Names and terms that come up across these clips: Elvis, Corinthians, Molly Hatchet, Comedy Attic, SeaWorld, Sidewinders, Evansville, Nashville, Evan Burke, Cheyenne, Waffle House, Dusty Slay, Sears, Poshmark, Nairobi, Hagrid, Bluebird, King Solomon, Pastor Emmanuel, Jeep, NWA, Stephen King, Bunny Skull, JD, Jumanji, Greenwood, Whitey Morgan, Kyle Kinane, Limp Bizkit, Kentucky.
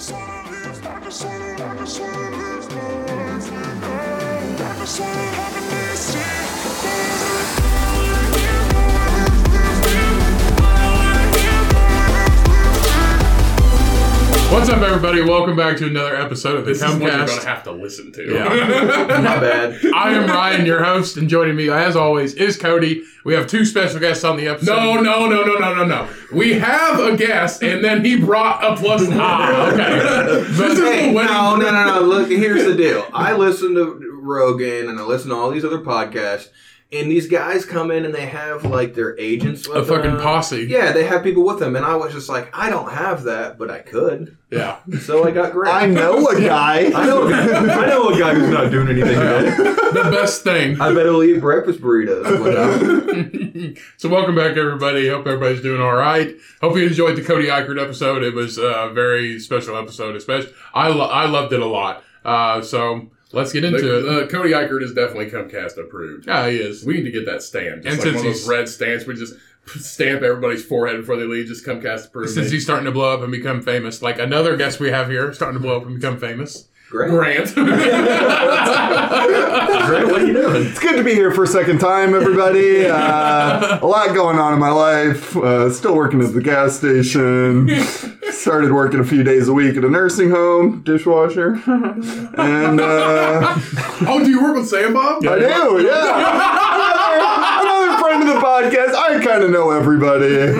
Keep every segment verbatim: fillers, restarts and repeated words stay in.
What's up, everybody? Welcome back to another episode of the Cumcast. This is what you're going to have to listen to. Yeah. My bad. I am Ryan, your host, and joining me, as always, is Cody. We have two special guests on the episode. No, no, no, no, no, no, no. We have a guest, and then he brought a plus nine. Ah, okay. But hey, no, no, no, no. Look, here's the deal. I listen to Rogan, and I listen to all these other podcasts. And these guys come in and they have, like, their agents with them. A fucking posse. Yeah, they have people with them. And I was just like, I don't have that, but I could. Yeah. So I got Grant. I know a guy. I know a guy, I know a guy who's not doing anything about it. The best thing. I bet he'll eat breakfast burritos. So welcome back, everybody. Hope everybody's doing all right. Hope you enjoyed the Cody Eichert episode. It was a very special episode. Especially, I, lo- I loved it a lot. Uh, so... Let's get into the, it. Uh, Cody Eichert is definitely Cumcast approved. Yeah, he is. We need to get that stamp. Just and like since one of those red stamps, we just stamp everybody's forehead before they leave, just Cumcast approved. Since he's starting to blow up and become famous, like another guest we have here, starting to blow up and become famous. Grant. Grant. Grant, what are you doing? It's good to be here for a second time, everybody. Uh, a lot going on in my life. Uh, still working at the gas station. Started working a few days a week at a nursing home, dishwasher. And uh, oh, do you work with Sandbomb? I do, yeah. Another friend of the podcast. I kind of know everybody.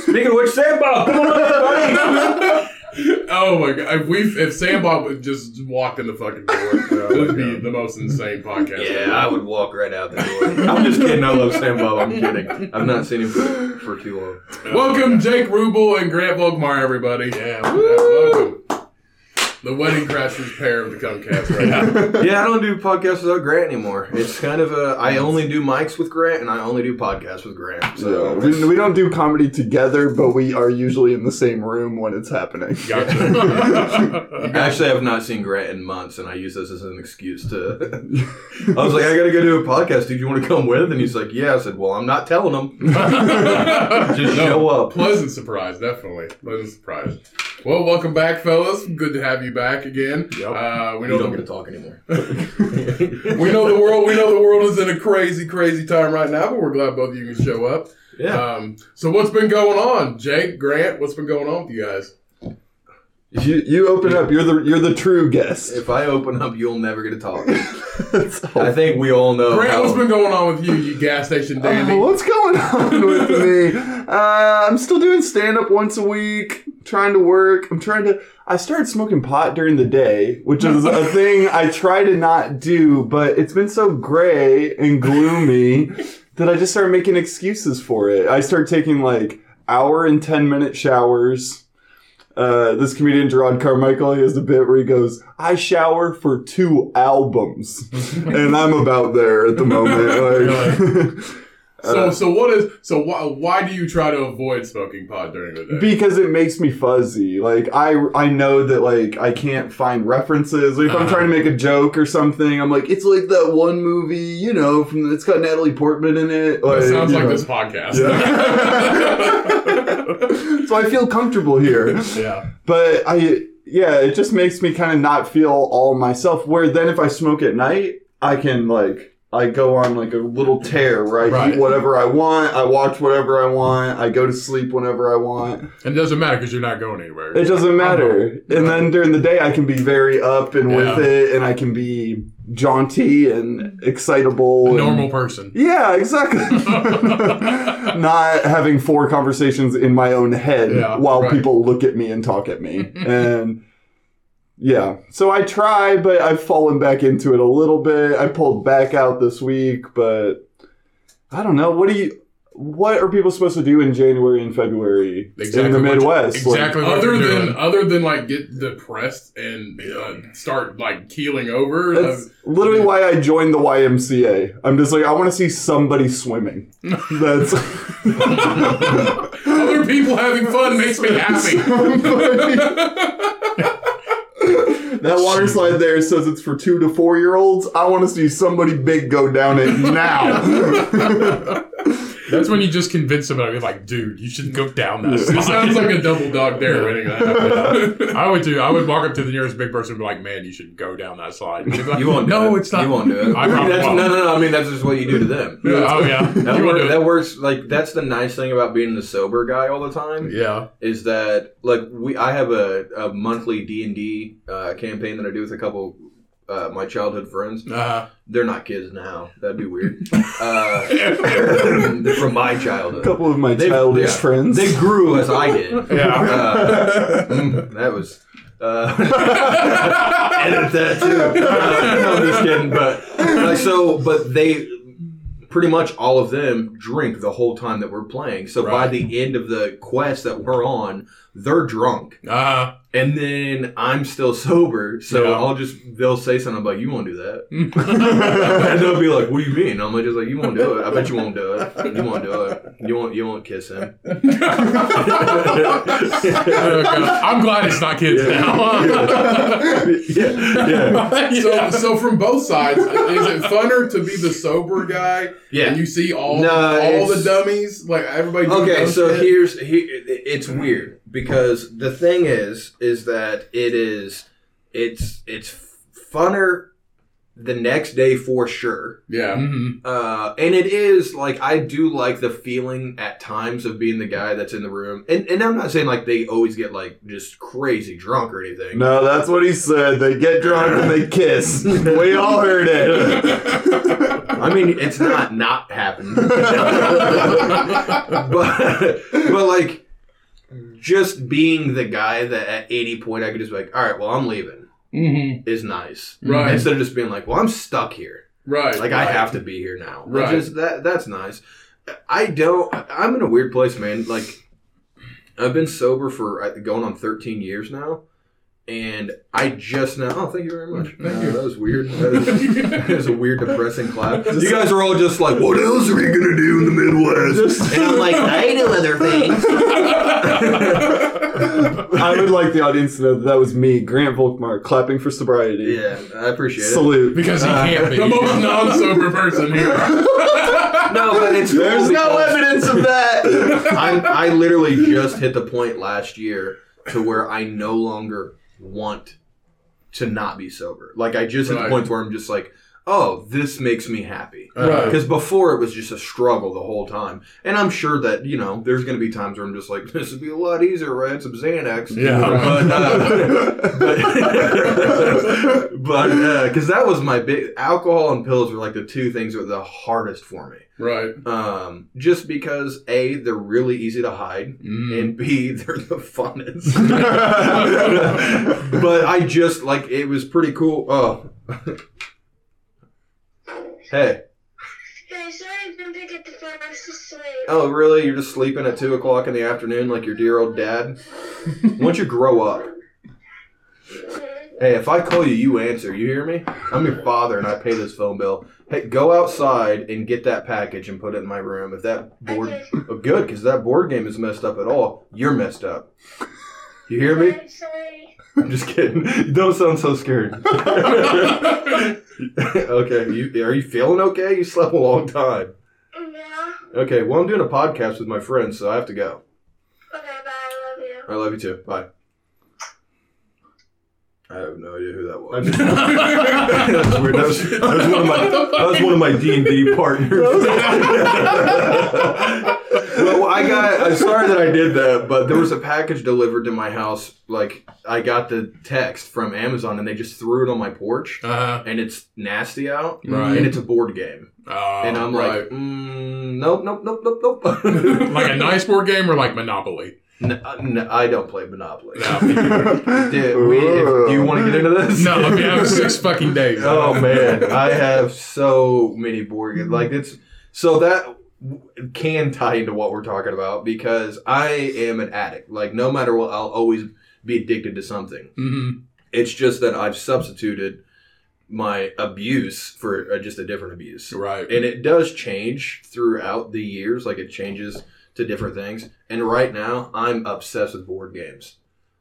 Speaking of which, Sandbomb, come on, everybody. Oh my god! If we if Sandbomb would just walked in the fucking door, it would be the most insane podcast. Yeah, ever. I would walk right out the door. I'm just kidding. I love Sandbomb. I'm kidding. I've not seen him for, for too long. Oh, welcome, Jake Grubbs and Grant Volkmar, everybody. Yeah, woo! Welcome. The wedding crashers pair of the Cumcast right now. Yeah, I don't do podcasts without Grant anymore. It's kind of a, I only do mics with Grant and I only do podcasts with Grant. So yeah, we, we don't do comedy together, but we are usually in the same room when it's happening. Gotcha. Actually, I've not seen Grant in months and I use this as an excuse to, I was like, I gotta go do a podcast, dude, you want to come with? And he's like, yeah. I said, well, I'm not telling him. Just no, show up. Pleasant surprise, definitely. Pleasant surprise. Well, welcome back, fellas. Good to have you back again. Yep. Uh, we know we don't the, get to talk anymore. we know the world. We know the world is in a crazy, crazy time right now, but we're glad both of you can show up. Yeah. Um, so, what's been going on, Jake, Grant? What's been going on with you guys? You you open up. You're the you're the true guest. If I open up, you'll never get to talk. I think we all know. Grant, how... what's been going on with you, you gas station dandy? Uh, what's going on with me? Uh, I'm still doing stand-up once a week. Trying to work. I'm trying to... I started smoking pot during the day, which is a thing I try to not do, but it's been so gray and gloomy that I just started making excuses for it. I started taking, like, hour and ten minute showers. Uh, this comedian, Gerard Carmichael, he has a bit where he goes, I shower for two albums. And I'm about there at the moment. Like, so, so what is, so why, why do you try to avoid smoking pot during the day? Because it makes me fuzzy. Like, I, I know that, like, I can't find references. Like, if uh-huh. I'm trying to make a joke or something, I'm like, it's like that one movie, you know, from, it's got Natalie Portman in it. Like, it sounds like know. This podcast. Yeah. So I feel comfortable here. Yeah. But I, yeah, it just makes me kind of not feel all myself. Where then if I smoke at night, I can, like... I go on like a little tear, right? right? Eat whatever I want. I watch whatever I want. I go to sleep whenever I want. And it doesn't matter because you're not going anywhere. It doesn't matter. Uh-huh. And then during the day, I can be very up and yeah. with it. And I can be jaunty and excitable. A and, normal person. Yeah, exactly. Not having four conversations in my own head yeah, while right. people look at me and talk at me. And... yeah, so I try, but I've fallen back into it a little bit. I pulled back out this week, but I don't know. What do you? What are people supposed to do in January and February exactly in the Midwest? Exactly. Like, other than other than like get depressed and uh, start like keeling over. That's uh, literally yeah. why I joined the Y M C A. I'm just like, I want to see somebody swimming. That's. Other people having fun makes me happy. That water slide there says it's for two to four year olds. I want to see somebody big go down it now. That's when you just convince somebody, you're like, dude, you should go down that. It sounds like a double dog dare. Anyway. I would do. I would walk up to the nearest big person and be like, man, you should go down that slide. Like, you won't. No, do it. It's not. You won't do it. I mean, that's, no, no, no. I mean, that's just what you do to them. Yeah, oh, yeah. That, work, that works. Like, that's the nice thing about being the sober guy all the time. Yeah. Is that, like, we? I have a, a monthly D and D uh, campaign that I do with a couple Uh, my childhood friends. Uh-huh. They're not kids now. That'd be weird. Uh, they're from my childhood. A couple of my They've, childish yeah, friends. They grew as I did. Yeah. Uh, that was... Uh, edit that too. Uh, no, I'm just kidding. But, like, so, but they... Pretty much all of them drink the whole time that we're playing. So right. by the end of the quest that we're on, they're drunk. Uh-huh. And then I'm still sober. So yeah. I'll just, they'll say something about, you won't do that. And they'll be like, what do you mean? I'm like, just like, you won't do it. I bet you won't do it. You won't do it. You won't, you won't kiss him. I'm glad it's not kids yeah. now. yeah. Yeah. Yeah. So, so from both sides, is it funner to be the sober guy? Yeah, and you see all no, all the dummies, like everybody. Doing okay, so shit. here's here, it's weird because the thing is, is that it is, it's it's funner the next day for sure. Yeah, mm-hmm. uh, and it is like I do like the feeling at times of being the guy that's in the room, and and I'm not saying like they always get like just crazy drunk or anything. No, that's what he said. They get drunk and they kiss. We all heard it. I mean, it's not not happening. but, but, like, just being the guy that at any point I could just be like, all right, well, I'm leaving mm-hmm. is nice. Right. Instead of just being like, well, I'm stuck here. Right. Like, right. I have to be here now. Right. Just, that, that's nice. I don't, I'm in a weird place, man. Like, I've been sober for going on thirteen years now. And I just now... Oh, thank you very much. Thank uh, you. That was weird. That was, that was a weird, depressing clap. You guys are all just like, what else are you going to do in the Midwest? And I'm like, I do other things. I would like the audience to know that that was me, Grant Volkmar, clapping for sobriety. Yeah, I appreciate Salute. It. Salute. Because he uh, can't be. The most non-sober person here. No, but it's There's no close. evidence of that. I, I literally just hit the point last year to where I no longer... want to not be sober. Like, I just right. at the point where I'm just like, oh, this makes me happy. Because right. before it was just a struggle the whole time. And I'm sure that, you know, there's going to be times where I'm just like, this would be a lot easier, right? Some Xanax. Yeah. But, uh, but, because uh, that was my big, alcohol and pills were like the two things that were the hardest for me. Right. Um, just because, A, they're really easy to hide, mm. and B, they're the funnest. But I just, like, it was pretty cool. Oh. Hey. Hey, sorry I didn't pick up the phone. I was just sleeping. Oh, really? You're just sleeping at two o'clock in the afternoon like your dear old dad? Once you grow up. Hey, if I call you, you answer. You hear me? I'm your father and I pay this phone bill. Hey, go outside and get that package and put it in my room. If that board... Oh, good, because that board game is messed up at all. You're messed up. You hear me? I'm sorry. I'm just kidding. You don't sound so scared. Okay, you, are you feeling okay? You slept a long time. Yeah. Okay, well, I'm doing a podcast with my friends, so I have to go. Okay, bye. I love you. I love you too. Bye. I have no idea who that was. That was weird. That was, that was one of my that was one of my D and D partners. Well, I got. I'm sorry that I did that, but there was a package delivered to my house. Like, I got the text from Amazon, and they just threw it on my porch. Uh-huh. And it's nasty out, right. And it's a board game. Uh, and I'm right. like, mm, nope, nope, nope, nope, nope. Like a nice board game or like Monopoly. No, no, I don't play Monopoly. No. Dude, we, if, do you want to get into this? No, I mean, I have six fucking days. Oh, man. I have so many board games. Like, it's, so that can tie into what we're talking about because I am an addict. Like, no matter what, I'll always be addicted to something. Mm-hmm. It's just that I've substituted my abuse for just a different abuse. Right. And it does change throughout the years. Like, it changes to different things. And right now, I'm obsessed with board games.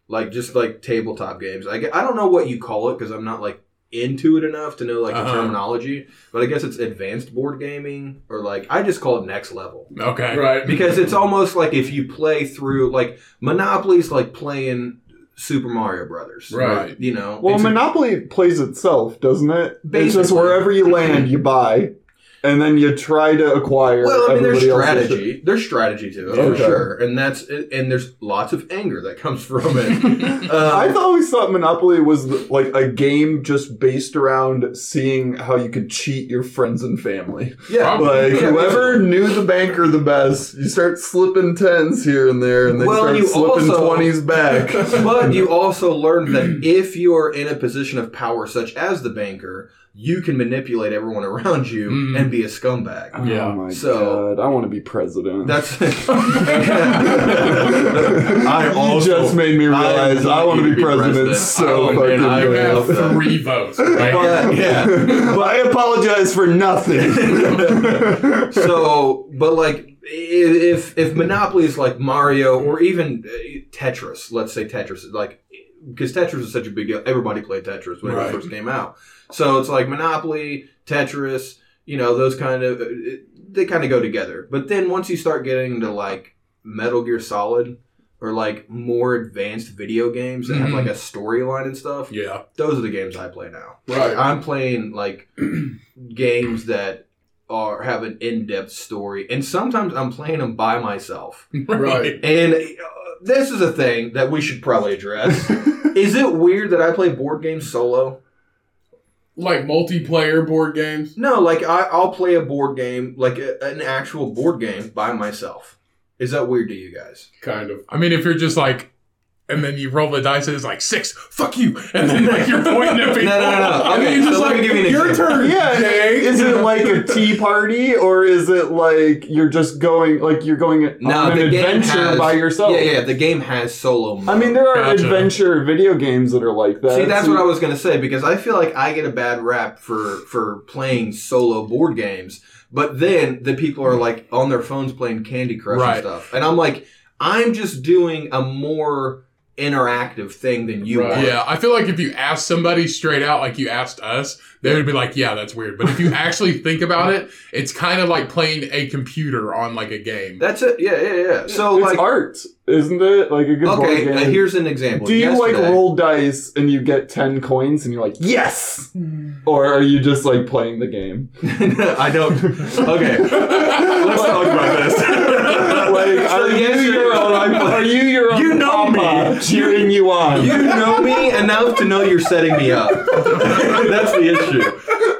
Like, just like tabletop games. I, I don't know what you call it because I'm not like into it enough to know like uh-huh. the terminology, but I guess it's advanced board gaming, or like I just call it next level. Okay, right. Because it's almost like if you play through like Monopoly's like playing Super Mario Brothers, right? Like, you know, well, Monopoly a, plays itself, doesn't it? Basically. It's just wherever you land, you buy. And then you try to acquire. Well, I mean, there's strategy. There's strategy to it, okay. for sure, and that's and there's lots of anger that comes from it. uh, I've always thought Monopoly was like a game just based around seeing how you could cheat your friends and family. Yeah, like yeah, whoever yeah. knew the banker the best, you start slipping tens here and there, and then well, you start you slipping twenties back. But you also learn that if you are in a position of power, such as the banker, you can manipulate everyone around you mm. and be a scumbag. Oh yeah. my so, god. I want to be president. That's I also, you just made me realize I, I want to be president, president. so fucking bad. I have three votes. Right? But, yeah. But I apologize for nothing. so, but like if if Monopoly is like Mario or even Tetris, let's say Tetris, like because Tetris is such a big deal. Everybody played Tetris when right. it first came out. So it's like Monopoly, Tetris, you know, those kind of, it, they kind of go together. But then once you start getting into like Metal Gear Solid or like more advanced video games that mm-hmm. have like a storyline and stuff, yeah, those are the games I play now. Right. Like I'm playing like games that are have an in-depth story. And sometimes I'm playing them by myself. Right. And... Uh, This is a thing that we should probably address. Is it weird that I play board games solo? Like multiplayer board games? No, like I, I'll play a board game, like a, an actual board game by myself. Is that weird to you guys? Kind of. I mean, if you're just like, and then you roll the dice and it's like, six, fuck you. And then like you're pointing at people. No, no, no. no. And okay, then you're just so like, give me your example. Turn. Yeah. Is it like a tea party or is it like you're just going, like you're going on no, an adventure has, by yourself? Yeah, yeah. The game has solo mode. I mean, there are gotcha. adventure video games that are like that. See, that's so, what I was going to say because I feel like I get a bad rap for, for playing solo board games. But then the people are like on their phones playing Candy Crush right. and stuff. And I'm like, I'm just doing a more... interactive thing than you right. are. Yeah, I feel like if you asked somebody straight out like you asked us, they would be like, yeah, that's weird. But if you actually think about it, it's kind of like playing a computer on like a game. That's it. Yeah, yeah, yeah. So it's like art, isn't it? Like a good okay, board game. Okay, here's an example. Do you Yesterday, like roll dice and you get ten coins and you're like, yes? Or are you just like playing the game? no, I don't. Okay. Let's talk about this. like, so are, yes, you your own, are you your own you know papa me. cheering you on? You know me enough to know you're setting me up. That's the issue.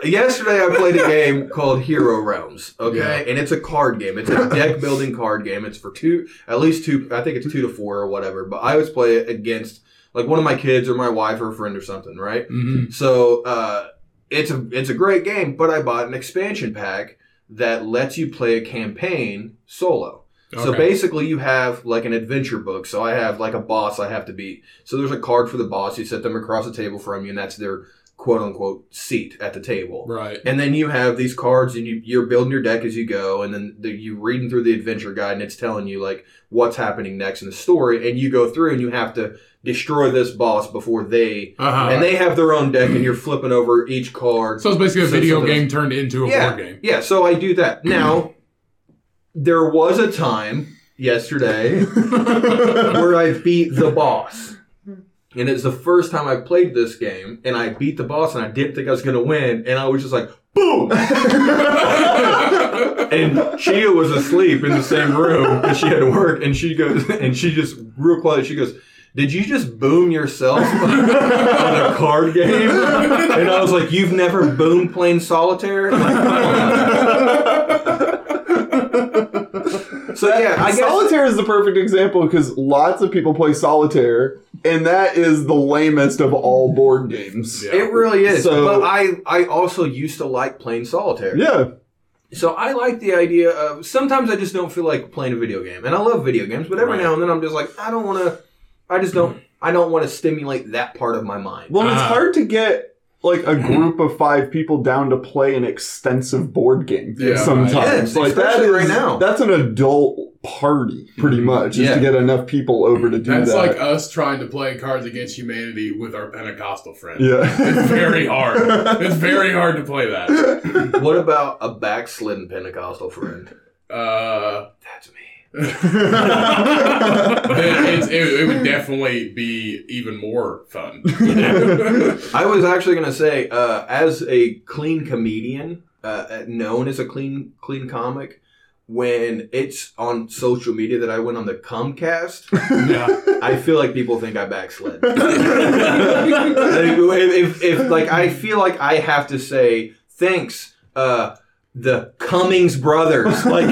Yesterday I played a game called Hero Realms, okay? Yeah. And it's a card game. It's a deck-building card game. It's for two, at least two, I think it's two to four or whatever. But I always play it against, like, one of my kids or my wife or a friend or something, right? Mm-hmm. So uh, it's a it's a great game, but I bought an expansion pack that lets you play a campaign solo. Okay. So basically you have like an adventure book. So I have like a boss I have to beat. So there's a card for the boss. You set them across the table from you and that's their quote unquote seat at the table. Right. And then you have these cards and you, you're building your deck as you go. And then the, you're reading through the adventure guide and it's telling you like what's happening next in the story. And you go through and you have to destroy this boss before they... Uh-huh. And they have their own deck, and you're flipping over each card. So it's basically a video so game turned into a yeah, board game. Yeah, so I do that. Now, there was a time yesterday where I beat the boss. And it's the first time I played this game, and I beat the boss, and I didn't think I was going to win, and I was just like, boom! And Chia was asleep in the same room, and she had to work, and she goes, and she just, real quiet, she goes... Did you just boom yourself on a card game? And I was like, you've never boomed playing solitaire? So yeah, I guess solitaire is the perfect example because lots of people play solitaire, and that is the lamest of all board games. Yeah. It really is. So, but I, I also used to like playing solitaire. Yeah. So I like the idea of sometimes I just don't feel like playing a video game, and I love video games, but every right. now and then I'm just like, I don't want to. I just don't. I don't want to stimulate that part of my mind. Well, it's hard to get like a group of five people down to play an extensive board game. Yeah, sometimes, right. Yes, like that is right now. That's an adult party, pretty much, yeah. just to get enough people over to do That's that. That's like us trying to play Cards Against Humanity with our Pentecostal friends. Yeah. It's very hard. It's very hard to play that. What about a backslidden Pentecostal friend? Uh, That's me. it's, it, it would definitely be even more fun. Yeah. I was actually going to say, uh, as a clean comedian, uh, known as a clean clean comic, when it's on social media that I went on the Cumcast, yeah. I feel like people think I backslid. if, if, if like I feel like I have to say thanks. Uh, The Cummings brothers, like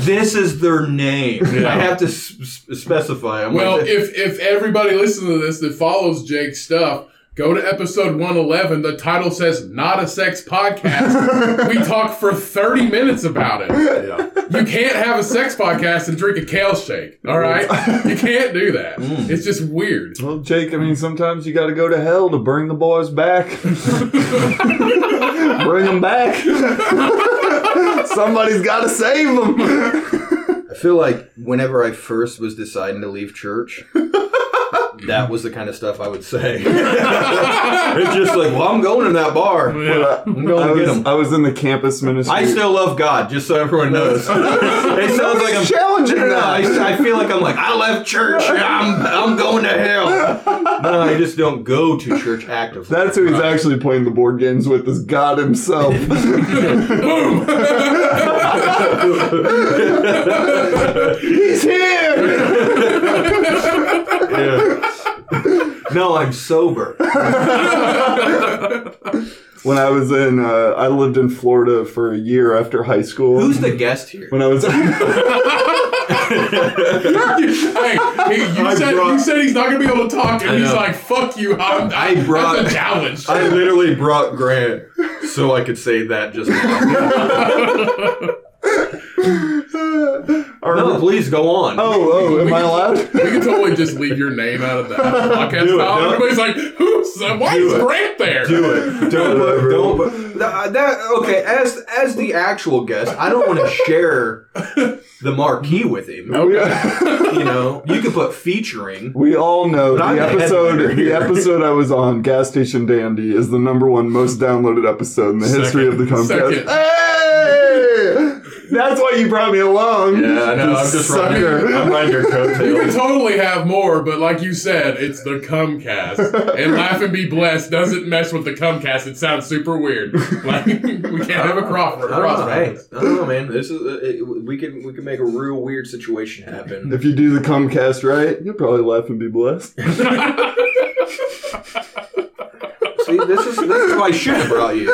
this is their name. Yeah. I have to s- specify. I'm well, like, if if everybody listening to this that follows Jake's stuff, go to episode one eleven. The title says "Not a Sex Podcast." We talk for thirty minutes about it. Yeah. You can't have a sex podcast and drink a kale shake. All right, you can't do that. Mm. It's just weird. Well, Jake, I mean, sometimes you got to go to hell to bring the boys back. Bring them back. Somebody's got to save them. I feel like whenever I first was deciding to leave church, that was the kind of stuff I would say. It's just like, well, I'm going to that bar. Yeah. I'm going I to was, get them. I was in the campus ministry. I still love God, just so everyone knows. It sounds like I'm challenging no, I, I feel like I'm like, I left church. I'm, I'm going to hell. No, I just don't go to church actively. That's who he's right. actually playing the board games with, is God himself. Boom! He's here! Yeah. No, I'm sober. When I was in, uh, I lived in Florida for a year after high school. Who's the guest here? When I was... Hey, you, you, said, brought, you said he's not going to be able to talk, and he's like, fuck you, I'm not. I brought, that's a challenge. I literally brought Grant so I could say that just now. Or no, please go on. Oh, oh, am we I can, allowed? We can totally just leave your name out of the podcast. Do it, file. No. Everybody's like, "Who's uh, why do is it. Grant there?" Do it. Don't put. Don't put. That okay. As as the actual guest, I don't want to share the marquee with him. Okay. You know, you can put featuring. We all know the episode. The episode I was on, Gas Station Dandy, is the number one most downloaded episode in the Second. history of the Comcast. Hey! That's why you brought me along. Yeah, I know. I'm just riding, I'm riding your coattails. You can totally have more, but like you said, it's the Cumcast. And Laugh and Be Blessed doesn't mess with the Cumcast. It sounds super weird. Like, we can't have a cropper. I don't know, man. This is it, we can we can make a real weird situation happen. If you do the Cumcast right, you'll probably laugh and be blessed. See, this is this is why I should have brought you.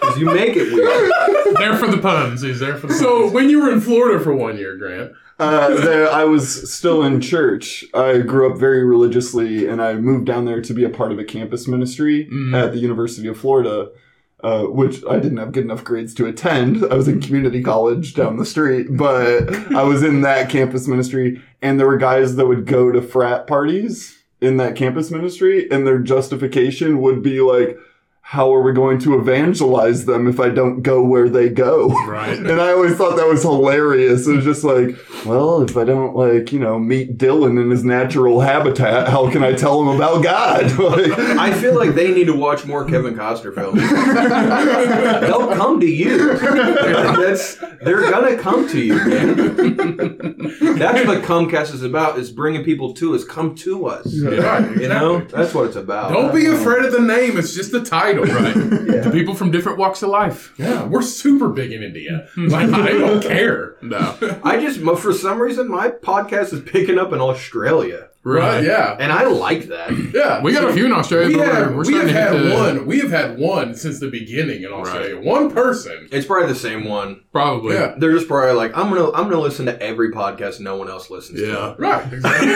Because you make it weird. There for the puns. He's there for the So puns. When you were in Florida for one year, Grant. Uh, there, I was still in church. I grew up very religiously, and I moved down there to be a part of a campus ministry mm. at the University of Florida, uh, which I didn't have good enough grades to attend. I was in community college down the street, but I was in that campus ministry, and there were guys that would go to frat parties in that campus ministry, and their justification would be like, how are we going to evangelize them if I don't go where they go? Right. And I always thought that was hilarious. It was just like, well, if I don't, like, you know, meet Dylan in his natural habitat, how can I tell him about God? Like, I feel like they need to watch more Kevin Costner films. They'll come to you. That's, they're going to come to you, man. That's what Comcast is about, is bringing people to us. Come to us. Yeah. Yeah, exactly. You know? That's what it's about. Don't be afraid of the name. It's just the title. Right. Yeah. To people from different walks of life. Yeah, we're super big in India. Like, I don't care. No. I just, for some reason, my podcast is picking up in Australia. Right, right. Yeah. And I like that. Yeah. We got so a few in Australia. We have, we're we have had to... one. We have had one since the beginning in Australia. Right. One person. It's probably the same one. Probably. Yeah. They're just probably like, I'm going to I'm gonna listen to every podcast no one else listens yeah. to. Yeah. Right. Exactly.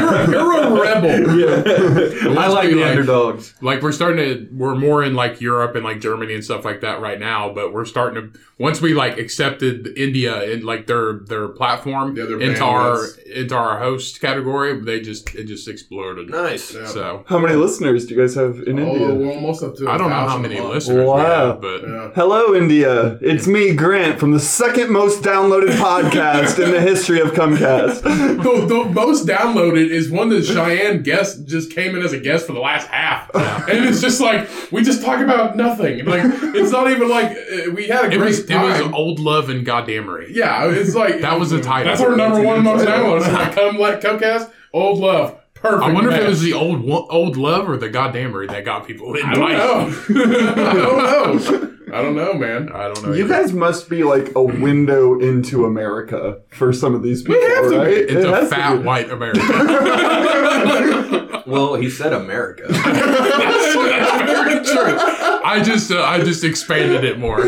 you're, you're a rebel. Yeah. I like the like, underdogs. Like, we're starting to, we're more in like Europe and like Germany and stuff like that right now, but we're starting to, once we like accepted India in like their, their platform yeah, their into, our, into our host category, they just it just exploded. Nice. Yeah. So, how many listeners do you guys have in oh, India? We're almost up to. I don't know how many month. listeners. Wow. We have, but yeah. Hello, India. It's me, Grant, from the second most downloaded podcast in the history of Cumcast. the, the most downloaded is one that Cheyenne guest just came in as a guest for the last half, yeah. and it's just like we just talk about nothing. Like it's not even like we had a great it was, time. It was old love and goddamnery. Yeah, it's like that was the title. That's our number one most downloaded. Come like Cumcast, old love. Perfect. I wonder match. if it was the old old love or the goddamnery that got people in. I don't know. I don't know. I don't know, man. I don't know. You either. guys must be like a window into America for some of these people, we have to right? Be. It's it a fat white America. Well, he said America. That's, that's very true. I just, uh, I just expanded it more.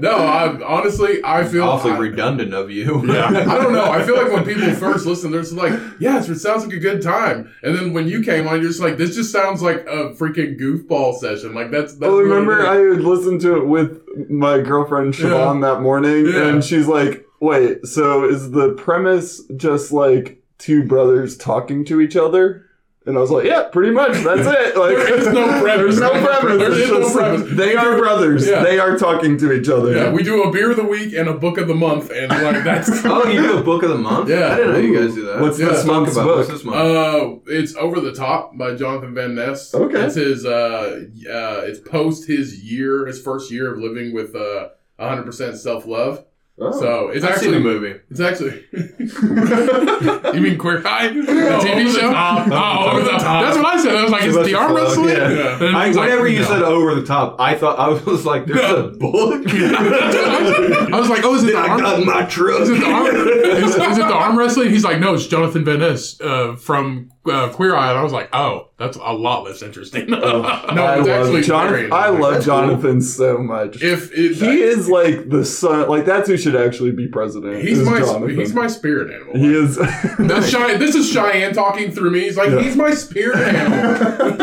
No, I, honestly, I feel... Awfully I, redundant of you. Yeah. I don't know. I feel like when people first listen, they're just like, yeah, it sounds like a good time. And then when you came on, you're just like, this just sounds like a freaking goofball session. Like, that's... that's well, remember, weird. I had listened to it with my girlfriend, Siobhan, yeah. that morning, yeah. and she's like, wait, so is the premise just like two brothers talking to each other? And I was like, yeah, pretty much. That's it. Like, there is no premise. There's no premise. There is no premise. They are brothers. Yeah. They are talking to each other. Yeah, we do a beer of the week and a book of the month. And like that's. Oh, you do a book of the month? Yeah. I didn't know you guys do that. What's yeah. this month's book? About? What's this month? Uh, it's Over the Top by Jonathan Van Ness. Okay. It's his, uh, uh, it's post his year, his first year of living with uh, one hundred percent self-love. Oh, so it's I've actually seen the movie. It's actually. You mean Queer Eye? The no, T V show? The oh, Over the Top. That's what I said. I was like, it's the arm wrestling? Yeah. Yeah. I, whenever like, you no. said Over the Top, I thought, I was like, there's no. a book? I was like, oh, is it the arm wrestling? my truck. Is it the arm, is, is it the arm wrestling? He's like, no, it's Jonathan Van Ness uh, from uh, Queer Eye. And I was like, oh, that's a lot less interesting. Oh, no, I it's actually John- I love that's Jonathan cool. so much. If it, He I, is like the son, like that's who should actually be president. He's my Jonathan. He's my spirit animal. He like, is. That's Cheyenne, this is Cheyenne talking through me. He's like, yeah. he's my spirit animal.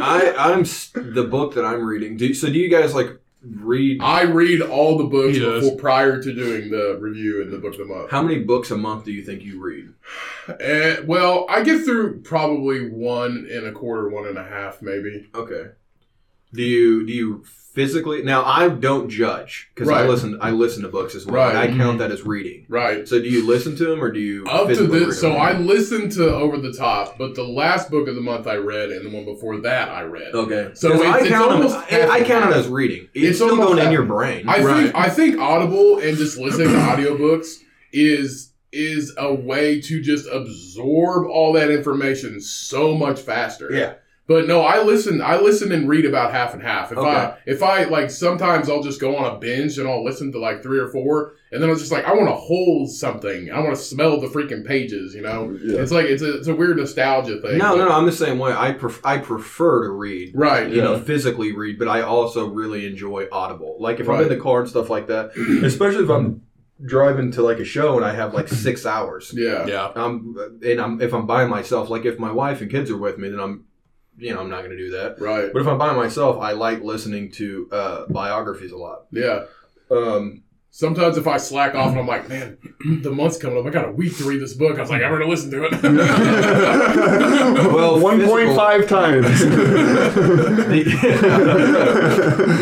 I, I'm the book that I'm reading. Do, so do you guys like read? I read all the books before, prior to doing the review and the book of the month. How many books a month do you think you read? Uh, well, I get through probably one and a quarter, one and a half, maybe. Okay. Do you do you physically now? I don't judge because right. I listen. I listen to books as well. Right. I count that as reading. Right. So do you listen to them or do you up to this? So I listened to Over the Top, but the last book of the month I read, and the one before that I read. Okay. So it's, I it's count almost them, I count it as reading. It's, it's still going half. in your brain. I right. think I think Audible and just listening to audiobooks is. is a way to just absorb all that information so much faster. Yeah. But no, I listen I listen and read about half and half. If okay. I if I like sometimes I'll just go on a binge and I'll listen to like three or four and then I was just like I want to hold something. I want to smell the freaking pages, you know. Yeah. It's like it's a it's a weird nostalgia thing. No, no, no, I'm the same way. I pref- I prefer to read. Right. You yeah. know, physically read, but I also really enjoy Audible. Like if right. I'm in the car and stuff like that, especially if I'm driving to like a show and I have like six hours. Yeah, yeah. Um, and I'm if I'm by myself, like if my wife and kids are with me, then I'm, you know, I'm not gonna do that. Right. But if I'm by myself, I like listening to uh, biographies a lot. Yeah. Um. Sometimes if I slack off and I'm like, man, the month's coming up, I got a week to read this book. I was like, I'm gonna listen to it. Well, one point five times. the,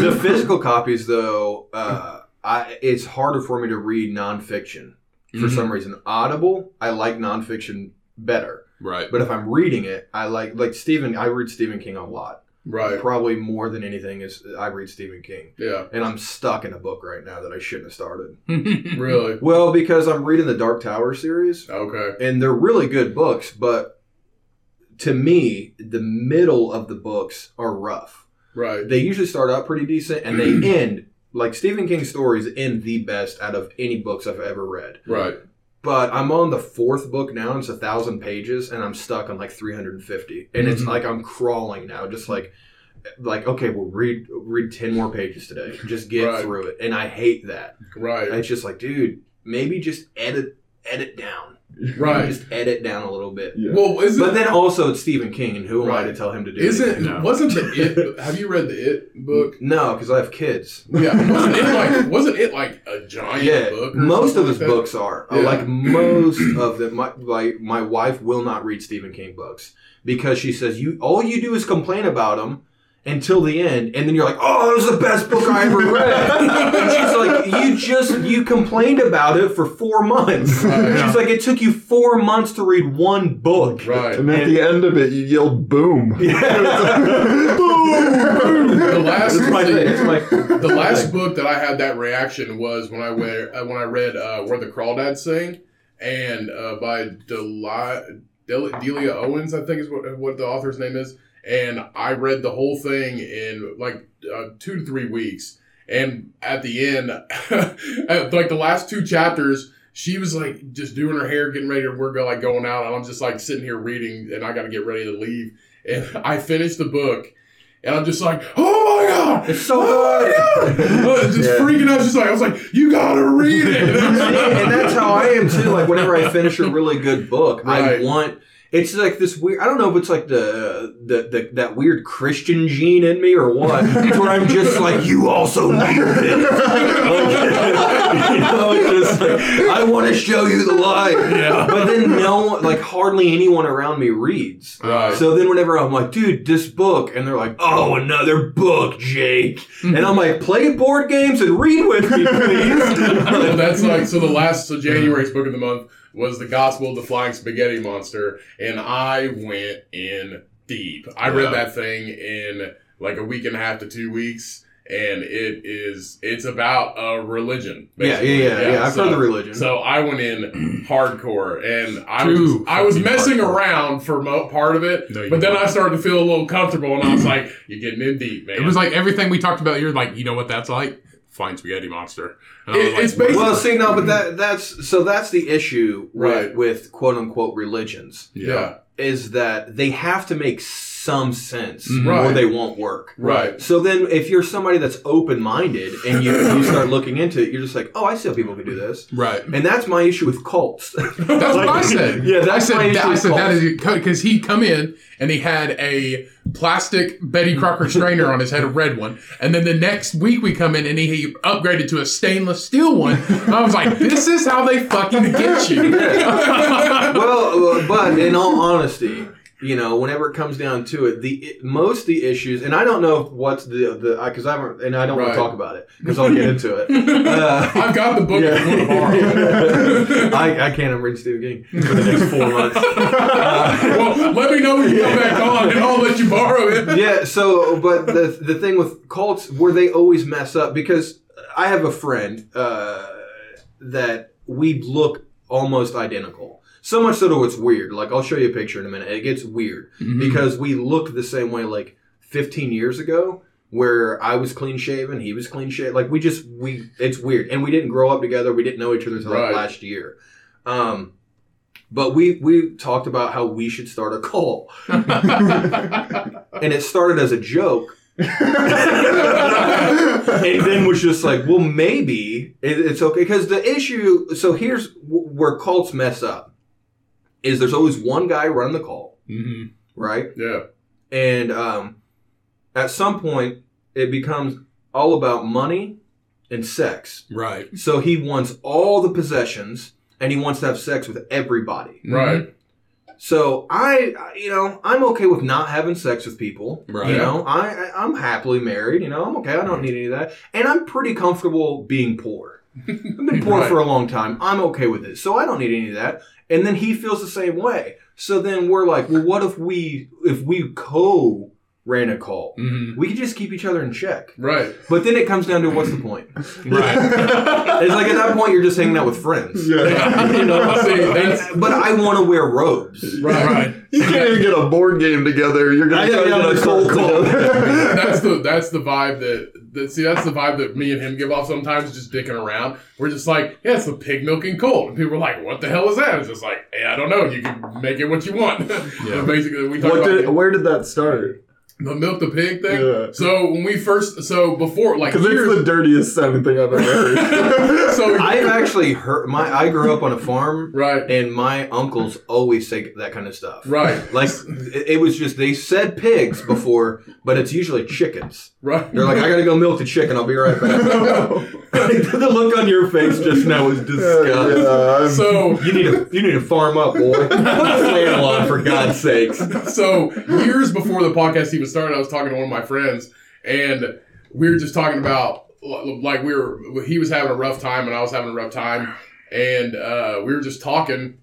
the physical copies, though. Uh, I, it's harder for me to read nonfiction for mm-hmm. some reason. Audible, I like nonfiction better. Right. But if I'm reading it, I like like Stephen. I read Stephen King a lot. Right. Probably more than anything is I read Stephen King. Yeah. And I'm stuck in a book right now that I shouldn't have started. Really? Well, because I'm reading the Dark Tower series. Okay. And they're really good books, but to me, the middle of the books are rough. Right. They usually start out pretty decent and they end. Like, Stephen King's stories end the best out of any books I've ever read. Right. But I'm on the fourth book now, and it's a thousand pages, and I'm stuck on, like, three hundred fifty. And mm-hmm. it's like I'm crawling now, just like, like okay, well, read read ten more pages today. Just get right. through it. And I hate that. Right. And it's just like, dude, maybe just edit edit down. Right. You just edit down a little bit. Yeah. Well, is But then also it's Stephen King, and who am right. I to tell him to do Isn't, anything? No. Wasn't the It... Have you read the It book? No, because I have kids. Yeah. Wasn't it like, wasn't it like a giant yeah, book? Most of his like books are. Yeah. Like most of them. My, like, my wife will not read Stephen King books because she says, "You all you do is complain about them until the end, and then you're like, oh, it was the best book I ever read." And she's like, you just, you complained about it for four months. Right, she's yeah. like, it took you four months to read one book. Right. And at and the end of it, you yelled, boom. Yeah. Boom! Boom! The last, it's my, it's my, the last book that I had that reaction was when I, wear, when I read uh, Where the Crawdads Sing, and uh, by Deli- Del- Delia Owens, I think is what, what the author's name is. And I read the whole thing in like uh, two to three weeks. And at the end, at, like the last two chapters, she was like just doing her hair, getting ready to work, like going out. And I'm just like sitting here reading, and I got to get ready to leave. And I finished the book, and I'm just like, oh my God, it's so oh good. I was just yeah. freaking out. Just like, I was like, you got to read it. And that's how I am too. Like whenever I finish a really good book, right. I want... It's like this weird, I don't know if it's like the, the, the that weird Christian gene in me or what. It's where I'm just like, you also need this. Like, you know, it's just like, I want to show you the light. Yeah. But then no one, like hardly anyone around me reads. Right. So then whenever I'm like, dude, this book, and they're like, oh, another book, Jake. Mm-hmm. And I'm like, play board games and read with me, please. Well, that's like, so the last, so January's book of the month was The Gospel of the Flying Spaghetti Monster, and I went in deep. I yeah. read that thing in like a week and a half to two weeks, and it is, it's about a religion, basically. Yeah, yeah, yeah, yeah. yeah. I've so, heard the religion. So I went in hardcore, and I was, I was messing hardcore. around for mo- part of it, no, but then I started to feel a little comfortable, and I was like, you're getting in deep, man. It was like everything we talked about, you're like, you know what that's like? Flying Spaghetti Monster. It, like, it's basically well, see, no, but that that's so that's the issue with, right. with quote unquote religions. Yeah, is that they have to make some sense, right. or they won't work. Right. So then, if you're somebody that's open minded and you, you start looking into it, you're just like, oh, I see how people can do this. Right. And that's my issue with cults. That's like, what I said. Yeah, that's I said. My issue that, with I said cults. That is because he come in and he had a plastic Betty Crocker strainer on his head, a red one. And then the next week we come in and he, he upgraded to a stainless steel one. And I was like, this is how they fucking get you. Yeah. Well, but in all honesty, you know, whenever it comes down to it, the it, most of the issues, and I don't know what's the, the because I haven't, and I don't right. want to talk about it, because I'll get into it. Uh, I've got the book yeah. tomorrow. Yeah. I, I can't read Stephen King for the next four months. Uh, well, let me know when you come back on, and I'll let you borrow it. Yeah, so, but the, the thing with cults, where they always mess up, because I have a friend uh, that we look almost identical. So much so that it's weird. Like, I'll show you a picture in a minute. It gets weird mm-hmm. because we looked the same way like fifteen years ago, where I was clean shaven, he was clean shaven. Like, we just, we, it's weird. And we didn't grow up together. We didn't know each other until right. like last year. Um, but we, we talked about how we should start a cult. And it started as a joke. And then was just like, well, maybe it, it's okay. Because the issue, so here's w- where cults mess up. Is there's always one guy running the call, mm-hmm. right? Yeah. And um, at some point, it becomes all about money and sex. Right. So he wants all the possessions, and he wants to have sex with everybody. Right. Mm-hmm. So I, you know, I'm okay with not having sex with people. Right. You know, I, I, I'm happily married. You know, I'm okay. I don't need any of that. And I'm pretty comfortable being poor. I've been poor right. for a long time. I'm okay with it. So I don't need any of that. And then he feels the same way. So then we're like, well, what if we if we co-ran a cult? Mm-hmm. We could just keep each other in check. Right. But then it comes down to what's the point? Right. It's like at that point, you're just hanging out with friends. Yeah. yeah. You know, see, that's, but I want to wear robes. Right. right. You can't even get a board game together. You're going to get a cult. That's the, that's the vibe that... See, that's the vibe that me and him give off sometimes, just dicking around. We're just like, yeah, it's the pig milking cult. And people are like, what the hell is that? It's just like, hey, I don't know. You can make it what you want. Yeah. Basically, we talk what about did, where did that start? The milk the pig thing? Yeah. So when we first, so before, like, because it's the dirtiest sounding thing I've ever heard. So I've actually heard, my, I grew up on a farm. Right. And my uncles always say that kind of stuff. Right. Like, it was just, they said pigs before, but it's usually chickens. Right. They're like, I gotta go milk the chicken. I'll be right back. The look on your face just now is disgusting. Yeah, so you need to, you need to farm up, boy. Put a flannel on, for God's sakes. So years before the podcast even started, I was talking to one of my friends, and we were just talking about, like, we were, he was having a rough time, and I was having a rough time, and uh, we were just talking,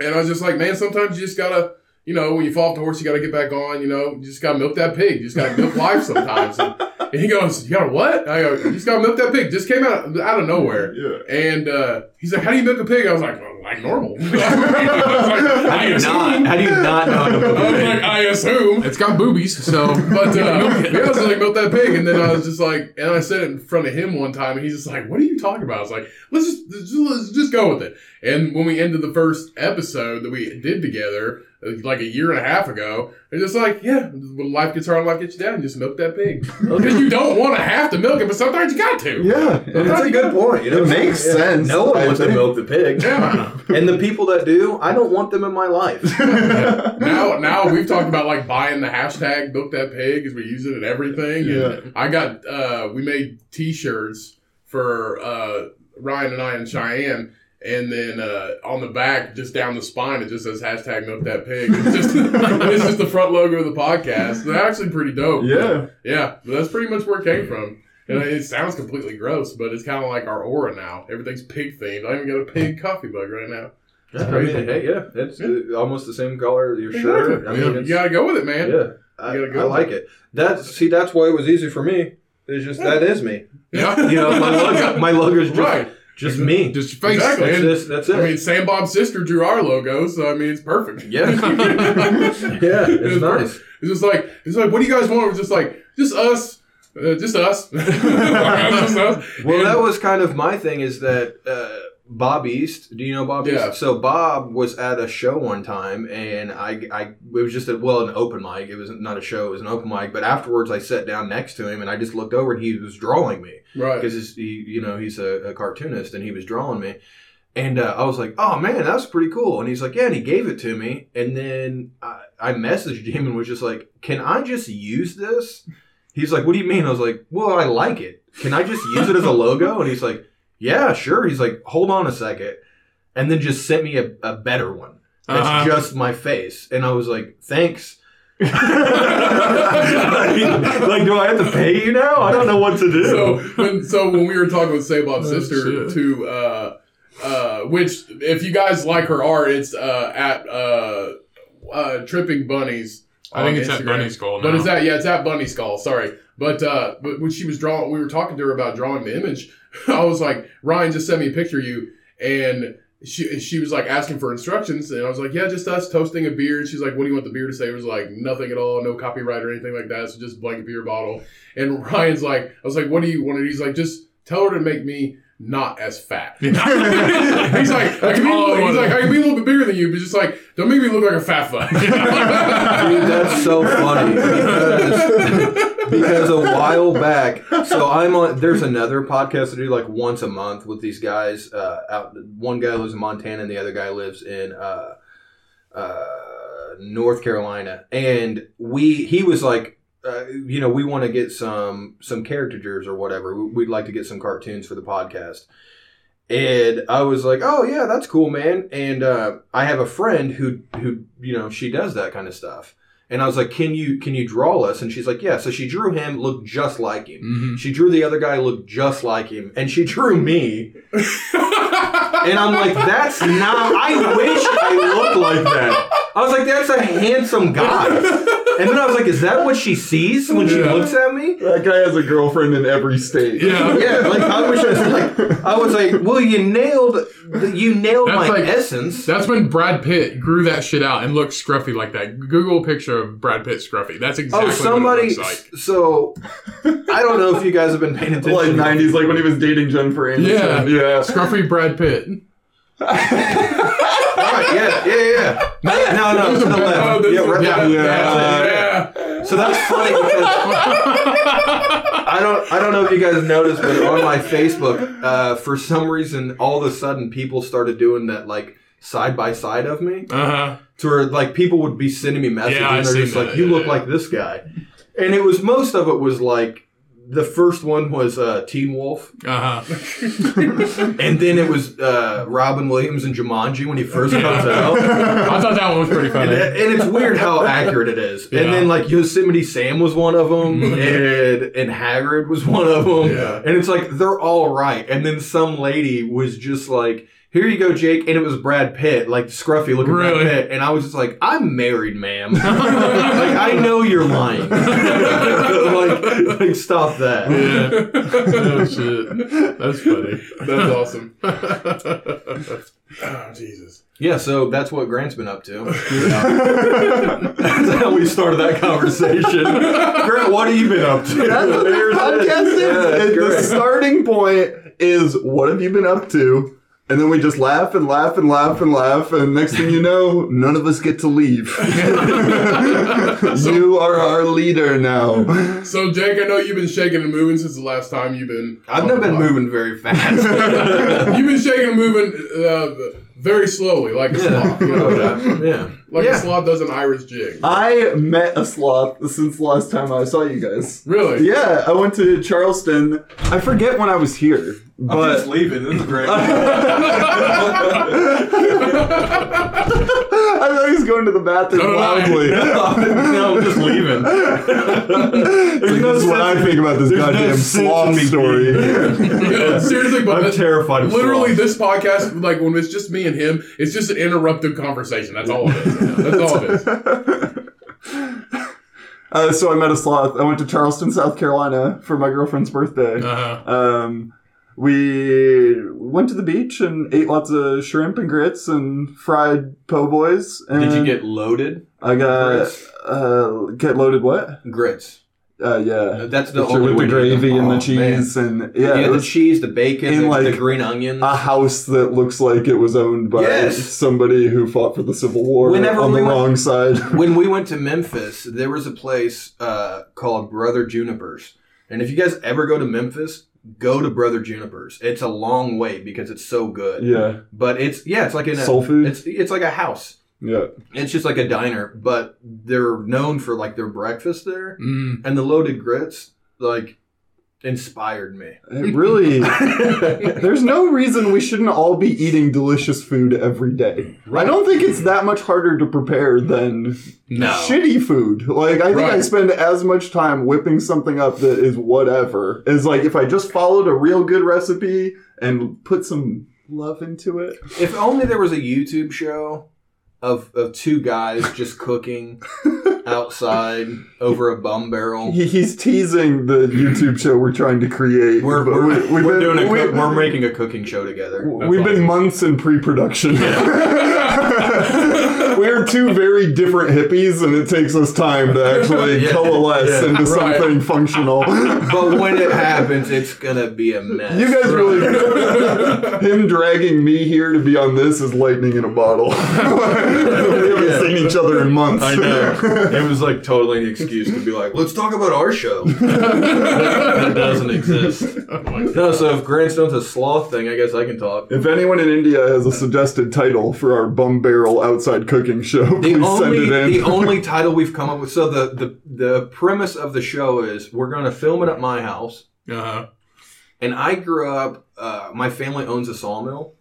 and I was just like, man, sometimes you just gotta. You know, when you fall off the horse, you got to get back on. You know, you just got to milk that pig. You just got to milk life sometimes. And, and he goes, you got to what? I go, you just got to milk that pig. Just came out out of nowhere. Yeah. And uh, he's like, how do you milk a pig? I was like, well, like normal. I was like, I assume. How do you not know how to milk a pig? I was like, I assume. It's got boobies, so. But uh, yeah, I was like, milk that pig. And then I was just like, and I said it in front of him one time, and he's just like, what are you talking about? I was like, let's just, just let's just go with it. And when we ended the first episode that we did together, like a year and a half ago, they're just like, yeah, when life gets hard, life gets you down, you just milk that pig. Because you don't want to have to milk it, but sometimes you got to. Yeah, that's a good point. You know, it makes yeah. sense. No one wants to milk the pig. Yeah. And the people that do, I don't want them in my life. Yeah. Now, now we've talked about like buying the hashtag milk that pig as we use it in everything. And yeah. I got, uh, we made t-shirts for uh, Ryan and I and Cheyenne. And then uh, on the back, just down the spine, it just says hashtag milk that pig. It's just, it's just the front logo of the podcast. They're actually pretty dope. Yeah. Yeah. But that's pretty much where it came from. And it sounds completely gross, but it's kind of like our aura now. Everything's pig themed. I even got a pig coffee mug right now. That's yeah, crazy. I mean, hey, yeah. It's yeah. almost the same color as your shirt. I mean, you got to go with it, man. Yeah. I, you gotta go I like it. it. That's, see, that's why it was easy for me. It's just, yeah. that is me. Yeah. You know, my logo, my logo's just... Right. Just me. Just face. Exactly. That's, this, that's it. I mean, Sandbomb's sister drew our logo, so I mean, it's perfect. Yeah. Yeah, it's nice. It's just like, it's like, what do you guys want? We're just like, just us. Uh, just us. Like, just us. Well, and that was kind of my thing is that uh, Bob East, do you know Bob East? Yeah. So Bob was at a show one time, and I, I it was just, a, well, an open mic. It was not a show. It was an open mic. But afterwards, I sat down next to him, and I just looked over, and he was drawing me. Right, because he, you know, he's a, a cartoonist, and he was drawing me, and uh, I was like, "Oh man, that's pretty cool." And he's like, "Yeah," and he gave it to me, and then I, I messaged him and was just like, "Can I just use this?" He's like, "What do you mean?" I was like, "Well, I like it. Can I just use it as a logo?" And he's like, "Yeah, sure." He's like, "Hold on a second," and then just sent me a, a better one. That's uh-huh. just my face, and I was like, "Thanks." I mean, like, do I have to pay you now? I don't know what to do. So when, so when we were talking with Sabob's oh, sister, shit. to uh, uh, which, if you guys like her art, it's uh, at uh, uh, Tripping Bunnies. I think it's Instagram. At Bunny Skull now. But it's at, yeah, it's at Bunny Skull. Sorry, but uh, but when she was drawing, we were talking to her about drawing the image. I was like, Ryan just sent me a picture of you, and She she was like asking for instructions, and I was like, yeah, just us toasting a beer. And she's like, what do you want the beer to say? It was like nothing at all, no copyright or anything like that. So just blank beer bottle. And Ryan's like, I was like, what do you want? And he's like, just tell her to make me not as fat. he's like, I can be, oh, he's like, I can be a little bit bigger than you, but just like, don't make me look like a fat fuck. Dude, that's so funny. Because, because a while back, so I'm on, there's another podcast I do like once a month with these guys. Uh, out, one guy lives in Montana and the other guy lives in uh, uh, North Carolina. And we, he was like, Uh, you know, we want to get some some caricatures or whatever. We'd like to get some cartoons for the podcast. And I was like, oh, yeah, that's cool, man. And uh, I have a friend who, who, you know, she does that kind of stuff. And I was like, can you can you draw us? And she's like, yeah. So she drew him, looked just like him. Mm-hmm. She drew the other guy, looked just like him. And she drew me. And I'm like, that's not, I wish I looked like that. I was like, that's a handsome guy. And then I was like, is that what she sees when yeah. she looks at me? That guy has a girlfriend in every state. Yeah. Yeah, like, I wish I was like, I was like, well, you nailed, you nailed that's my like, essence. That's when Brad Pitt grew that shit out and looked scruffy like that. Google a picture of Brad Pitt scruffy. That's exactly oh, somebody, what it looks like. So, I don't know if you guys have been paying attention. Like nineties, like when he was dating Jennifer Aniston. Yeah. yeah. Scruffy Brad Pitt. All right, yeah, yeah, yeah. No, no, no, no to the left. Yeah, right yeah, yeah, yeah. So that's funny because I don't I don't know if you guys noticed, but on my Facebook, uh, for some reason, all of a sudden, people started doing that like side by side of me, uh-huh. to where like people would be sending me messages, yeah, and they're just that. like, "You yeah. look like this guy," and it was most of it was like. The first one was uh, Teen Wolf. Uh-huh. And then it was uh, Robin Williams and Jumanji when he first comes yeah. out. I thought that one was pretty funny. And, and it's weird how accurate it is. Yeah. And then, like, Yosemite Sam was one of them. and, and Hagrid was one of them. Yeah. And it's like, they're all right. And then some lady was just like, "Here you go, Jake." And it was Brad Pitt, like scruffy looking really? Brad Pitt. And I was just like, "I'm married, ma'am." Like, I know you're lying. like, like, stop that. Yeah. Oh, shit. That's funny. That's awesome. Oh, Jesus. Yeah, so that's what Grant's been up to. Yeah. That's how we started that conversation. Grant, what have you been up to? That's what this podcast is. Yeah, and the starting point is, what have you been up to? And then we just laugh and laugh and laugh and laugh. And next thing you know, none of us get to leave. So, you are our leader now. So, Jake, I know you've been shaking and moving since the last time you've been... I've not been moving very fast. You've been shaking and moving uh, very slowly, like a sloth. You know that? Yeah. Like yeah. a sloth does an Irish jig. I met a sloth since the last time I saw you guys. Really? Yeah. I went to Charleston. I forget when I was here. But I'm just leaving. This is great. I thought he was going to the bathroom no, loudly. No, no, I'm just leaving. Like, no this is what I think about this goddamn no sloth story. Yeah, seriously, but I'm this, terrified of literally, sloth. This podcast, like when it's just me and him, it's just an interrupted conversation. That's all it is. That's all it is. Uh, so I met a sloth. I went to Charleston, South Carolina for my girlfriend's birthday. Uh-huh. Um... We went to the beach and ate lots of shrimp and grits and fried po' boys. And did you get loaded? I got uh, get loaded what? Grits. Uh, yeah, that's the it's only with the gravy and oh, the cheese man. and yeah, yeah the cheese, the bacon, and like the green onions. A house that looks like it was owned by yes. somebody who fought for the Civil War Whenever on we the went, wrong side. When we went to Memphis, there was a place uh, called Brother Juniper's, and if you guys ever go to Memphis. Go to Brother Juniper's. It's a long way because it's so good. Yeah. But it's, yeah, it's like in a... Soul food? It's, it's like a house. Yeah. It's just like a diner, but they're known for, like, their breakfast there. Mm. And the loaded grits, like... inspired me. It really. There's no reason we shouldn't all be eating delicious food every day. Right. I don't think it's that much harder to prepare than no. shitty food. Like, I think right. I spend as much time whipping something up that is whatever. It's like if I just followed a real good recipe and put some love into it. If only there was a YouTube show of of two guys just cooking. Outside, over a bum barrel. He, he's teasing the YouTube show we're trying to create. We're, we're, we, we've we're, been, doing a we, cook, we're making a cooking show together. That's we've awesome. been months in pre-production. Yeah. We're two very different hippies, and it takes us time to actually yeah. coalesce yeah. into right. something functional. But when it happens, it's going to be a mess. You guys really... Him dragging me here to be on this is lightning in a bottle. We haven't yeah. seen each other in months. I know. It was like totally an excuse to be like, let's talk about our show. That doesn't exist. No, so if Grant's does a sloth thing, I guess I can talk. If anyone in India has a suggested title for our bum barrel outside cooking show, the please only, send it in. The only title we've come up with. So the, the, the premise of the show is we're going to film it at my house. Uh-huh. And I grew up, uh, my family owns a sawmill.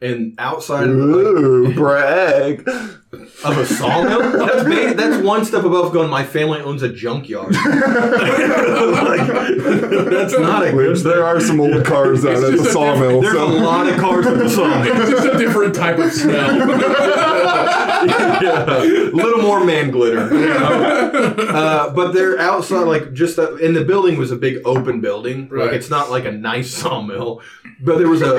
And outside of Ooh, like, brag. Of a sawmill? That's big, that's one step above going, my family owns a junkyard. Like, that's not a good thing. There are some old cars out at the sawmill. There's so. a lot of cars at the sawmill. It's just a different type of smell. Yeah. A little more man glitter. You know? uh, but they're outside, like, just, uh, and the building was a big open building. Right. Like, it's not like a nice sawmill. But there was a,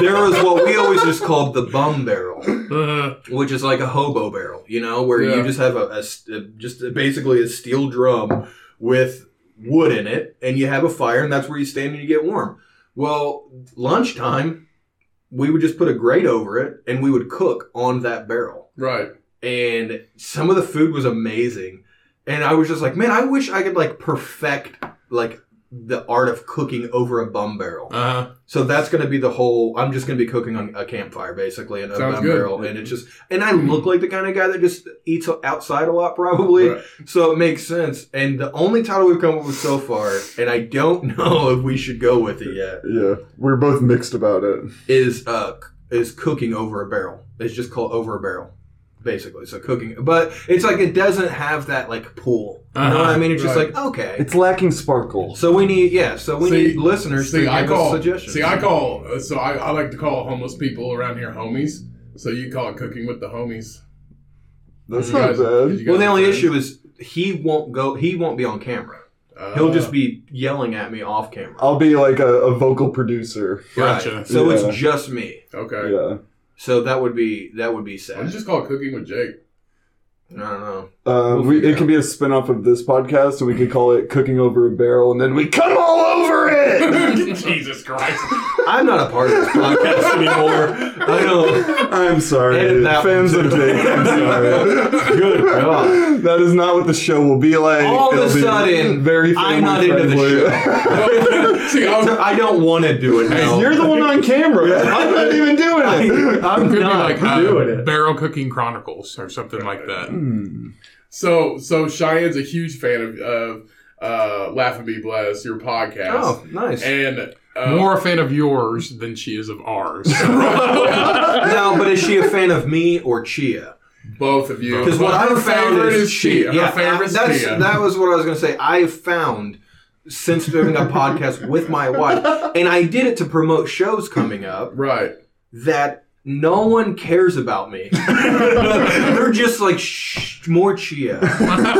there was what we always just called the bum barrel, uh-huh. which is like a hobo barrel, you know, where yeah. you just have a, a, a, just basically a steel drum with wood in it, and you have a fire, and that's where you stand and you get warm. Well, lunchtime... we would just put a grate over it, and we would cook on that barrel. Right. And some of the food was amazing. And I was just like, man, I wish I could like perfect like the art of cooking over a bum barrel. Uh-huh. So that's going to be the whole, I'm just going to be cooking on a campfire basically in a Sounds bum good. barrel. And it's just, and I look like the kind of guy that just eats outside a lot probably. Right. So it makes sense. And the only title we've come up with so far, and I don't know if we should go with it yet. Yeah. We're both mixed about it. Is, uh, is cooking over a barrel. It's just called over a barrel. Basically, so cooking, but it's like it doesn't have that like pull. You uh-huh. know what I mean? It's just right. like okay, it's lacking sparkle. So we need, yeah. So we see, need listeners see, to I give call, us suggestions. See, I call so I, I like to call homeless people around here homies. So you call it cooking with the homies. That's not guys, bad. Well, the friends? only issue is he won't go. He won't be on camera. Uh, He'll just be yelling at me off camera. I'll be like a, a vocal producer. Gotcha. Right. So yeah. It's just me. Okay. Yeah. So that would be that would be sad. Why don't you just call it Cooking with Jake? I don't know. Uh, we'll we, it out. could be a spinoff of this podcast, so we could call it Cooking Over a Barrel, and then we come all over it! Jesus Christ. I'm not a part of this podcast anymore. I don't. I'm sorry. Fans of Jake, I'm sorry. Good God. That is not what the show will be like. All It'll of a sudden, very I'm not friendly. into the show. See, I don't want to do it now. You're the one on camera. Yeah. I'm not even doing it. I, I'm not like, uh, doing it. Barrel Cooking Chronicles or something like that. Hmm. So, so Cheyenne's a huge fan of, of uh, Laugh and Be Blessed, your podcast. Oh, nice. And... Uh, more a fan of yours than she is of ours. No, but is she a fan of me or Chia? Both of you. Because what I've found is Chia. Yeah, I, that's, Chia. That was what I was going to say. I found, since doing a podcast with my wife, and I did it to promote shows coming up, right? That no one cares about me. They're just like, shh, more Chia.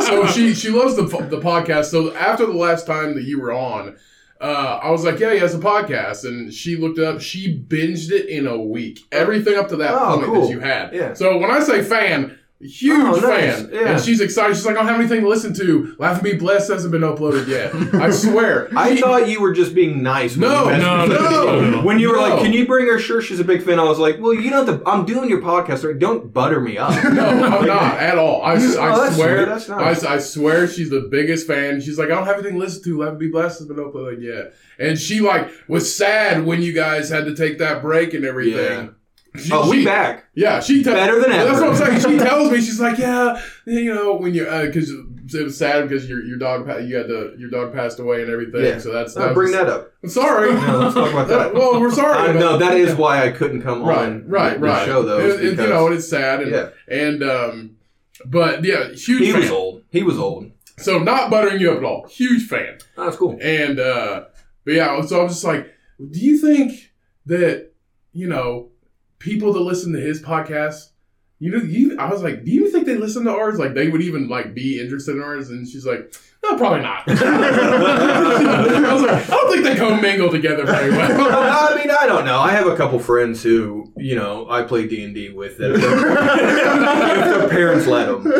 So she, she loves the, the podcast. So after the last time that you were on, Uh, I was like, yeah, he has a podcast. And she looked it up. She binged it in a week. Everything up to that oh, point cool. that you had. Yeah. So when I say fan, huge oh, nice. fan. Yeah. And she's excited. She's like, I don't have anything to listen to. Laugh and Be Blessed hasn't been uploaded yet. I swear. I she, thought you were just being nice. No, no, no, no. When you were no. like, can you bring her? Sure, she's a big fan. I was like, well, you don't have to. I'm doing your podcast. Right? Don't butter me up. No, I'm not at all. I, I oh, that's swear. That's nice. I, I swear she's the biggest fan. She's like, I don't have anything to listen to. Laugh and Be Blessed hasn't been uploaded yet. And she like was sad when you guys had to take that break and everything. Yeah. She, oh, we she, back. Yeah, she te- better than ever. That's what I'm saying. She tells me, she's like, yeah, you know, when you because uh, it was sad because your your dog you had the your dog passed away and everything. Yeah. So that's, that's uh, bring that up. I'm sorry. No, let's talk about that. Well, we're sorry. Uh, no, that is why I couldn't come right, on. Right, the, right, the show though. It, it, you know, it's sad and yeah. and um, but yeah, huge. He fan. was old. He was old. So not buttering you up at all. Huge fan. Oh, that's cool. And uh, but yeah, so I'm just like, do you think that you know? people that listen to his podcast, you know, you, I was like, do you think they listen to ours? Like, they would even, like, be interested in ours? And she's like, no, probably not. I was like, I don't think they co-mingle together very well. I mean, I don't know. I have a couple friends who, you know, I play D and D with that if their parents let them.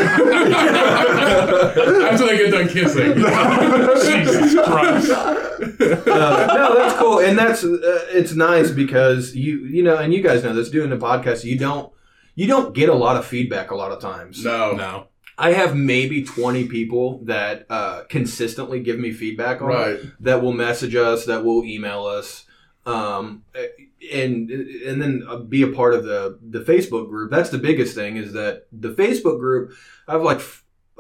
After they get done kissing. Jesus Christ. Uh, no, that's cool. And that's, uh, it's nice because, you you know, and you guys know this, doing the podcast, you don't, you don't get a lot of feedback a lot of times. No. No. I have maybe twenty people that uh, consistently give me feedback on right. that will message us, that will email us, um, and and then be a part of the, the Facebook group. That's the biggest thing is that the Facebook group, I have like,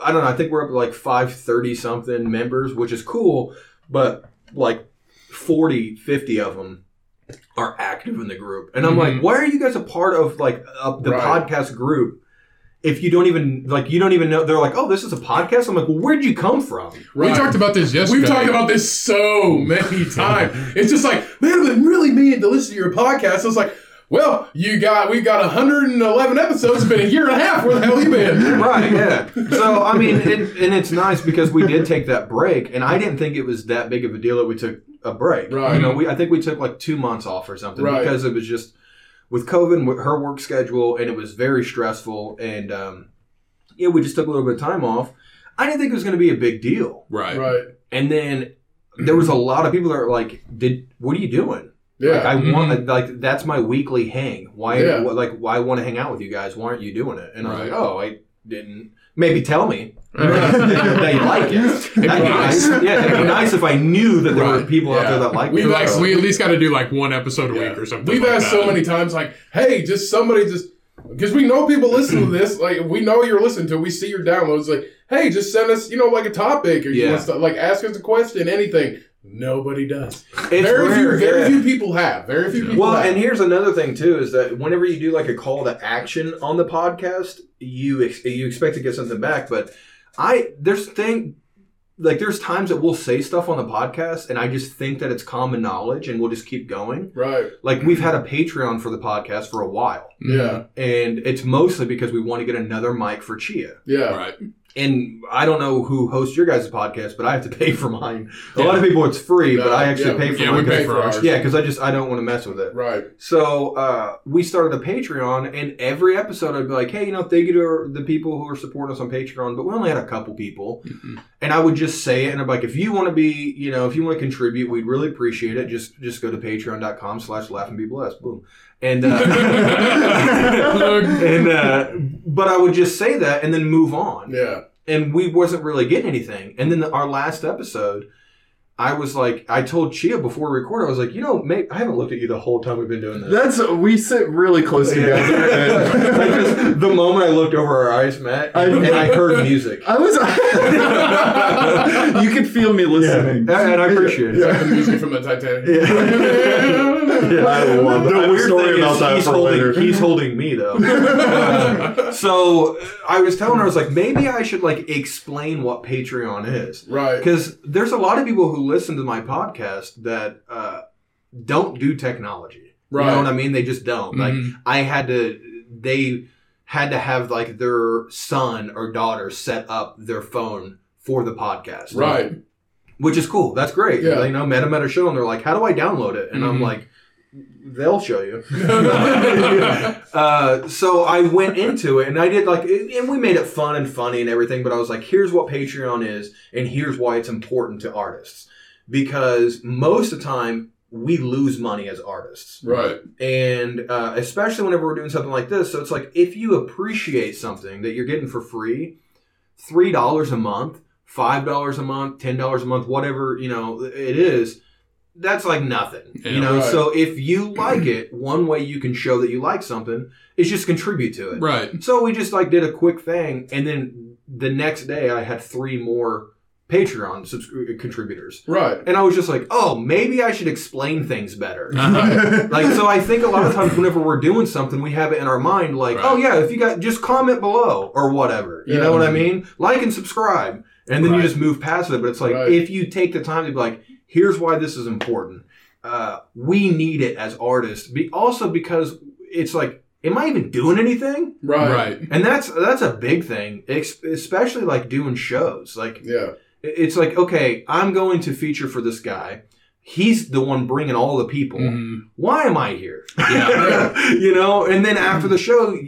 I don't know, I think we're up to like five thirty something members, which is cool, but like forty, fifty of them are active in the group. And I'm mm-hmm. like, why are you guys a part of like uh, the right. podcast group? If you don't even, like, you don't even know, they're like, oh, this is a podcast? I'm like, well, where'd you come from? Right. We talked about this yesterday. We've talked about this so many times. It's just like, man, I've been really meaning to listen to your podcast. I was like, well, you got, we've got one hundred eleven episodes. It's been a year and a half. Where the hell you been? Right, yeah. So, I mean, it, and it's nice because we did take that break, and I didn't think it was that big of a deal that we took a break. Right. You know, we I think we took, like, two months off or something right. because it was just... with COVID, with her work schedule, and it was very stressful, and um, yeah, we just took a little bit of time off. I didn't think it was going to be a big deal, right? Right. And then there was a lot of people that were like, "Did what are you doing? Yeah, like, I mm-hmm. want like that's my weekly hang. Why yeah. like why want to hang out with you guys? Why aren't you doing it?" And I was right. like, "Oh, I didn't. Maybe tell me that you like it. That'd be nice. nice. Yeah, it'd be nice if I knew that there right. were people yeah. out there that liked we it. Like, so we at least got to do like one episode a yeah. week or something. We've like asked that. so many times, like, hey, just somebody just. Because we know people listen to this. Like, we know you're listening to it. We see your downloads. Like, hey, just send us, you know, like a topic. Or yeah. you to, like, ask us a question, anything. Nobody does. It's very rare, few, very yeah. few people have. Very few people well, have. Well, and here's another thing, too, is that whenever you do, like, a call to action on the podcast, you ex- you expect to get something back. But I there's thing... Like, there's times that we'll say stuff on the podcast, and I just think that it's common knowledge, and we'll just keep going. Right. Like, we've had a Patreon for the podcast for a while. Yeah. And it's mostly because we want to get another mic for Chia. Yeah. Right. And I don't know who hosts your guys' podcast, but I have to pay for mine. A yeah. lot of people, it's free, no, but I actually yeah, pay for yeah, mine. Yeah, we pay for ours. Yeah, because I just, I don't want to mess with it. Right. So, uh, we started a Patreon, and every episode I'd be like, hey, you know, thank you to the people who are supporting us on Patreon, but we only had a couple people. Mm-hmm. And I would just say it, and I'm like, if you want to be, you know, if you want to contribute, we'd really appreciate it. Just just go to patreon.com slash laugh and be blessed. Boom. And, uh, and uh, but I would just say that and then move on. Yeah. And we wasn't really getting anything. And then the, our last episode, I was like, I told Chia before we recorded, I was like, you know, mate, I haven't looked at you the whole time we've been doing this. That's we sit really close together. Like just, the moment I looked over our eyes, Matt, I, and I heard music. I was. You could feel me listening, yeah, and I appreciate yeah. it. It's like the music from the Titanic. Yeah. Yeah, I love that. The weird story thing about is that he's, for holding, later. he's holding me, though. uh, so I was telling her, I was like, maybe I should like explain what Patreon is. Right. Because there's a lot of people who listen to my podcast that uh, don't do technology. Right. You know what I mean? They just don't. Mm-hmm. Like I had to, they had to have like their son or daughter set up their phone for the podcast. Right. Like, which is cool. That's great. Yeah. They, you know, met them at a show and they're like, how do I download it? And mm-hmm. I'm like, they'll show you. uh, so I went into it and I did like, and we made it fun and funny and everything, but I was like, here's what Patreon is and here's why it's important to artists. Because most of the time we lose money as artists. Right. And uh, especially whenever we're doing something like this. So it's like, if you appreciate something that you're getting for free, three dollars a month, five dollars a month, ten dollars a month, whatever, you know, it is. That's like nothing, yeah, you know? Right. So if you like it, one way you can show that you like something is just contribute to it. Right. So we just like did a quick thing. And then the next day I had three more Patreon subscri- contributors. Right. And I was just like, oh, maybe I should explain things better. Uh-huh. Like, so I think a lot of times whenever we're doing something, we have it in our mind like, right. oh yeah, if you got, just comment below or whatever. You yeah. know what I mean? Like and subscribe. And then right. you just move past it. But it's like, right. if you take the time to be like, here's why this is important. Uh, we need it as artists. Be also because it's like, am I even doing anything? Right. right. And that's that's a big thing, especially like doing shows. Like, yeah. it's like, okay, I'm going to feature for this guy. He's the one bringing all the people. Mm-hmm. Why am I here? Yeah. You know? And then after the show,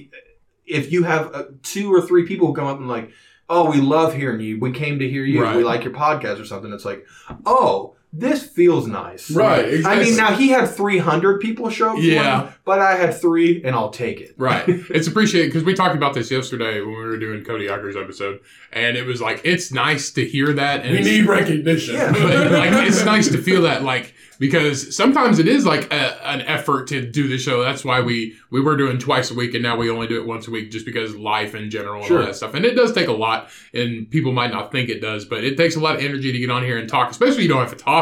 if you have two or three people who come up and like, oh, we love hearing you. We came to hear you. Right. We like your podcast or something. It's like, oh, this feels nice. Right. Exactly. I mean, now he had three hundred people show up yeah. for him, but I had three and I'll take it. Right. It's appreciated because we talked about this yesterday when we were doing Cody Eichert's episode and it was like, it's nice to hear that. And we need recognition. Yeah. Like, it's nice to feel that like, because sometimes it is like a, an effort to do the show. That's why we, we were doing twice a week and now we only do it once a week just because life in general and sure. all that stuff. And it does take a lot and people might not think it does, but it takes a lot of energy to get on here and talk, especially if you don't have a topic.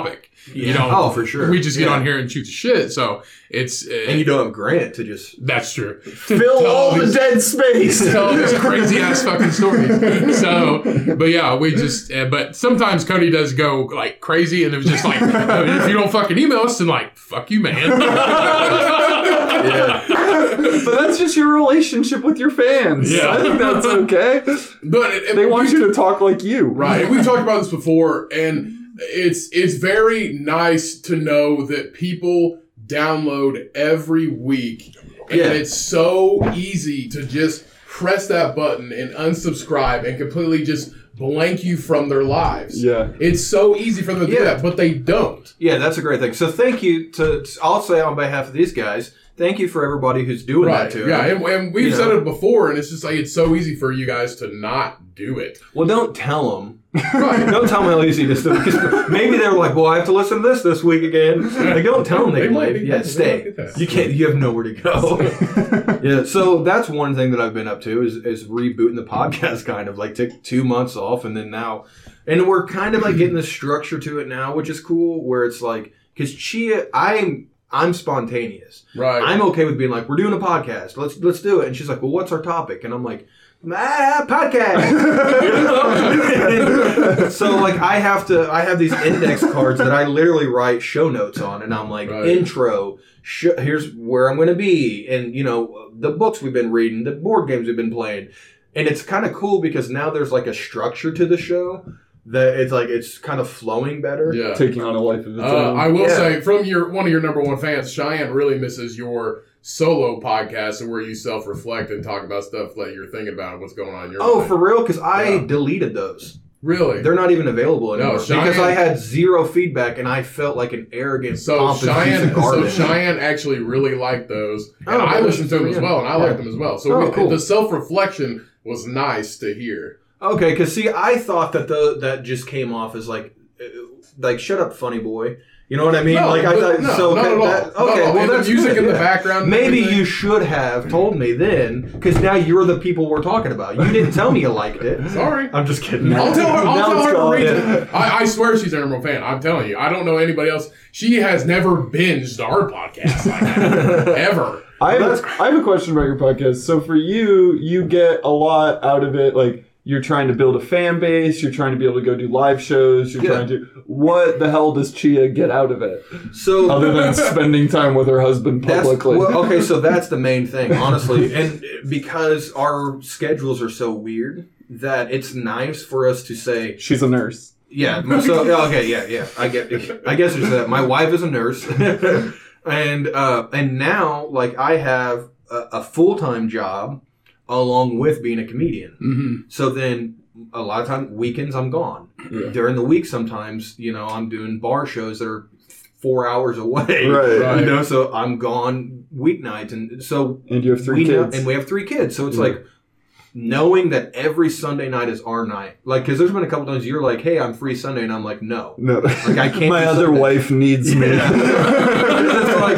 Yeah. You know, oh, for sure. We just get yeah. on here and shoot the shit. So it's. Uh, and you don't have Grant to just. That's true. Fill all the dead space. Tell this crazy ass fucking story. So, but yeah, we just. Uh, but sometimes Cody does go like crazy and it was just like, I mean, if you don't fucking email us, then like, fuck you, man. Yeah. But that's just your relationship with your fans. Yeah. I think that's okay. But it, it, they want you to talk like you. Right. We've talked about this before and. It's it's very nice to know that people download every week, and yeah. it's so easy to just press that button and unsubscribe and completely just blank you from their lives. Yeah, it's so easy for them to yeah. do that, but they don't. Yeah, that's a great thing. So thank you to, I'll say on behalf of these guys. thank you for everybody who's doing right. that to yeah. it. Yeah, and, and we've you said know. it before, and it's just like it's so easy for you guys to not do it. Well, don't tell them. Right. Don't tell them how easy this is. Because maybe they're like, well, I have to listen to this this week again. Like, don't tell them they, they can leave. Yeah, stay. You can't. You have nowhere to go. Yeah, so that's one thing that I've been up to is, is rebooting the podcast, kind of. Like, took two months off, and then now... And we're kind of, like, getting the structure to it now, which is cool, where it's like... Because Chia... I'm... I'm spontaneous. Right. I'm okay with being like, we're doing a podcast. Let's let's do it. And she's like, well, what's our topic? And I'm like, ah, podcast. So like I have to I have these index cards that I literally write show notes on, and I'm like right. intro. Sh- here's where I'm going to be, and you know the books we've been reading, the board games we've been playing, and it's kind of cool because now there's like a structure to the show. That it's like it's kind of flowing better, yeah. taking on a life of its uh, own. I will yeah. say, from your one of your number one fans, Cheyenne really misses your solo podcast where you self reflect and talk about stuff that you're thinking about and what's going on in your oh, life. For real? Because I yeah. deleted those. Really? They're not even available anymore. No, Cheyenne, because I had zero feedback and I felt like an arrogant, so Cheyenne, so Cheyenne actually really liked those. And oh, I listened to them as well, and I yeah. liked them as well. So oh, we, cool. the self reflection was nice to hear. Okay, because see, I thought that the that just came off as like, like shut up, funny boy. You know what I mean? No, like I thought. No, so not that, at all. That, okay, not well, all. And that's the music good, in yeah. the background. Maybe you should have told me then, because now you're the people we're talking about. You didn't tell me you liked it. Sorry, I'm just kidding. I'll tell her. I'll tell her to read it. I, I swear she's an Emerald fan. I'm telling you, I don't know anybody else. She has never binged our podcast like that ever. I have, I have a question about your podcast. So for you, you get a lot out of it, like. You're trying to build a fan base. You're trying to be able to go do live shows. You're yeah. trying to... What the hell does Chia get out of it? So other than spending time with her husband publicly. Well, okay, so that's the main thing, honestly. And because our schedules are so weird that it's nice for us to say... She's a nurse. Yeah. So okay, yeah, yeah. I get. I guess it's that. My wife is a nurse. and uh, and now, like, I have a, a full-time job. Along with being a comedian. Mm-hmm. So then a lot of times, weekends I'm gone. Yeah. During the week sometimes, you know, I'm doing bar shows that are four hours away. Right. right. You know, so I'm gone weeknights. And so and you have three kids. Know, and we have three kids. So it's yeah. like knowing that every Sunday night is our night. Like, because there's been a couple times you're like, hey, I'm free Sunday. And I'm like, no. No. Like, I can't. My other Sunday. Wife needs me. Like,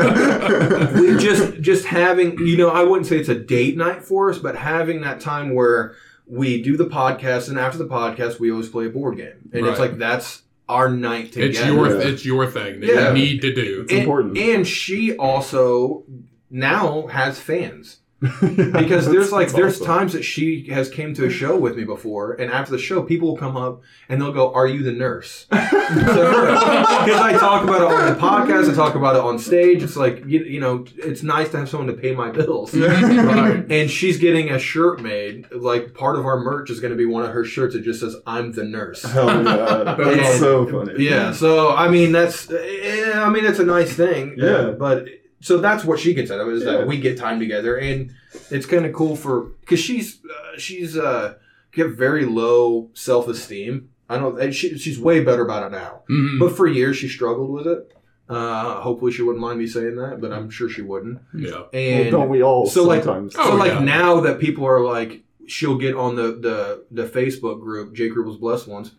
we just just having, you know, I wouldn't say it's a date night for us, but having that time where we do the podcast, and after the podcast we always play a board game, and right. it's like that's our night together. It's your yeah. it's your thing that yeah. you need to do. It's and, important. And she also now has fans. Because there's like there's awesome. Times that she has came to a show with me before, and after the show people will come up and they'll go, are you the nurse? Because I talk about it on the podcast, I talk about it on stage. It's like you, you know it's nice to have someone to pay my bills. Right. And she's getting a shirt made. Like part of our merch is going to be one of her shirts that just says I'm the nurse. Hell yeah. That's so funny. Yeah, so I mean that's I mean it's a nice thing. Yeah, uh, but so that's what she gets out of it, is yeah. that we get time together. And it's kind of cool for... Because she's uh, she's uh, got very low self-esteem. I don't, and she, she's way better about it now. Mm-hmm. But for years, she struggled with it. Uh, hopefully, she wouldn't mind me saying that, but I'm sure she wouldn't. Yeah. And well, don't we all so sometimes. Like, so, oh, like, yeah. now that people are like... She'll get on the, the, the Facebook group, Jake Grubbs Blessed Ones.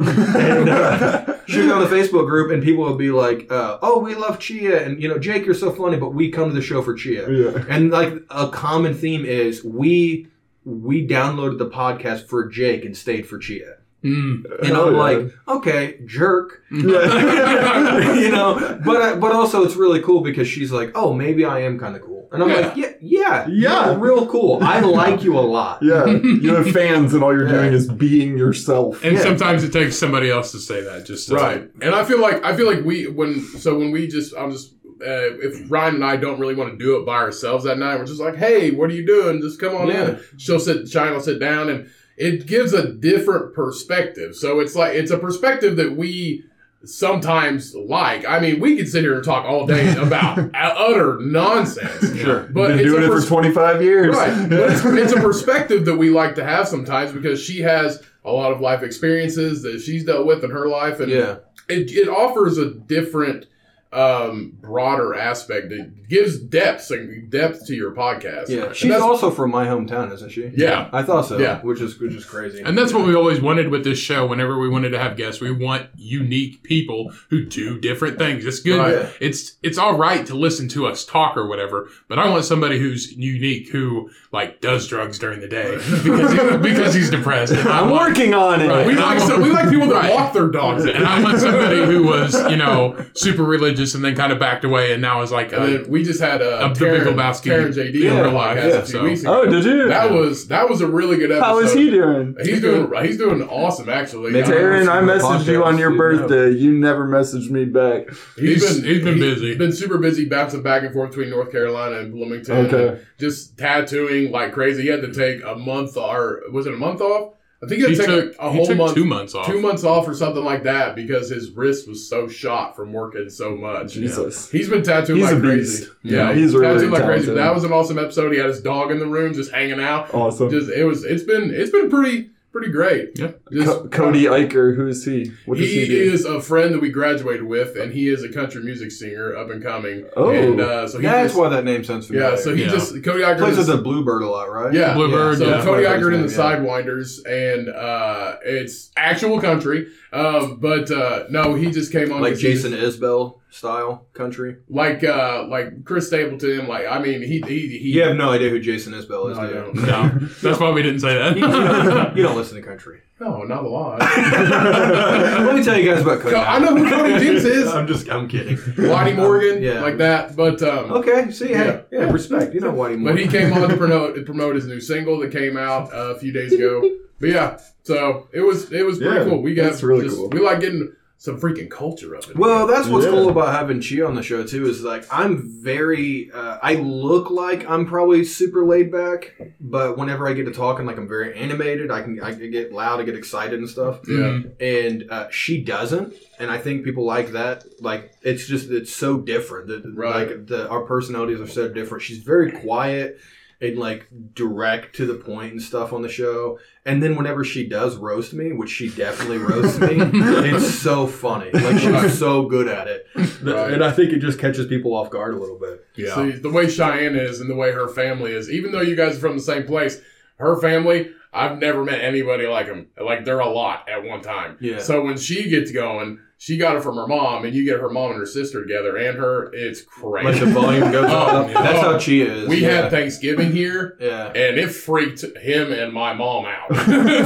And uh, she'll get on the Facebook group, and people will be like, uh, oh, we love Chia. And, you know, Jake, you're so funny, but we come to the show for Chia. Yeah. And, like, a common theme is we we downloaded the podcast for Jake and stayed for Chia. Mm. And oh, I'm yeah. like, okay, jerk. You know, but but also it's really cool because she's like, oh, maybe I am kind of cool. And I'm yeah. like, yeah, yeah, yeah, real cool. I like you a lot. Yeah, you have fans, and all you're yeah. doing is being yourself. And yeah. sometimes it takes somebody else to say that, just to right. Like, and I feel like I feel like we when so when we just I'm just uh, if Ryan and I don't really want to do it by ourselves that night, we're just like, hey, what are you doing? Just come on yeah. in. She'll sit, Cheyenne will sit down and. It gives a different perspective. So it's like, it's a perspective that we sometimes like. I mean, we can sit here and talk all day about utter nonsense. Sure. But Been it's doing a pers- it for twenty-five years. Right. But it's, it's a perspective that we like to have sometimes because she has a lot of life experiences that she's dealt with in her life. And yeah. it, it offers a different um, broader aspect. It gives depth, like depth to your podcast. Yeah, she's also from my hometown, isn't she? Yeah, I thought so. Yeah, which is which is crazy. And that's what we always wanted with this show. Whenever we wanted to have guests, we want unique people who do different things. It's good. Right. Yeah. It's it's all right to listen to us talk or whatever, but I want somebody who's unique, who like does drugs during the day because, he, because he's depressed. And I'm want, working on it. Right, we like so, we like people right. that walk their dogs, and I want somebody who was you know super religious. And then kind of backed away, and now is like a, and we just had a, a Taryn, the Taryn J D yeah, on our podcast yeah. a few weeks ago. Oh, did you? That was that was a really good episode. How is he doing? He's doing he's doing awesome, actually. Taryn, I messaged you on your birthday. You never messaged me back. He's, he's been he's been he's busy. Been super busy, bouncing back and forth between North Carolina and Bloomington. Okay. Just tattooing like crazy. He had to take a month or was it a month off? I think he, he took, took a whole took month, two months off, two months off, or something like that, because his wrist was so shot from working so much. Jesus, you know? He's been tattooed like crazy. Yeah, he's, he's really tattooed like crazy. That was an awesome episode. He had his dog in the room, just hanging out. Awesome. Just it was. It's been. It's been pretty. Pretty great. Yeah. Just, Co- Cody Eichert, who is he? What does he, he do? He is a friend that we graduated with, and he is a country music singer, up and coming. Oh, and, uh, so he that's just, why that name sounds familiar. Yeah, so he yeah. just Cody Eichert plays with the Bluebird a lot, right? Yeah, Bluebird. Yeah. So yeah. Cody Eichert and the yeah. Sidewinders, and uh, it's actual country. Um, but uh, no, he just came on like Jason Isbell style country, like uh, like Chris Stapleton. Like I mean, he he. he you have no idea who Jason Isbell is, no, do you? No, that's why we didn't say that. You don't, you don't listen to country. No, not a lot. Let me tell you guys about Cody. Co- I know who Cody Jinks is. I'm just, I'm kidding. Whitey Morgan, yeah. like that. But um, okay, see, hey, yeah, yeah, respect. You know Whitey Morgan. But he came on to promote promote his new single that came out uh, a few days ago. But yeah, so it was it was pretty yeah, cool. We got really just, cool. We like getting some freaking culture of it. Well, that's what's yeah. cool about having Chi on the show too. Is like I'm very, uh, I look like I'm probably super laid back, but whenever I get to talking, like I'm very animated. I can I can get loud, I get excited and stuff. Yeah. And uh, she doesn't, and I think people like that. Like it's just it's so different. The, right. Like the, our personalities are so different. She's very quiet and like direct to the point and stuff on the show. And then whenever she does roast me, which she definitely roasts me, it's so funny. Like she's so good at it. Right. And I think it just catches people off guard a little bit. Yeah. See, the way Cheyenne is and the way her family is, even though you guys are from the same place, her family, I've never met anybody like them. Like they're a lot at one time. Yeah. So when she gets going, she got it from her mom, and you get her mom and her sister together, and her, it's crazy. Like the volume goes up. Um, That's um, how she is. We yeah. had Thanksgiving here, yeah. and it freaked him and my mom out.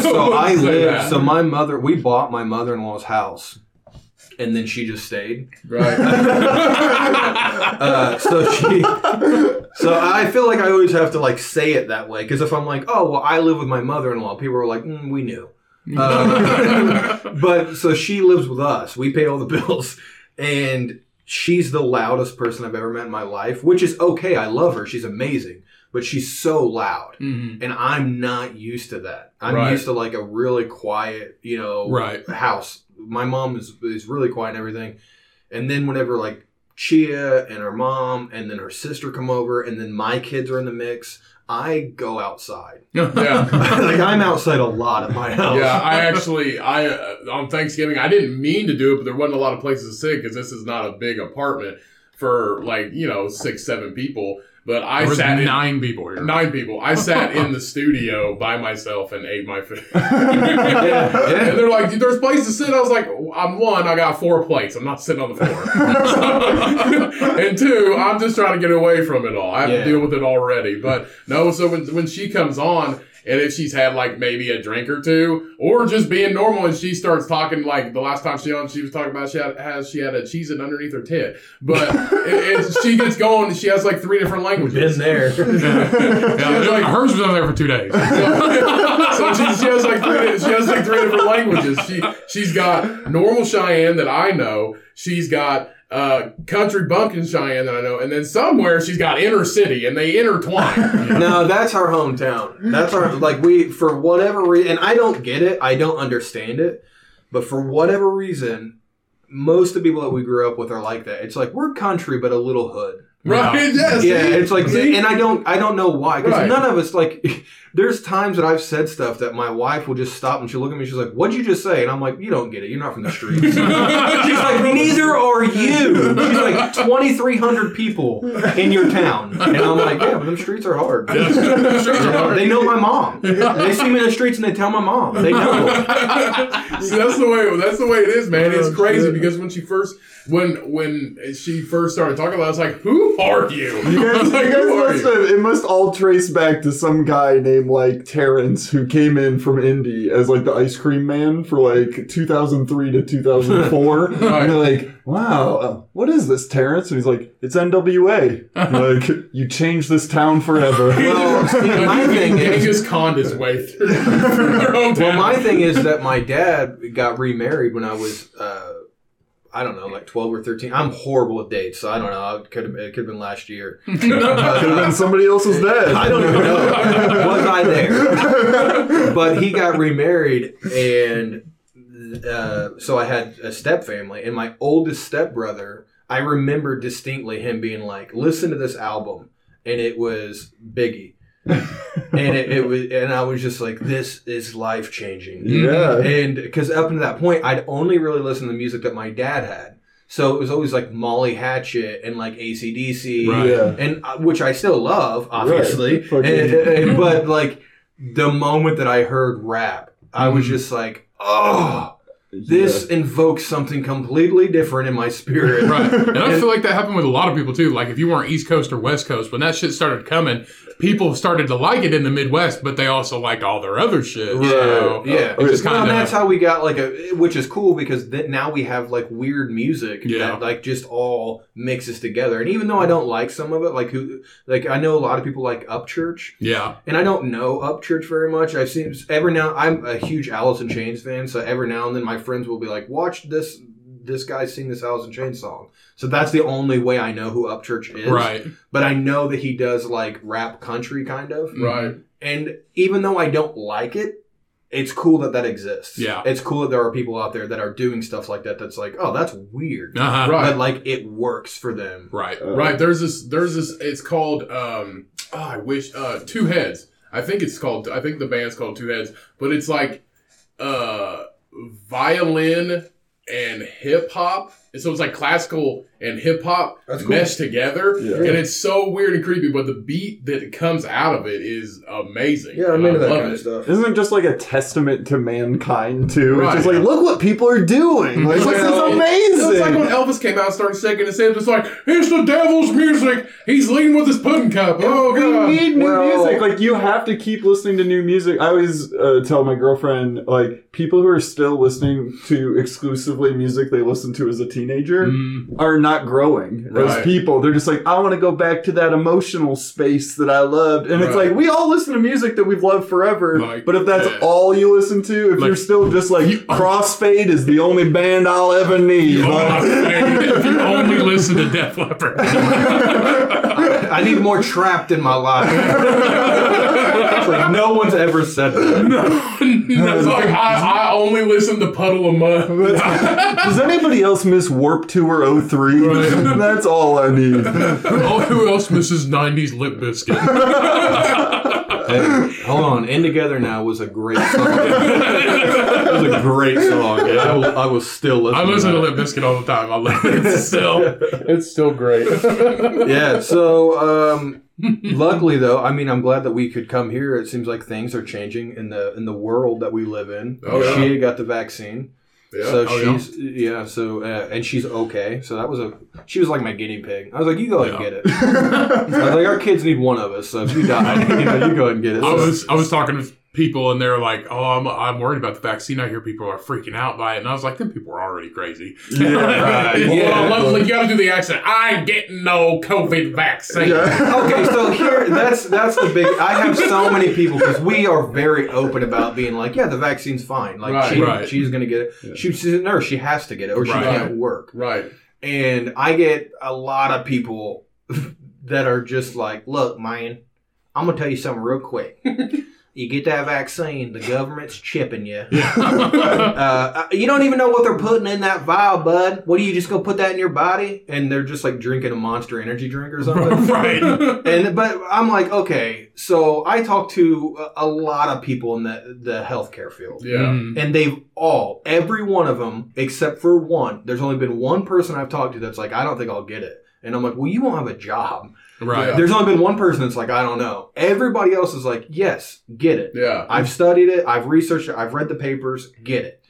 so I live, so my mother, we bought my mother-in-law's house, and then she just stayed. Right. uh, so she, so I feel like I always have to like say it that way, because if I'm like, oh, well, I live with my mother-in-law, people are like, mm, we knew. uh, but so she lives with us. We pay all the bills, and she's the loudest person I've ever met in my life, which is okay. I love her. She's amazing, but she's so loud, mm-hmm. and I'm not used to that. I'm right. used to like a really quiet, you know, right. house. My mom is is really quiet and everything, and then whenever like Chia and her mom and then her sister come over, and then my kids are in the mix, I go outside. Yeah. Like, I'm outside a lot at my house. Yeah, I actually, I uh, on Thanksgiving, I didn't mean to do it, but there wasn't a lot of places to sit because this is not a big apartment for, like, you know, six, seven people. But I there sat was nine in, people here. Nine people. I sat in the studio by myself and ate my food. yeah, yeah. And they're like, "There's places to sit." I was like, "I'm one. I got four plates. I'm not sitting on the floor." And two, I'm just trying to get away from it all. I have yeah. to deal with it already. But no. So when when she comes on. And if she's had, like, maybe a drink or two, or just being normal, and she starts talking, like, the last time she on, she was talking about she had, has, she had a Cheez-It underneath her tit. But it, it, she gets going, and she has, like, three different languages. Been there. yeah. Yeah, was like, hers was on there for two days. So she, she, has like three, she has, like, three different languages. She, she's got normal Cheyenne that I know. She's got... Uh, country bumpkin Cheyenne that I know, and then somewhere she's got inner city, and they intertwine. You know? No, that's her hometown. That's our like we for whatever reason. And I don't get it. I don't understand it. But for whatever reason, most of the people that we grew up with are like that. It's like we're country, but a little hood. Right. Wow. Yes. Yeah. See? It's like, see? And I don't, I don't know why, because right. none of us like. There's times that I've said stuff that my wife will just stop and she'll look at me. She's like, "What'd you just say?" And I'm like, "You don't get it. You're not from the streets." She's like, "Neither are you." She's like, twenty-three hundred people in your town. And I'm like, "Yeah, but them streets are hard." Yeah. Streets are hard. They know my mom. They see me in the streets and they tell my mom. They know. See, that's the way. That's the way it is, man. It's crazy because when she first, when when she first started talking about it, I was like, "Who are you?" You guys, like, you who are must you? Have, it must all trace back to some guy named, like, Terrence, who came in from Indy as, like, the ice cream man for, like, two thousand three to two thousand four. Right. And they're like, "Wow, uh, what is this, Terrence?" And he's like, "It's N W A. Like, you changed this town forever." Well, see, my thing is... He just conned his way through. Well, my thing is that my dad got remarried when I was... Uh, I don't know, like twelve or thirteen. I'm horrible with dates, so I don't know. It could have, it could have been last year. It could have been somebody else's dad. I don't even know. Was I there? But he got remarried, and uh, so I had a stepfamily. And my oldest stepbrother, I remember distinctly him being like, "Listen to this album." And it was Biggie. And it, it was, and I was just like, "This is life changing." Yeah. And because up until that point, I'd only really listened to the music that my dad had, so it was always like Molly Hatchet and like A C D C, right. Yeah. And uh, which I still love, obviously. Right. And, and, but like the moment that I heard rap, I was just like, "Oh." This yeah. invokes something completely different in my spirit. Right. And I feel like that happened with a lot of people, too. Like, if you weren't East Coast or West Coast, when that shit started coming, people started to like it in the Midwest, but they also liked all their other shit. Right. So, yeah. Uh, it just kinda... well, that's how we got, like, a, which is cool, because th- now we have, like, weird music yeah. that, like, just all mixes together. And even though I don't like some of it, like, who, like I know a lot of people like Upchurch. Yeah. And I don't know Upchurch very much. I've seen, every now, I'm a huge Alice in Chains fan, so every now and then my friends will be like, "Watch this this guy sing this Alice in Chains song." So that's the only way I know who Upchurch is. Right. But I know that he does like rap country kind of. Right. And even though I don't like it, it's cool that that exists. Yeah. It's cool that there are people out there that are doing stuff like that that's like, "Oh, that's weird." Uh-huh. Right. But like it works for them. Right. Uh, right. There's this there's this it's called um oh, I wish uh Two Heads. I think it's called I think the band's called Two Heads, but it's like uh violin and hip hop, and so it's like classical and hip hop cool. meshed together, yeah. and it's so weird and creepy. But the beat that comes out of it is amazing. Yeah, I'm into that kind it. of stuff. Isn't it just like a testament to mankind too? Right. It's just like, look what people are doing. Like, this know, is amazing. It's like when Elvis came out and started shaking his head. It's like, "It's the devil's music. He's leaning with his pudding cup." Oh god, we need new well, music. Like you have to keep listening to new music. I always uh, tell my girlfriend, like, people who are still listening to exclusively music they listen to as a teenager mm. are not growing right. as people. They're just like, "I want to go back to that emotional space that I loved." And right. it's like, we all listen to music that we've loved forever. Like, but if that's yeah. all you listen to, if like, you're still just like, you, Crossfade is the only band I'll ever need. You, like, if you only listen to Def Leppard. I need more Trapped in my life. Like, no one's ever said that. No, no. It's like, I, I only listen to Puddle of Mud. Does anybody else miss Warped Tour oh three? Right. That's all I need. Oh, who else misses nineties Limp Bizkit? Hey, hold on. "In Together Now" was a great song. It was a great song. Yeah, I, will, I will still listen I listen to, to Limp Bizkit all the time. I love it. It's still, it's still great. Yeah, so... Um, luckily, though, I mean, I'm glad that we could come here. It seems like things are changing in the in the world that we live in. Oh, yeah. She got the vaccine, yeah. so oh, she's yeah. yeah so uh, and she's okay. So that was a she was like my guinea pig. I was like, "You go ahead yeah. and get it." I was like, "Our kids need one of us. So if you die, you know, you go ahead and get it." So, I was I was talking to people and they're like, "Oh, I'm I'm worried about the vaccine. I hear people are freaking out by it." And I was like, "Them people are already crazy." Yeah, right. Well, yeah. Lovely. You gotta do the accent. "I ain't getting no COVID vaccine." Yeah. Okay, so here that's that's the big. I have so many people because we are very open about being like, "Yeah, the vaccine's fine. Like right, she, right. she's gonna get it. Yeah. She, she's a nurse. She has to get it, or she right. can't work." Right. And I get a lot of people that are just like, "Look, man, I'm gonna tell you something real quick." You get that vaccine, the government's chipping you. uh, you don't even know what they're putting in that vial, bud. What do you just go put that in your body? And they're just like drinking a Monster Energy drink or something. Right. And but I'm like, okay. So I talk to a lot of people in the, the healthcare field. Yeah. Mm-hmm. And they've all, every one of them, except for one, there's only been one person I've talked to that's like, I don't think I'll get it. And I'm like, well, you won't have a job. Right. Yeah. There's only been one person that's like, I don't know. Everybody else is like, yes, get it. Yeah. I've studied it. I've researched it. I've read the papers. Get it.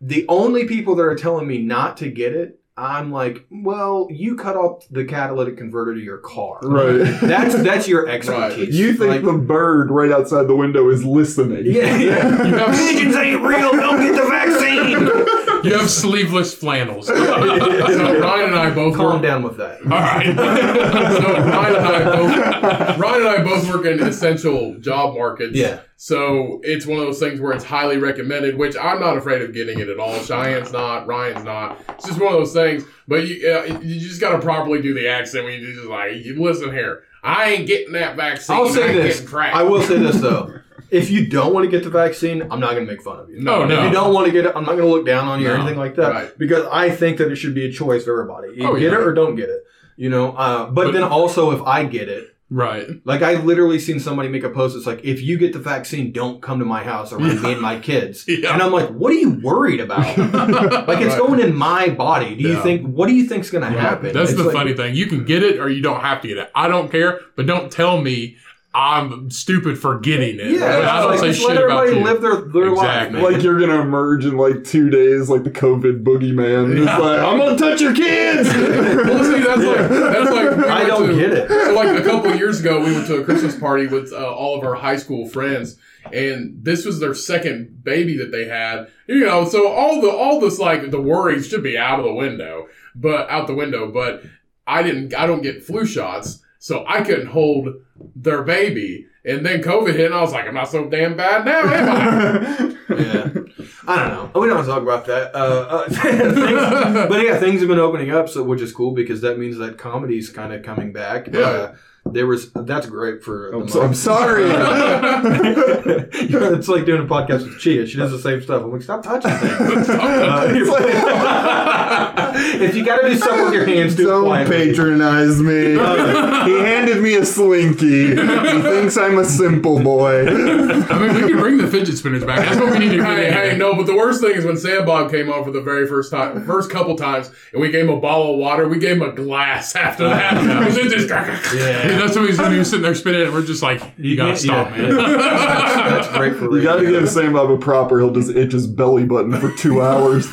The only people that are telling me not to get it, I'm like, well, you cut off the catalytic converter to your car. Right. That's that's your expertise. Right. You think like, the bird right outside the window is listening. Yeah. yeah. You have pigeons ain't real. Don't get the vaccine. You have sleeveless flannels. So Ryan and I both Calm work. down with that. All right. So Ryan and I both Ryan and I both work in essential job markets. Yeah. So it's one of those things where it's highly recommended, which I'm not afraid of getting it at all. Cheyenne's not. Ryan's not. It's just one of those things. But you uh, you just got to properly do the accent when you do just like, you listen here. I ain't getting that vaccine. I'll say I ain't this. Getting cracked. I will say this, though. If you don't want to get the vaccine, I'm not going to make fun of you. No, no. If you don't want to get it, I'm not going to look down on you no, or anything like that. Right. Because I think that it should be a choice for everybody. You oh, get yeah. it or don't get it. You know. Uh, but, but then also, if I get it. Right. Like, I literally seen somebody make a post that's like, if you get the vaccine, don't come to my house around yeah. me and my kids. Yeah. And I'm like, what are you worried about? Like, it's right. going in my body. Do yeah. you think, what do you think's going to yeah. happen? That's it's the like, funny thing. You can get it or you don't have to get it. I don't care, but don't tell me I'm stupid for getting it. Yeah, I don't like, say shit about you. Let everybody live their, their exactly. life. Like you're going to emerge in like two days like the COVID boogeyman. It's yeah. like, I'm going to touch your kids. Well, see, that's yeah. like, that's like we I don't to, get it. So like a couple years ago, we went to a Christmas party with uh, all of our high school friends. And this was their second baby that they had. You know, so all the all this like the worries should be out of the window. But out the window. But I didn't. I don't get flu shots. So I couldn't hold their baby. And then COVID hit, and I was like, I'm not so damn bad now, am I? Yeah. I don't know. We don't want to talk about that. Uh, uh, things, but yeah, things have been opening up, so which is cool because that means that comedy's kind of coming back. Yeah. Uh, there was that's great for. The I'm, so, I'm sorry. It's like doing a podcast with Chia. She does the same stuff. I'm like, stop touching things. uh, if you got to do stuff with your hands, do don't it patronize me. Uh, he handed me a slinky. He thinks I'm a simple boy. I mean, we can bring the fidget spinners back. That's what we need to do. Hey, hey, no, but the worst thing is when Sandbomb came on for the very first time, first couple times, and we gave him a bottle of water. We gave him a glass after that. It just yeah. And that's what he's doing. He's sitting there spinning it, and we're just like, you gotta yeah, stop, yeah. man. That's, that's great for you. You gotta give Sandbomb a proper, he'll just itch his belly button for two hours.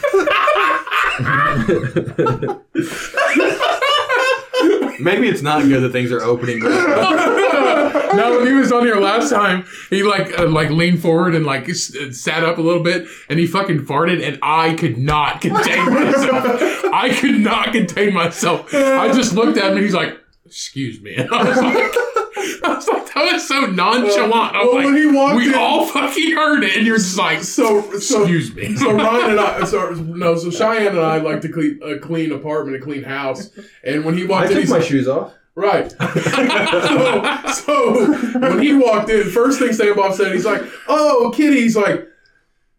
Maybe it's not good that things are opening. No, when he was on here last time, he like uh, like leaned forward and like s- sat up a little bit, and he fucking farted, and I could not contain myself. I could not contain myself. I just looked at him, and he's like, excuse me. And I was like, I was like, that was so nonchalant. I was well, like, when he walked we in, all fucking heard it, and you're just like, so, so excuse me. So Ryan and I, so no, so Cheyenne and I like to clean a clean apartment, a clean house, and when he walked I in, I took my like, shoes off. Right. so, so when he walked in, first thing Sandbomb said, he's like, oh, kitty. He's like,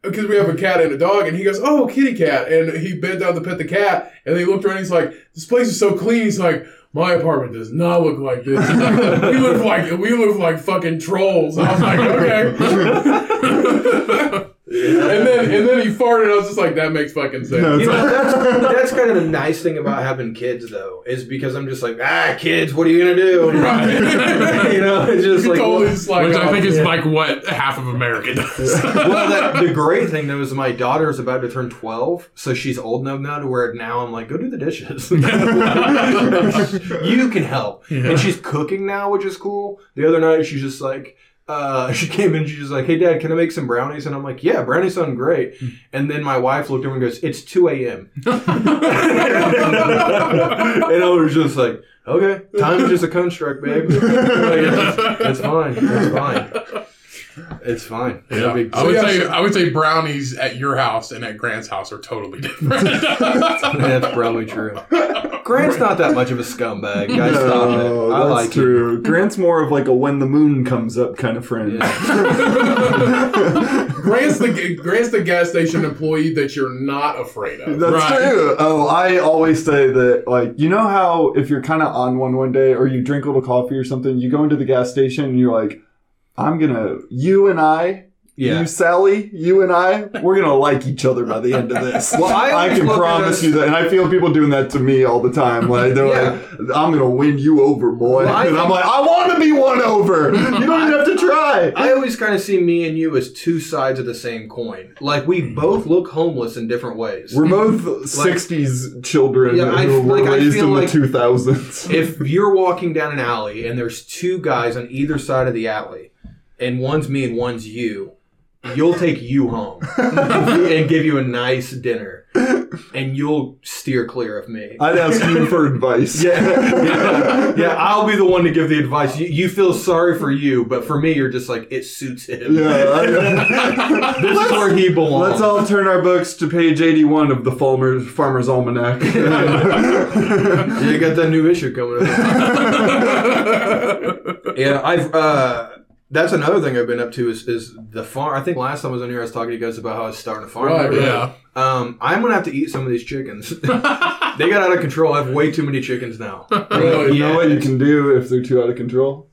because we have a cat and a dog. And he goes, oh, kitty cat. And he bent down to pet the cat. And they looked around. He's like, this place is so clean. He's like, my apartment does not look like this. Like, we look like we look like fucking trolls. I was like, okay. And then and then he farted. And I was just like, that makes fucking sense. No, you know, that's, that's kind of the nice thing about having kids, though, is because I'm just like, ah, kids, what are you gonna do? Right. You know, it's just like, totally well, like which oh, I think is yeah. like what half of America does. Well, that, the great thing though is my daughter's about to turn twelve, so she's old enough now to where now I'm like, go do the dishes. You can help, yeah. And she's cooking now, which is cool. The other night she's just like. Uh, she came in, she was like, hey, Dad, can I make some brownies? And I'm like, yeah, brownies sound great. And then my wife looked at me and goes, it's two a.m. And I was just like, okay, time is just a construct, babe. Like, it's, it's fine, it's fine. It's fine. It's yeah. big, I would say I would say brownies at your house and at Grant's house are totally different. That's probably true. Grant's not that much of a scumbag. Guys, no, stop it. I that's like true. It. Grant's more of like a when the moon comes up kind of friend. Yeah. Grant's the Grant's the gas station employee that you're not afraid of. That's right. True. Oh, I always say that. Like, you know how if you're kind of on one one day or you drink a little coffee or something, you go into the gas station and you're like, I'm gonna, you and I, yeah. you Sally, you and I, we're gonna like each other by the end of this. Well, I, I can promise us. You that, and I feel people doing that to me all the time. Like they're yeah. like, I'm gonna win you over, boy, well, and I'm like, I want to be won over. You don't even have to try. I always kind of see me and you as two sides of the same coin. Like we both look homeless in different ways. We're both like, sixties children yeah, who I, were like, raised in like the two thousands. If you're walking down an alley and there's two guys on either side of the alley. And one's me and one's you, you'll take you home and give you a nice dinner. And you'll steer clear of me. I'd ask you for advice. Yeah, yeah, yeah, I'll be the one to give the advice. You, you feel sorry for you, but for me, you're just like, it suits him. Yeah, I, this is where he belongs. Let's all turn our books to page eighty-one of the Farmer's, Farmer's Almanac. You got that new issue coming up. Yeah, I've... Uh, That's another thing I've been up to is, is the farm. I think last time I was on here, I was talking to you guys about how I was starting a farm. Right, yeah. Um, I'm going to have to eat some of these chickens. They got out of control. I have way too many chickens now. Really? You yeah. know what you can do if they're too out of control?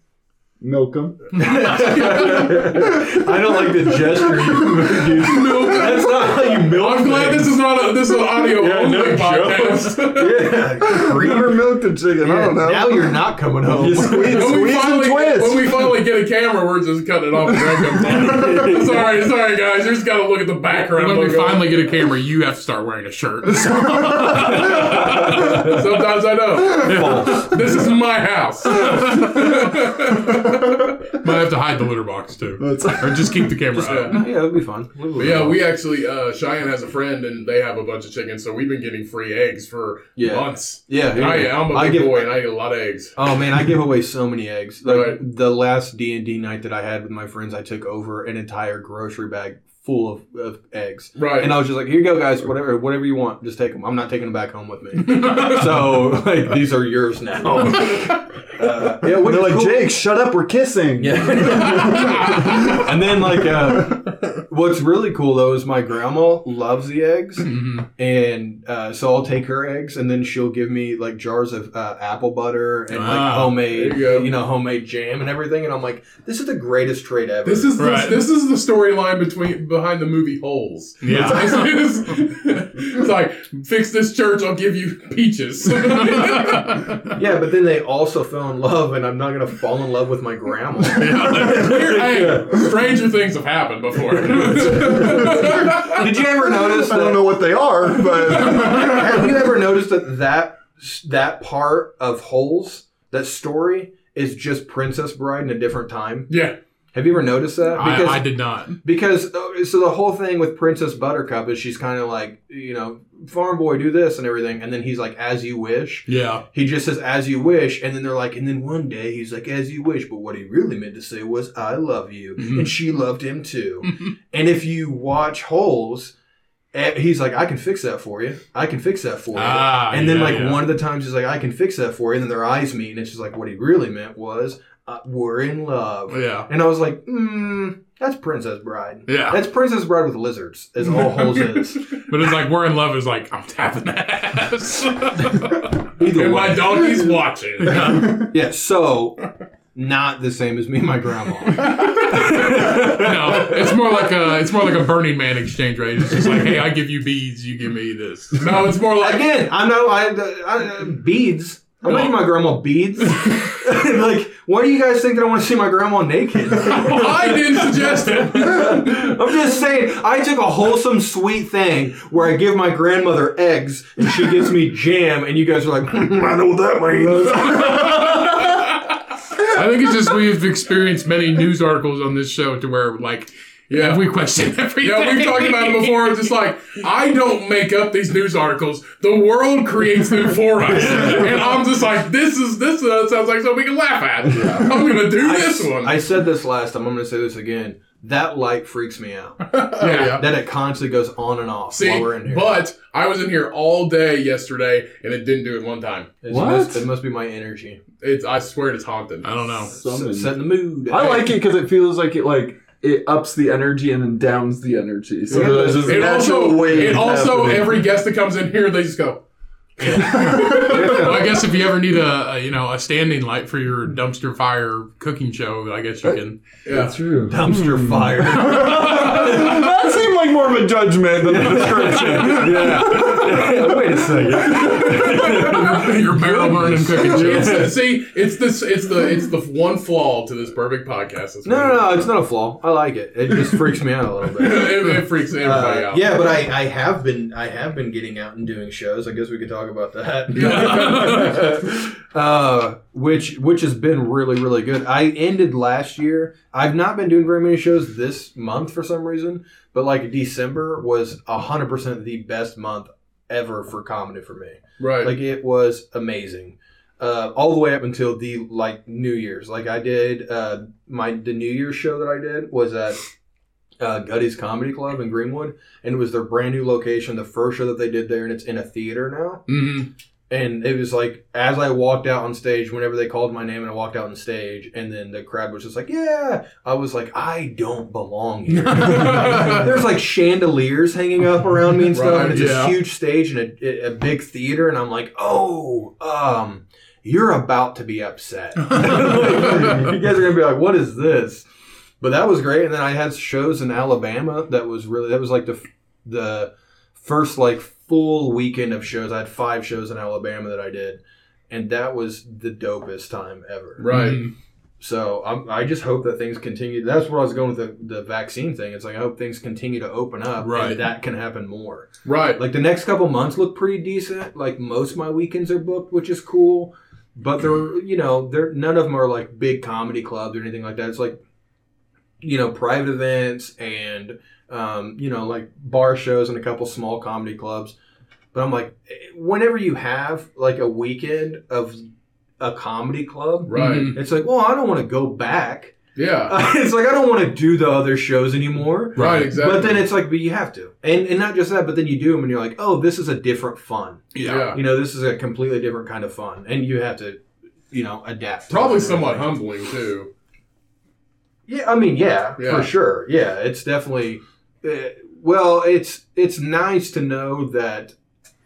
Milk them. I don't like the gesture you use. Milk. That's not how you milk I'm glad things. This is not a, this is an audio yeah, only no podcast. Yeah, I've never milked a chicken. Yeah, I don't know. Now you're not coming home. You squeeze, when, squeeze we finally, and twist. When we finally get a camera, we're just cutting it off. Sorry, sorry guys. You just got to look at the background. When we finally get a camera, you have to start wearing a shirt. Sometimes I know. False. This is my house. Might have to hide the litter box too. Or just keep the camera just, out. Yeah, it'll be fun. We'll yeah, we actually, uh, Cheyenne has a friend and they have a bunch of chickens, so we've been getting free eggs for yeah. months. Yeah. yeah. I, I'm a big give, boy and I eat a lot of eggs. Oh man, I give away so many eggs. Like right. The last D and D night that I had with my friends, I took over an entire grocery bag full of, of eggs. Right. And I was just like, here you go guys, whatever whatever you want, just take them. I'm not taking them back home with me. So, like, these are yours now. Uh, yeah, they're like, cool. Jake, shut up, we're kissing. Yeah. And then, like, uh, what's really cool, though, is my grandma loves the eggs. Mm-hmm. And uh, so I'll take her eggs, and then she'll give me, like, jars of uh, apple butter and, ah, like, homemade, you, you know, homemade jam and everything. And I'm like, this is the greatest trade ever. This is right. this, this is the storyline between... behind the movie Holes. Yeah. It's, it's, it's like, fix this church, I'll give you peaches. Yeah, but then they also fell in love, and I'm not going to fall in love with my grandma. Yeah, like, hey, stranger things have happened before. Did you ever notice that, I don't know what they are, but... Have you ever noticed that that, that part of Holes, that story, is just Princess Bride in a different time? Yeah. Have you ever noticed that? Because, I, I did not. Because, so the whole thing with Princess Buttercup is she's kind of like, you know, farm boy, do this and everything. And then he's like, as you wish. Yeah. He just says, as you wish. And then they're like, and then one day he's like, as you wish. But what he really meant to say was, I love you. Mm-hmm. And she loved him too. Mm-hmm. And if you watch Holes... he's like, I can fix that for you. I can fix that for you. Ah, and then yeah, like yeah. one of the times he's like, I can fix that for you. And then their eyes meet. And it's just like, what he really meant was, uh, we're in love. Yeah. And I was like, mm, that's Princess Bride. Yeah. That's Princess Bride with lizards is all Holes is. But it's like, we're in love is like, I'm tapping that ass. Either and way. My donkey's watching. Yeah. Yeah, so... not the same as me and my grandma. No, it's more like a it's more like a Burning Man exchange rate. It's just like, hey, I give you beads, you give me this. No, it's more like again. I know I, I, I beads. I'm not giving my grandma beads. Like, why do you guys think that I want to see my grandma naked? Well, I didn't suggest it. I'm just saying, I took a wholesome, sweet thing where I give my grandmother eggs and she gives me jam, and you guys are like, mm, I know what that means. I think it's just we've experienced many news articles on this show to where, like, Yeah. And we question everything. Yeah, we've talked about it before. It's just like, I don't make up these news articles. The world creates them for us. And I'm just like, this is this uh, sounds like something we can laugh at. Yeah. I'm going to do I, this one. I said this last time. I'm going to say this again. That light freaks me out. Yeah. That it constantly goes on and off. See, while we're in here. But I was in here all day yesterday, and it didn't do it one time. It's what? Must, it must be my energy. It's. I swear it's haunted. I don't know. Something. Setting the mood. I like it because it feels like it like it ups the energy and then downs the energy. So yeah. There's this it also, way it also every guest that comes in here, they just go. Well, I guess if you ever need a, a you know a standing light for your dumpster fire cooking show, I guess you can. Yeah. That's true. Dumpster mm. fire. That seemed like more of a judgment than a description. Yeah. Yeah. Wait a second. Your barrel burning cooking show. It's, see, it's this. It's the. It's the one flaw to this perfect podcast. No, no, no. It's not a flaw. I like it. It just freaks me out a little bit. it, it freaks everybody uh, out. Yeah, but I, I have been I have been getting out and doing shows. I guess we could talk about that. uh, which which has been really, really good. I ended last year. I've not been doing very many shows this month for some reason, but like December was one hundred percent the best month ever for comedy for me. Right. Like it was amazing. Uh, all the way up until the like New Year's. Like I did uh, my the New Year's show that I did was at Uh, Guttys Comedy Club in Greenwood, and it was their brand new location, the first show that they did there, and it's in a theater now. Mm-hmm. And it was like, as I walked out on stage, whenever they called my name and I walked out on stage, and then the crowd was just like, yeah, I was like, I don't belong here. There's like chandeliers hanging up around me and stuff, right, and it's yeah. a huge stage and a, a big theater, and I'm like, oh, um, you're about to be upset. You guys are going to be like, what is this? But that was great, and then I had shows in Alabama. That was really that was like the the first like full weekend of shows. I had five shows in Alabama that I did, and that was the dopest time ever. Right. Mm-hmm. So I'm, I just hope that things continue. That's where I was going with the, the vaccine thing. It's like I hope things continue to open up, right. And that can happen more. Right. Like the next couple months look pretty decent. Like most of my weekends are booked, which is cool. But they're you know they're none of them are like big comedy clubs or anything like that. It's like you know, private events and, um, you know, like bar shows and a couple small comedy clubs. But I'm like, whenever you have like a weekend of a comedy club, right? It's like, well, I don't want to go back. Yeah. Uh, it's like, I don't want to do the other shows anymore. Right, exactly. But then it's like, but you have to. And and not just that, but then you do them and you're like, oh, this is a different fun. Yeah. yeah. You know, this is a completely different kind of fun. And you have to, you know, adapt. Probably somewhat humbling too. Yeah, I mean, yeah, yeah, for sure. Yeah, it's definitely. Uh, well, it's it's nice to know that.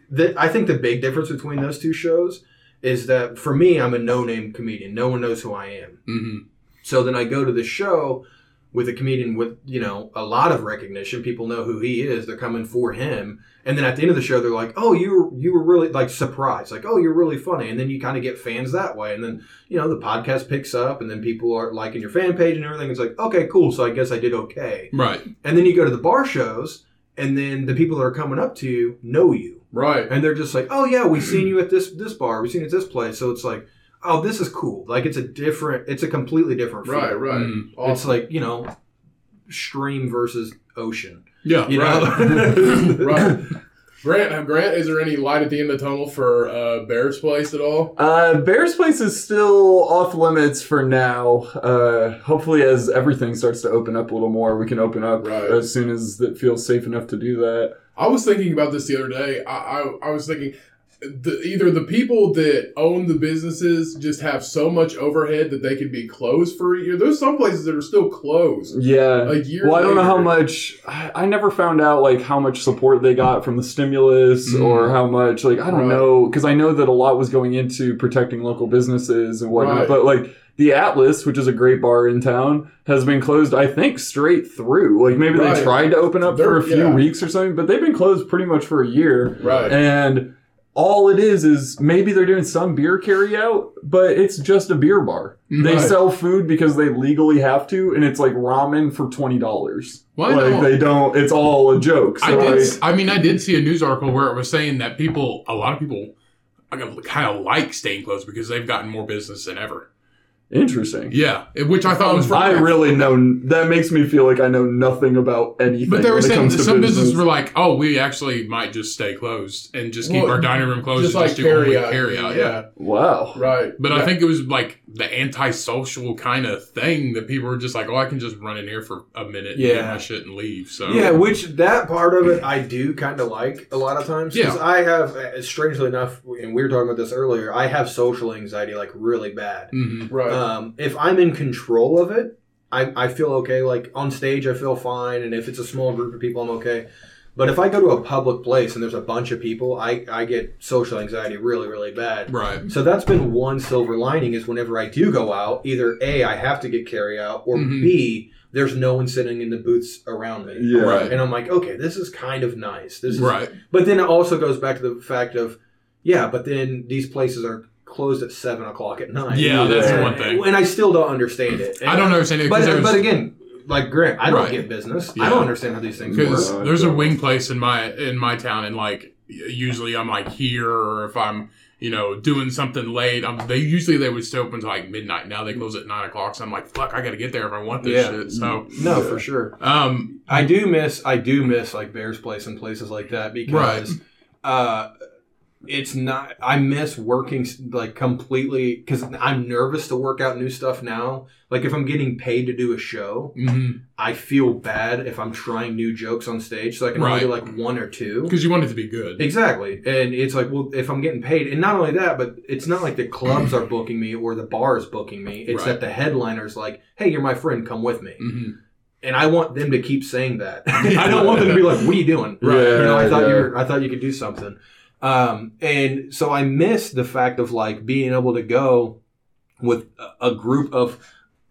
That I think the big difference between those two shows is that for me, I'm a no-name comedian. No one knows who I am. Mm-hmm. So then I go to the show with a comedian with you know a lot of recognition. People know who he is. They're coming for him. And then at the end of the show, they're like, "Oh, you were, you were really like surprised. Like, oh, you're really funny." And then you kind of get fans that way. And then you know the podcast picks up, and then people are liking your fan page and everything. It's like, okay, cool. So I guess I did okay, right? And then you go to the bar shows, and then the people that are coming up to you know you, right? And they're just like, "Oh yeah, we've seen you at this this bar. We've seen you at this place." So it's like, "Oh, this is cool. Like it's a different. It's a completely different feel." Right, right. Mm-hmm. Awesome. It's like you know, stream versus ocean. Yeah, you know? Right. Right. Grant, Grant, is there any light at the end of the tunnel for uh, Bear's Place at all? Uh, Bear's Place is still off limits for now. Uh, hopefully, as everything starts to open up a little more, we can open up right. as soon as it feels safe enough to do that. I was thinking about this the other day. I, I, I was thinking the, either the people that own the businesses just have so much overhead that they could be closed for a year. There's some places that are still closed. Yeah. A year well, I don't later. know how much. I, I never found out like how much support they got from the stimulus mm. or how much. Like I don't right. know because I know that a lot was going into protecting local businesses and whatnot. Right. But like the Atlas, which is a great bar in town, has been closed. I think straight through. Like maybe right. they tried to open up They're, for a few yeah. weeks or something, but they've been closed pretty much for a year. Right. And all it is is maybe they're doing some beer carry out, but it's just a beer bar. They right. sell food because they legally have to, and it's like ramen for twenty dollars. Well, like no. they don't, it's all a joke. So I, did, I, I mean, I did see a news article where it was saying that people, a lot of people kind of like staying closed because they've gotten more business than ever. Interesting. Yeah, which I thought was. From I Nashville. Really know that makes me feel like I know nothing about anything. But they were saying that some business. businesses were like, "Oh, we actually might just stay closed and just well, keep our dining room closed, just and like just do carry out." Carry out. Yeah. yeah. Wow. Right. But yeah. I think it was like the antisocial kind of thing that people were just like, "Oh, I can just run in here for a minute, yeah. and get my shit and leave." So yeah, which that part of it I do kind of like a lot of times. Yeah, I have, strangely enough, and we were talking about this earlier. I have social anxiety like really bad. Mm-hmm. Right. Um, Um, if I'm in control of it, I, I feel okay. Like on stage, I feel fine. And if it's a small group of people, I'm okay. But if I go to a public place and there's a bunch of people, I, I get social anxiety really, really bad. Right. So that's been one silver lining is whenever I do go out, either A, I have to get carry out, or mm-hmm. B, there's no one sitting in the booths around me. Yeah. Right. And I'm like, okay, this is kind of nice. This is, right. But then it also goes back to the fact of, yeah, but then these places are closed at seven o'clock at night. Yeah, that's the one thing. And I still don't understand it. And I don't understand it. But, but again, like Grant, I don't right. get business. Yeah. I don't understand how these things work. Because there's a wing place in my in my town, and like usually I'm like here, or if I'm you know doing something late, I'm, they usually they would stay open until like midnight. Now they close at nine o'clock, so I'm like, fuck, I got to get there if I want this yeah. shit. So no, for sure. Um, I do miss I do miss like Bear's Place and places like that because. Right. Uh, It's not, I miss working like completely because I'm nervous to work out new stuff now. Like if I'm getting paid to do a show, mm-hmm. I feel bad if I'm trying new jokes on stage. So I can right. only do like one or two. Because you want it to be good. Exactly. And it's like, well, if I'm getting paid, and not only that, but it's not like the clubs are booking me or the bar is booking me. It's right. that the headliner's like, hey, you're my friend, come with me. Mm-hmm. And I want them to keep saying that. I don't want them to be like, what are you doing? Right. Yeah, you know, I thought yeah. you were, I thought you could do something. Um, and so I miss the fact of like being able to go with a group of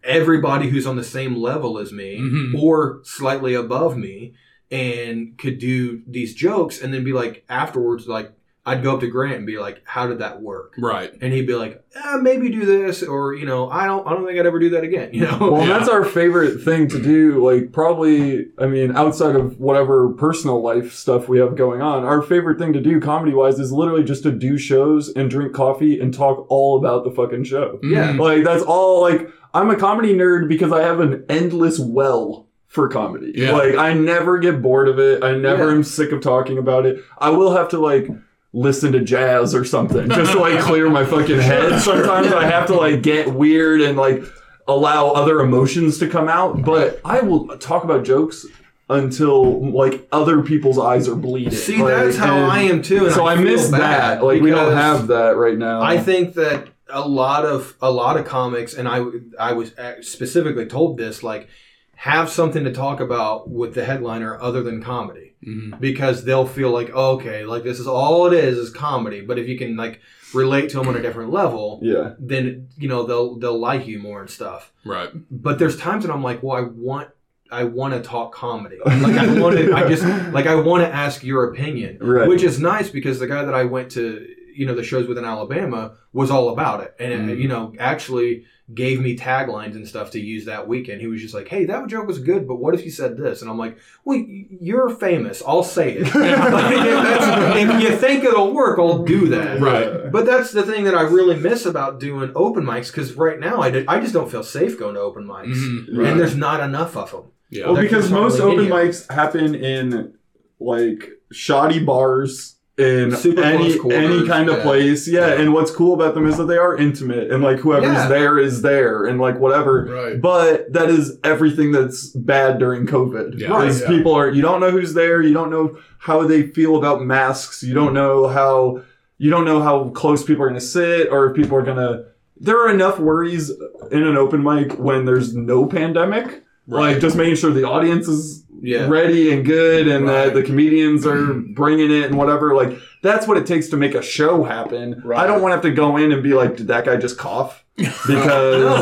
everybody who's on the same level as me mm-hmm. or slightly above me and could do these jokes and then be like afterwards, like I'd go up to Grant and be like, how did that work? Right. And he'd be like, eh, maybe do this or, you know, I don't, I don't think I'd ever do that again. You know, well, yeah. that's our favorite thing to do. Like probably, I mean, outside of whatever personal life stuff we have going on, our favorite thing to do comedy wise is literally just to do shows and drink coffee and talk all about the fucking show. Yeah. Like that's all like, I'm a comedy nerd because I have an endless well for comedy. Yeah. Like I never get bored of it. I never yeah. am sick of talking about it. I will have to like, listen to jazz or something just to like clear my fucking head. Sometimes I have to like get weird and like allow other emotions to come out, but I will talk about jokes until like other people's eyes are bleeding. See, like, that's how I am too. And so I, I miss that. Like we don't have that right now. I think that a lot of a lot of comics, and I I was specifically told this, like have something to talk about with the headliner other than comedy. Mm-hmm. Because they'll feel like, oh, okay, like this is all it is is comedy. But if you can like relate to them on a different level, yeah. then you know they'll they'll like you more and stuff. Right. But there's times that I'm like, well, I want I want to talk comedy. Like I want to, I just like I want to ask your opinion, right. which is nice because the guy that I went to, you know, the shows with in Alabama was all about it, and mm-hmm. it, you know, actually gave me taglines and stuff to use that weekend. He was just like, hey, that joke was good, but what if you said this? And I'm like, well, you're famous. I'll say it. If you think it'll work, I'll do that. Right. But that's the thing that I really miss about doing open mics, because right now I, did, I just don't feel safe going to open mics. Mm-hmm. Right. And there's not enough of them. Yeah. Well, because most open mics happen in, like, shoddy bars. In Super any any kind of yeah. place, yeah. yeah. And what's cool about them is that they are intimate, and like whoever's yeah. there is there, and like whatever. Right. But that is everything that's bad during COVID. Yeah. Right. Yeah. People are you don't know who's there, you don't know how they feel about masks, you don't know how you don't know how close people are going to sit, or if people are going to. There are enough worries in an open mic when there's no pandemic. Right. Like just making sure the audience is yeah. ready and good and right. that the comedians are bringing it and whatever. Like that's what it takes to make a show happen. Right. I don't want to have to go in and be like, did that guy just cough? Because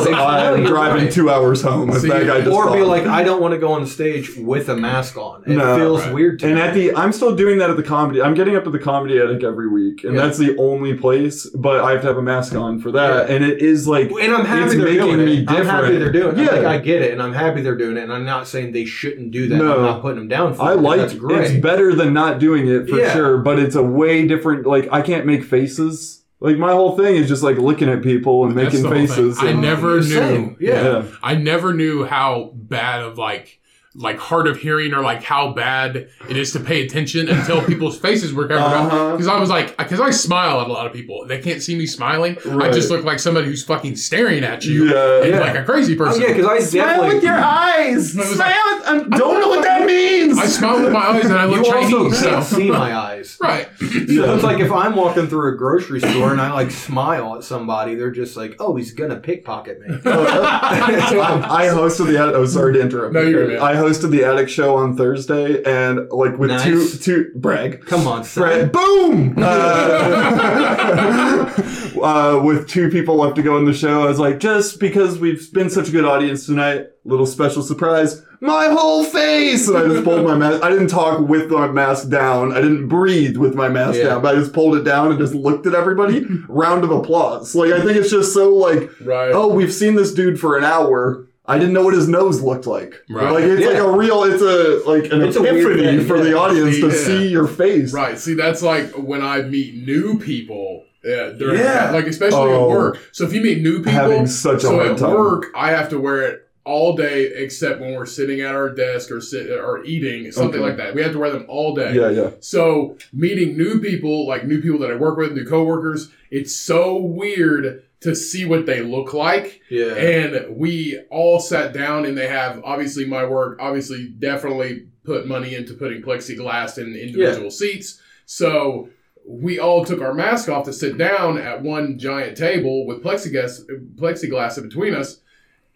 no, I'm driving right. two hours home if See, that guy just Or coughed. Be like, I don't want to go on stage with a mask on. It no, feels right. weird to and me. And at the, I'm still doing that at the comedy. I'm getting up at the Comedy Attic every week. And yeah. that's the only place. But I have to have a mask on for that. Yeah. And it is like, and I'm happy it's they're making doing it. me different. I'm happy they're doing it. Yeah. I, like, I get it. And I'm happy they're doing it. And I'm not saying they shouldn't do that. No. I'm not putting them down for I it. I like it. It's better than not doing it for yeah. sure. But it's a way different. Like, I can't make faces. Like, my whole thing is just, like, looking at people and that's making faces. I never knew. Yeah. yeah. I never knew how bad of, like, like hard of hearing or, like, how bad it is to pay attention until people's faces were covered uh-huh. up. Because I was like, because I smile at a lot of people. They can't see me smiling. Right. I just look like somebody who's fucking staring at you yeah, and yeah. like a crazy person. Oh, yeah, because I smile with your eyes. Smile with, I don't know what that means. I smile with my eyes and I look Chinese. You also can't so. see my eyes. Right. So it's like if I'm walking through a grocery store and I, like, smile at somebody, they're just like, oh, he's going to pickpocket me. I hosted the, oh, sorry to interrupt. No, you're good. I hosted the Attic show on Thursday, and like with nice. two, two brag. Come on, son. Boom! Uh, uh, with two people left to go in the show, I was like, just because we've been such a good audience tonight, little special surprise, my whole face! And I just pulled my mask. I didn't talk with my mask down. I didn't breathe with my mask yeah. down, but I just pulled it down and just looked at everybody. Round of applause. Like, I think it's just so like, right. oh, we've seen this dude for an hour. I didn't know what his nose looked like. Right. Like, it's yeah. like a real, it's a, like an it's epiphany for yeah. the audience see, to yeah. see your face. Right. See, that's like when I meet new people. Yeah, during yeah. That, like, especially oh, at work. So if you meet new people, having such a so hard at time. work, I have to wear it all day except when we're sitting at our desk or sit or eating, something okay. like that. We have to wear them all day. Yeah, yeah. So meeting new people, like new people that I work with, new coworkers, it's so weird to see what they look like. Yeah. And we all sat down, and they have, obviously my work, obviously definitely put money into putting plexiglass in individual yeah. seats. So we all took our mask off to sit down at one giant table with plexiglass, plexiglass in between us.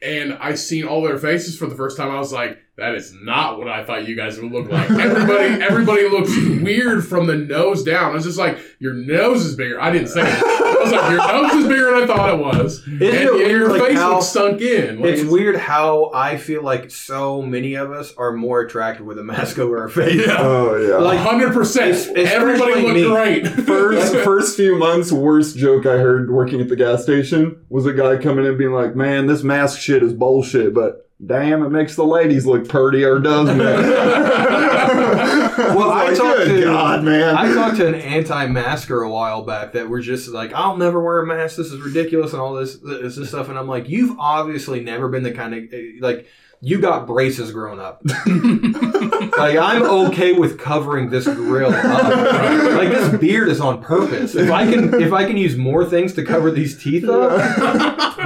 And I seen all their faces for the first time. I was like, that is not what I thought you guys would look like. Everybody everybody looks weird from the nose down. I was just like, your nose is bigger. I didn't say it. I was like, your nose is bigger than I thought it was. Isn't and it weird, your like face looks sunk in. Like, it's, it's weird how I feel like so many of us are more attracted with a mask over our face. Yeah. Oh, yeah. Like, one hundred percent. Everybody looked me. great. First, first few months, worst joke I heard working at the gas station was a guy coming in being like, man, this mask shit is bullshit, but damn, it makes the ladies look prettier, doesn't it? Well, I, I like, talked to God, man. I talked to an anti-masker a while back that were just like, "I'll never wear a mask. This is ridiculous," and all this this, this stuff. And I'm like, "You've obviously never been the kind of like." You got braces growing up. Like, I'm okay with covering this grill up. Like, this beard is on purpose. If I can if I can use more things to cover these teeth up,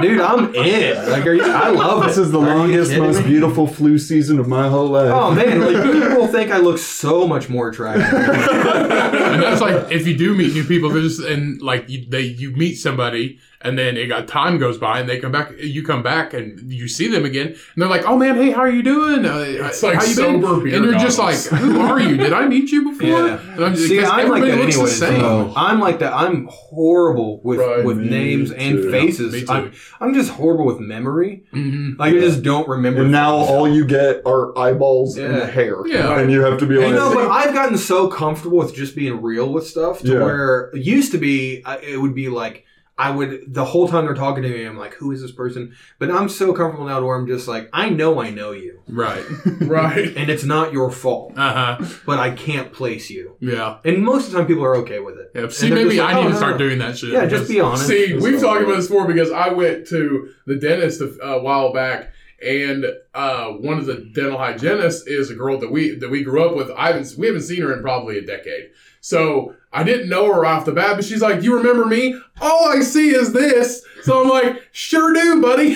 dude, I'm in. Like, are you, I love this it. This is the are longest, most me? beautiful flu season of my whole life. Oh, man. Like, people think I look so much more attractive. And that's like, if you do meet new people, just, and, like, you, they, you meet somebody, and then it got time goes by, and they come back. You come back, and you see them again, and they're like, "Oh man, hey, how are you doing?" Uh, it's like how you sober been? Beer and you're goggles. Just like, "Who are you? Did I meet you before?" Yeah. And I'm just, see, I'm like that anyways. So. I'm like that. I'm horrible with right, with names too. and faces. Yeah, I'm, I'm just horrible with memory. Mm-hmm. Like yeah. I just don't remember. And now all you get are eyeballs yeah. and hair. Yeah, and you have to be like, no, but I've gotten so comfortable with just being real with stuff to yeah. where it used to be, it would be like. I would, the whole time they're talking to me, I'm like, who is this person? But I'm so comfortable now to where I'm just like, I know I know you. Right. Right. And it's not your fault. Uh-huh. But I can't place you. Yeah. And most of the time people are okay with it. Yeah. See, maybe like, I need oh, to no, start no. doing that shit. Yeah, just be honest. See, we've so talked about this before because I went to the dentist a, a while back. And uh, one of the dental hygienists is a girl that we that we grew up with. I haven't we haven't seen her in probably a decade. So I didn't know her off the bat, but she's like, "You remember me? All I see is this." So I'm like, "Sure do, buddy."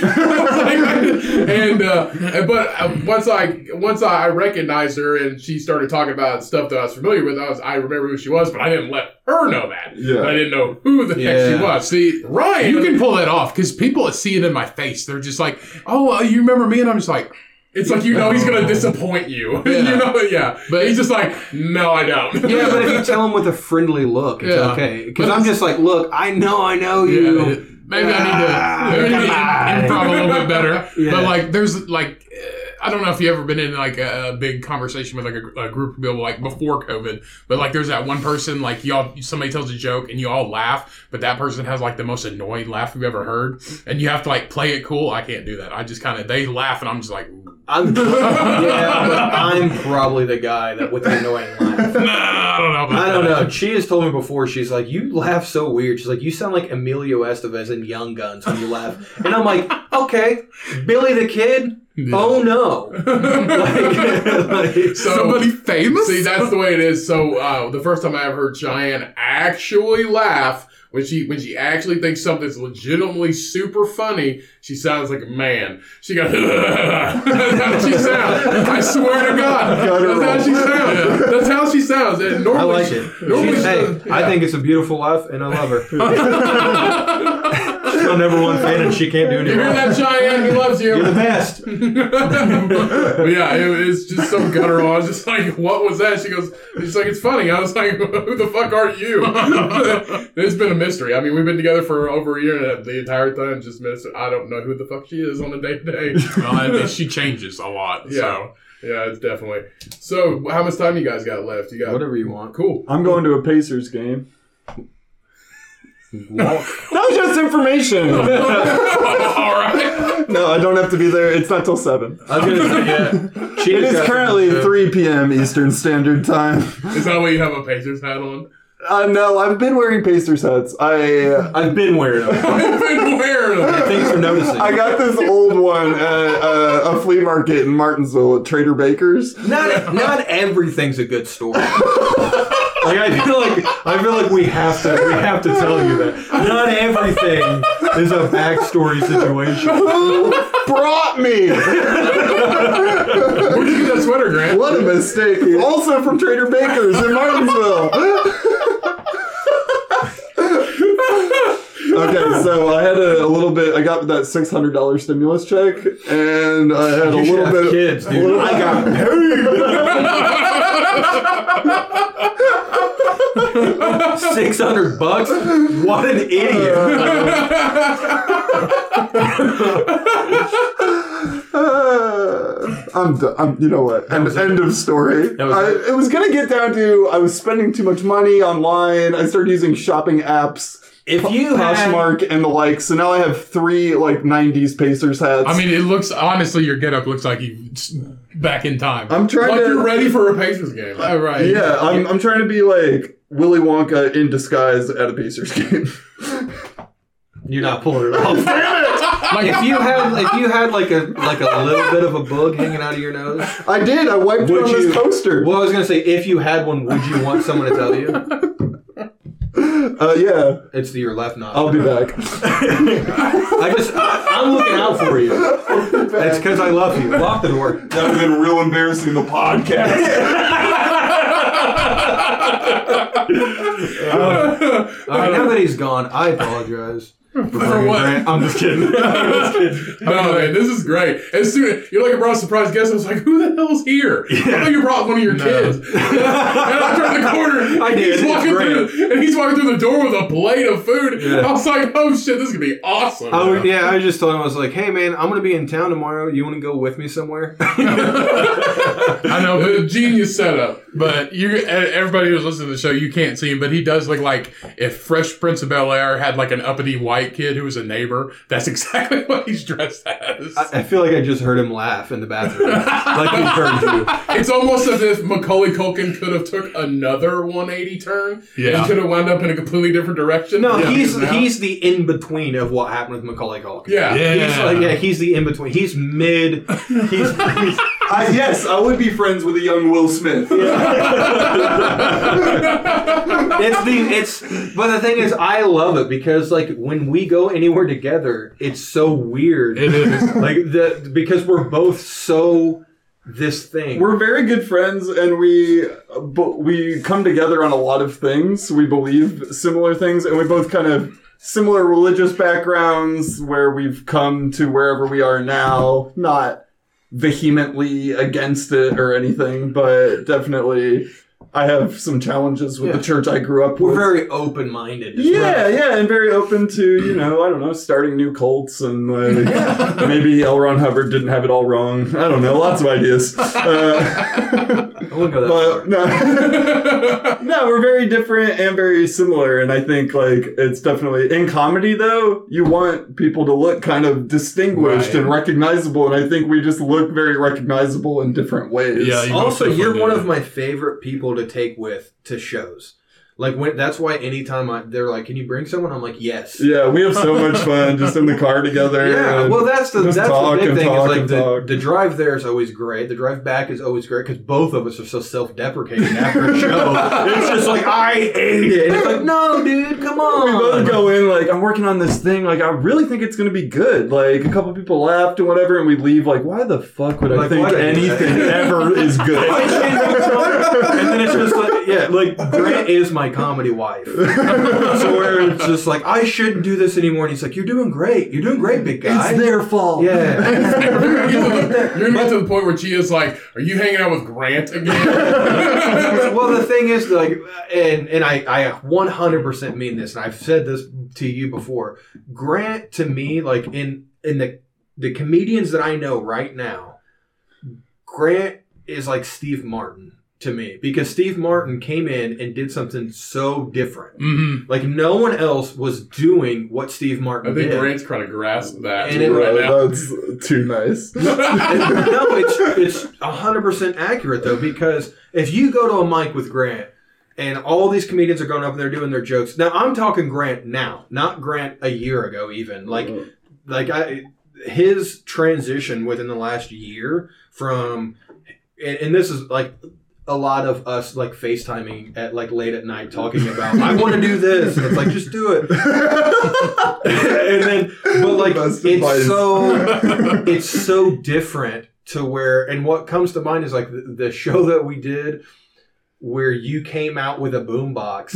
and uh, but once I once I recognized her and she started talking about stuff that I was familiar with, I was I remember who she was, but I didn't let her know that. Yeah. I didn't know who the yeah. heck she was. See, Ryan, you can pull that off because people see it in my face. They're just like, "Oh, you remember?" me and I'm just like it's like you know he's gonna disappoint you yeah. you know yeah but he's just like no I don't yeah but if you tell him with a friendly look it's yeah. okay because I'm just like look I know I know you yeah, maybe ah, I need to improv a little bit better yeah. but like there's like I don't know if you've ever been in like a big conversation with like a, a group of people like before COVID, but like there's that one person like y'all somebody tells a joke and you all laugh, but that person has like the most annoying laugh you've ever heard, and you have to like play it cool. I can't do that. I just kind of they laugh and I'm just like, I'm, yeah, but I'm probably the guy that with the annoying laugh. Nah. I don't know about I don't that. know. She has told me before, she's like, you laugh so weird. She's like, you sound like Emilio Estevez in Young Guns when you laugh. And I'm like, okay, Billy the Kid? Yeah. Oh, no. like, like, so, somebody famous? See, that's the way it is. So uh, the first time I ever heard Cheyenne actually laugh, when she when she actually thinks something's legitimately super funny, she sounds like a man. She goes, that's how she sounds. I swear to God. That's how she sounds. That's how she sounds. And normally, I like it. Normally, hey, yeah. I think it's a beautiful laugh, and I love her. She's my number one fan, and she can't do anything. You hear that, Cheyenne? He loves you. You're the best. But yeah, it, it's just so guttural. I was just like, what was that? She goes, she's like, it's funny. I was like, who the fuck are you? It's been a mystery. I mean, we've been together for over a year and the entire time just missed. I don't know who the fuck she is on a day to day. Well, I mean, she changes a lot. Yeah. So. Yeah, it's definitely. So, how much time you guys got left? You got whatever you want. Cool. I'm going to a Pacers game. Walk. That was just information. All right. No, I don't have to be there. It's not till seven. I was gonna say, yeah. It is currently three p.m. Eastern Standard Time. Is that why you have a Pacers hat on? Uh, no, I've been wearing Pacers hats. I, uh, I've been wearing them. I've been wearing them. Thanks for noticing. I got this old one at uh, a flea market in Martinsville at Trader Baker's. Not not everything's a good story. Like, I feel like I feel like we have to we have to tell you that not everything is a backstory situation. Who brought me? Where'd you get that sweater, Grant? What a mistake. Also from Trader Baker's in Martinsville. Okay, so I had a, a little bit. I got that six hundred dollars stimulus check, and I had a you little bit. Kids, dude. Little, I got paid. six hundred bucks? What an idiot. Uh, I'm done. You know what? End, end of story. Was I, it was going to get down to I was spending too much money online. I started using shopping apps. If you Poshmark had... and the like, so now I have three like nineties Pacers hats. I mean, it looks honestly, your getup looks like you back in time. I'm trying like to. You're ready for a Pacers game, uh, right? Yeah, I'm. I'm trying to be like Willy Wonka in disguise at a Pacers game. You're not pulling it off. Like if you had, if you had like a like a little bit of a bug hanging out of your nose. I did. I wiped would it on you, this poster. Well, I was gonna say, if you had one, would you want someone to tell you? Uh, yeah. It's to your left nostril. I'll be back. I just, I, I'm looking out for you. It's because I love you. Lock the door. That would have been real embarrassing, the podcast. uh, all right, now that he's gone, I apologize. For what? I'm just kidding. I'm just kidding. No, man, this is great. As soon as, you're like, I brought a surprise guest. I was like, who the hell's here? Yeah. I thought you brought one of your no. kids. And I turned the corner. I did. He's walking through, and he's walking through the door with a plate of food. Yeah. I was like, oh, shit, this is going to be awesome. I would, yeah, I just told him, I was like, hey, man, I'm going to be in town tomorrow. You want to go with me somewhere? I know, but a genius setup. But you, everybody who's listening to the show, you can't see him, but he does look like if Fresh Prince of Bel-Air had like an uppity white kid who was a neighbor. That's exactly what he's dressed as. I, I feel like I just heard him laugh in the bathroom. Like he heard you. It's almost as if Macaulay Culkin could have took another one eighty turn. Yeah, he could have wound up in a completely different direction. No, yeah, he's he's the in between of what happened with Macaulay Culkin. Yeah, yeah, he's, like, yeah, he's the in between. He's mid. He's. he's I, yes, I would be friends with a young Will Smith. Yeah. it's the it's. But the thing is, I love it because like when we We go anywhere together, it's so weird. It is. Like the because we're both so this thing. We're very good friends, and we but we come together on a lot of things. We believe similar things, and we both kind of similar religious backgrounds where we've come to wherever we are now. Not vehemently against it or anything, but definitely I have some challenges with yeah. the church I grew up We're with. We're very open-minded. Yeah, well. yeah, and very open to, you know, I don't know, starting new cults and like, maybe L. Ron Hubbard didn't have it all wrong. I don't know, lots of ideas. Uh, I wouldn't go that but, far. No. No, we're very different and very similar. And I think, like, it's definitely... In comedy, though, you want people to look kind of distinguished right. and recognizable. And I think we just look very recognizable in different ways. Yeah, you also, you're one of my favorite people to take with to shows. Like, when, that's why anytime I, they're like, can you bring someone? I'm like, yes. Yeah, we have so much fun just in the car together. Yeah, well, that's the that's the big thing. Is like the, the drive there is always great. The drive back is always great because both of us are so self-deprecating after a show. It's just like, I hate it. And it's like, no, dude, come on. We both go in like, I'm working on this thing. Like, I really think it's going to be good. Like, a couple people laughed or whatever, and we leave like, why the fuck would like, I think anything ever is good? And then it's just like, yeah, like, Grant is my comedy wife. So where it's just like, I shouldn't do this anymore. And he's like, you're doing great. You're doing great, big guy. It's their fault. Yeah. You're not to the point where Gia's like, are you hanging out with Grant again? Well, the thing is, like, and, and I, I one hundred percent mean this, and I've said this to you before. Grant, to me, like, in, in the, the comedians that I know right now, Grant is like Steve Martin. To me, because Steve Martin came in and did something so different. Mm-hmm. Like, no one else was doing what Steve Martin did. I think did. Grant's trying to grasp that and right it, now. That's too nice. No, it's, it's one hundred percent accurate, though, because if you go to a mic with Grant, and all these comedians are going up and they're doing their jokes. Now, I'm talking Grant now, not Grant a year ago, even. Like, oh. like I, his transition within the last year from... And, and this is, like... a lot of us like FaceTiming at like late at night talking about I want to do this and it's like just do it. And then but like it's advice. so it's so different to where and what comes to mind is like the, the show that we did where you came out with a boombox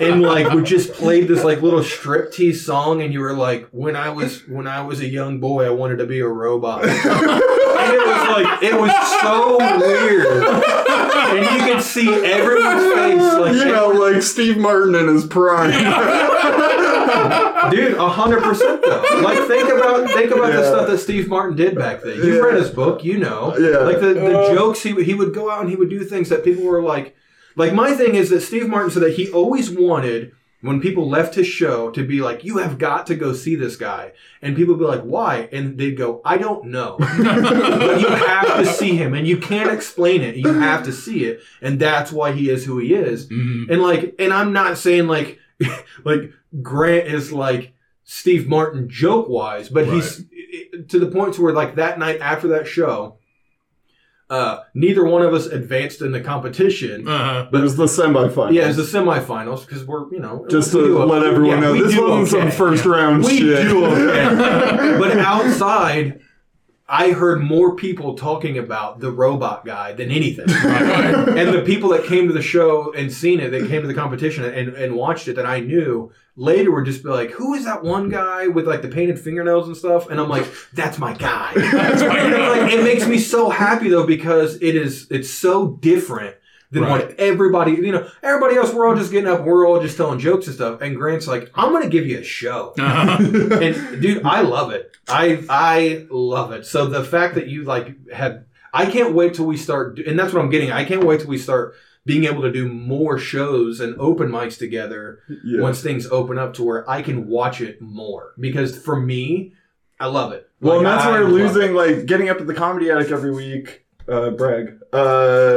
and like we just played this like little striptease song and you were like when I was when I was a young boy I wanted to be a robot. And it was like, it was so weird. And you could see everyone's face. Like, you know, everyone. Like Steve Martin in his prime. Dude, one hundred percent though. Like, think about think about yeah. the stuff that Steve Martin did back then. You've yeah. read his book, you know. Yeah. Like, the, the uh, jokes, he, he would go out and he would do things that people were like... Like, my thing is that Steve Martin said that he always wanted... When people left his show to be like, you have got to go see this guy. And people would be like, why? And they'd go, I don't know. But you have to see him. And you can't explain it. You have to see it. And that's why he is who he is. Mm-hmm. And like, and I'm not saying like, like Grant is like Steve Martin joke-wise. But right. he's to the point where like that night after that show... Uh, neither one of us advanced in the competition. Uh-huh. But it was the semifinals. Yeah, it was the semifinals because we're, you know... Just to let okay. everyone yeah, know, this wasn't okay. some first-round yeah. shit. We do okay. But outside, I heard more people talking about the robot guy than anything. Right? And the people that came to the show and seen it, that came to the competition and, and watched it that I knew... Later, we're just be like, who is that one guy with like the painted fingernails and stuff? And I'm like, that's my guy. That's my guy. Like, it makes me so happy though because it is it's so different than right. what everybody you know. Everybody else, we're all just getting up, we're all just telling jokes and stuff. And Grant's like, I'm gonna give you a show, uh-huh. and dude, I love it. I I love it. So the fact that you like have, I can't wait till we start, and that's what I'm getting. I can't wait till we start. Being able to do more shows and open mics together yeah. once things open up to where I can watch it more. Because for me, I love it. Well, like, and that's why we're losing, like, getting up at the Comedy Attic every week. Uh, brag. Uh,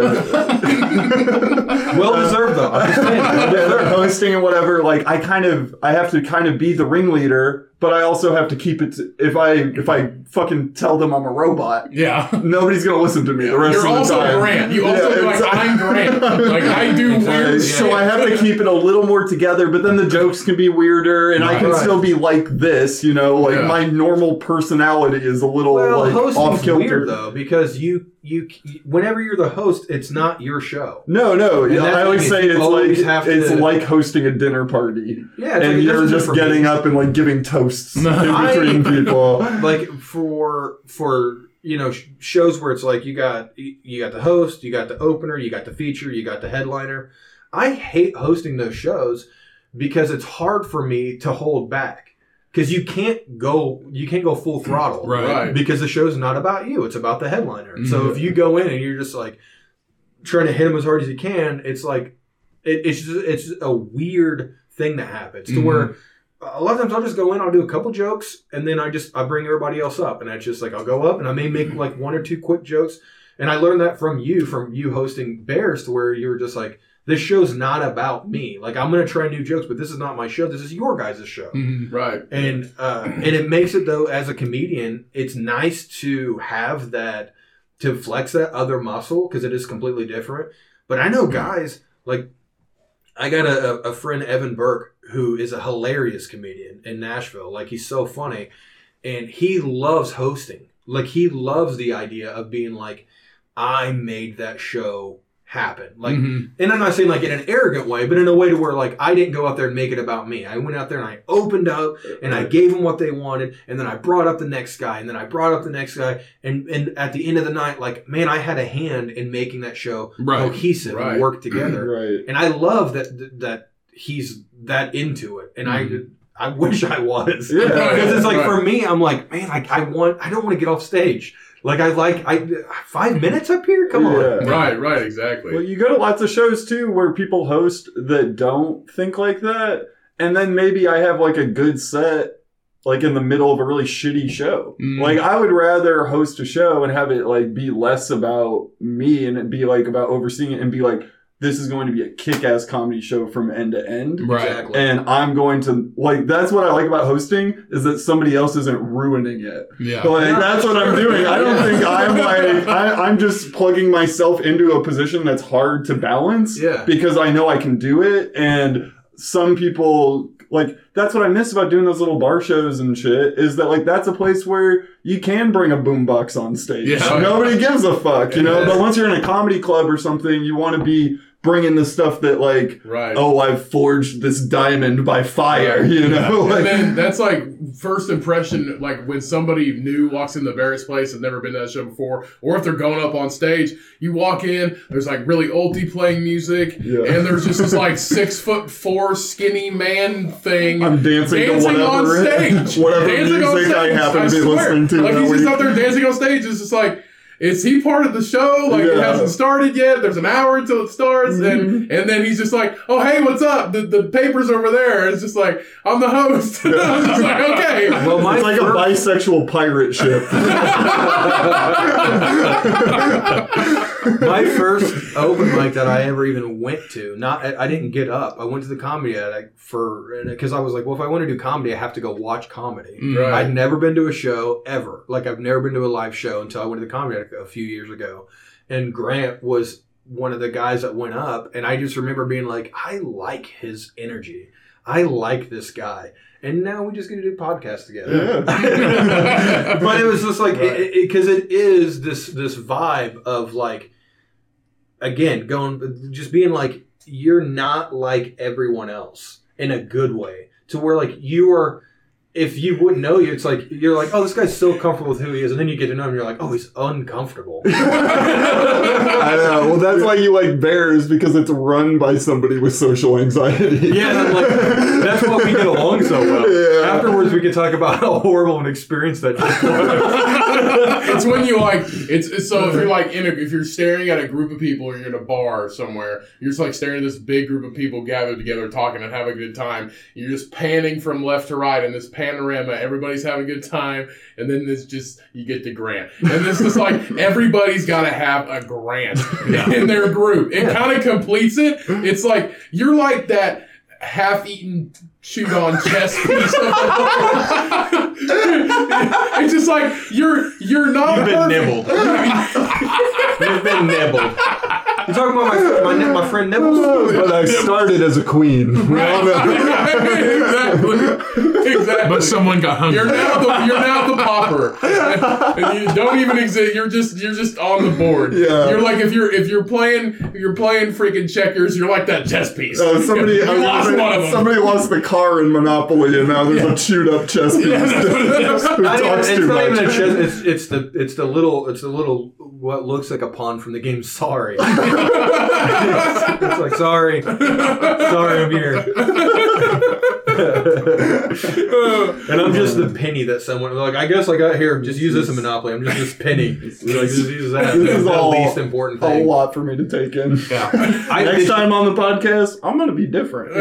well deserved, though. I'm just saying. Well yeah, they're hosting and whatever. Like, I kind of, I have to kind of be the ringleader. But I also have to keep it. To, if I if I fucking tell them I'm a robot, yeah, nobody's gonna listen to me the rest You're of the time. You're also Grant. You also yeah, like I'm Grant. Like I do exactly. weird. So yeah. I have to keep it a little more together. But then the jokes can be weirder, and right, I can right. still be like this. You know, like yeah. my normal personality is a little well, like off kilter. Weird though, because you. You, whenever you're the host, it's not your show. No, no. Yeah, I always say it's like it's to, like hosting a dinner party. Yeah, it's and like, you're just getting me. Up and like giving toasts in between people. Like for for you know sh- shows where it's like you got you got the host, you got the opener, you got the feature, you got the headliner. I hate hosting those shows because it's hard for me to hold back. Because you can't go, you can't go full throttle, right? Because the show's not about you; it's about the headliner. Mm-hmm. So if you go in and you're just like, trying to hit him as hard as he can. It's like, it, it's just, it's just a weird thing that happens to mm-hmm. where a lot of times I'll just go in, I'll do a couple jokes, and then I just, I bring everybody else up. And I just like, I'll go up and I may make like one or two quick jokes. And I learned that from you, from you hosting Bears, to where you were just like, this show's not about me. Like, I'm going to try new jokes, but this is not my show. This is your guys' show. Mm-hmm. Right. And uh, and it makes it, though, as a comedian, it's nice to have that, to flex that other muscle, because it is completely different. But I know guys, like, I got a, a friend, Evan Burke, who is a hilarious comedian in Nashville. Like, he's so funny. And he loves hosting. Like, he loves the idea of being like, I made that show happen. Like, mm-hmm. and I'm not saying like in an arrogant way, but in a way to where like I didn't go out there and make it about me. I went out there and I opened up and I gave them what they wanted, and then I brought up the next guy, and then I brought up the next guy, and and at the end of the night, like, man, I had a hand in making that show right. cohesive right. and work together. Right. And I love that that he's that into it, and mm-hmm. I I wish I was yeah. because it's like right. for me, I'm like, man, like I want I don't want to get off stage. Like, I like, I five minutes up here? Come yeah. on. Right, right, exactly. Well, you go to lots of shows, too, where people host that don't think like that. And then maybe I have, like, a good set, like, in the middle of a really shitty show. Mm. Like, I would rather host a show and have it, like, be less about me and it be, like, about overseeing it and be, like, this is going to be a kick-ass comedy show from end to end. Right. Exactly. And I'm going to, like, that's what I like about hosting, is that somebody else isn't ruining it. Yeah. Like, yeah, that's what I'm doing. I don't yeah. think I'm, like, I, I'm just plugging myself into a position that's hard to balance. Yeah. Because I know I can do it. And some people, like, that's what I miss about doing those little bar shows and shit, is that, like, that's a place where you can bring a boombox on stage. Yeah. Nobody gives a fuck, you know? Yeah. But once you're in a comedy club or something, you want to be bringing the stuff that, like, right. oh, I've forged this diamond by fire, right. you know? Yeah. Like, and then that's, like, first impression, like, when somebody new walks in the various place and never been to that show before, or if they're going up on stage, you walk in, there's, like, really oldie playing music, yeah. and there's just this, like, six-foot-four skinny man thing. I'm dancing, dancing to whatever, on stage. whatever dancing music on stage. I happen I to be swear. listening to. Like, he's just out there dancing on stage, it's just like, is he part of the show? Like, yeah. it hasn't started yet. There's an hour until it starts. Mm-hmm. And, and then he's just like, oh, hey, what's up? The, the paper's over there. It's just like, I'm the host. Yeah. I'm just like, okay. Well, mine's like first. a bisexual pirate ship. My first open mic that I ever even went to, not I, I didn't get up. I went to the Comedy Attic for, because I was like, well, if I want to do comedy, I have to go watch comedy. Right. I'd never been to a show ever. Like, I've never been to a live show until I went to the Comedy Attic a few years ago, and Grant was one of the guys that went up, and I just remember being like, I like his energy, I like this guy, and now we're just gonna do podcasts together. Yeah. But it was just like, because right. it, it, it is this this vibe of like, again, going, just being like, you're not like everyone else in a good way, to where like you are. If you wouldn't know you, it's like, you're like, oh, this guy's so comfortable with who he is. And then you get to know him, and you're like, oh, he's uncomfortable. I know. Well, that's why you like Bears, because it's run by somebody with social anxiety. Yeah, and I'm like, that's why we get along so well. Yeah. Afterwards, we can talk about how horrible an experience that just was. It's when you like, it's, it's so if you're like, in a, if you're staring at a group of people, or you're in a bar somewhere, you're just like staring at this big group of people gathered together, talking and having a good time. You're just panning from left to right in this panorama, everybody's having a good time, and then this just, you get to Grant, and this is like, everybody's got to have a Grant yeah. in their group. It kind of completes it. It's like, you're like that half-eaten, chewed-on chess piece of the it's just like, you're you're not You've been nibbled. You've been nibbled. You're talking about my my, my friend Nibbles? But I started as a queen. Right. Exactly. Exactly. But someone got hungry. You're now the, you're now the pauper. And, and you don't even exist. You're just you're just on the board. Yeah. You're like, if you're if you're playing if you're playing freaking checkers, you're like that chess piece. Uh, somebody you lost one of them. Somebody lost the car in Monopoly, and now there's yeah. a chewed up chess piece. Yeah, no, no, no. Who I talks mean, it's too not much. Even a chess. It's, it's the it's the little it's the little what looks like a pawn from the game. Sorry. It's like, sorry, sorry, I'm here. And I'm just the penny that someone, like, I guess I got here, just use this in Monopoly. I'm just this penny. Like, just use that. This is the least important thing. A lot for me to take in. Yeah. I, Next time on the podcast, I'm going to be different.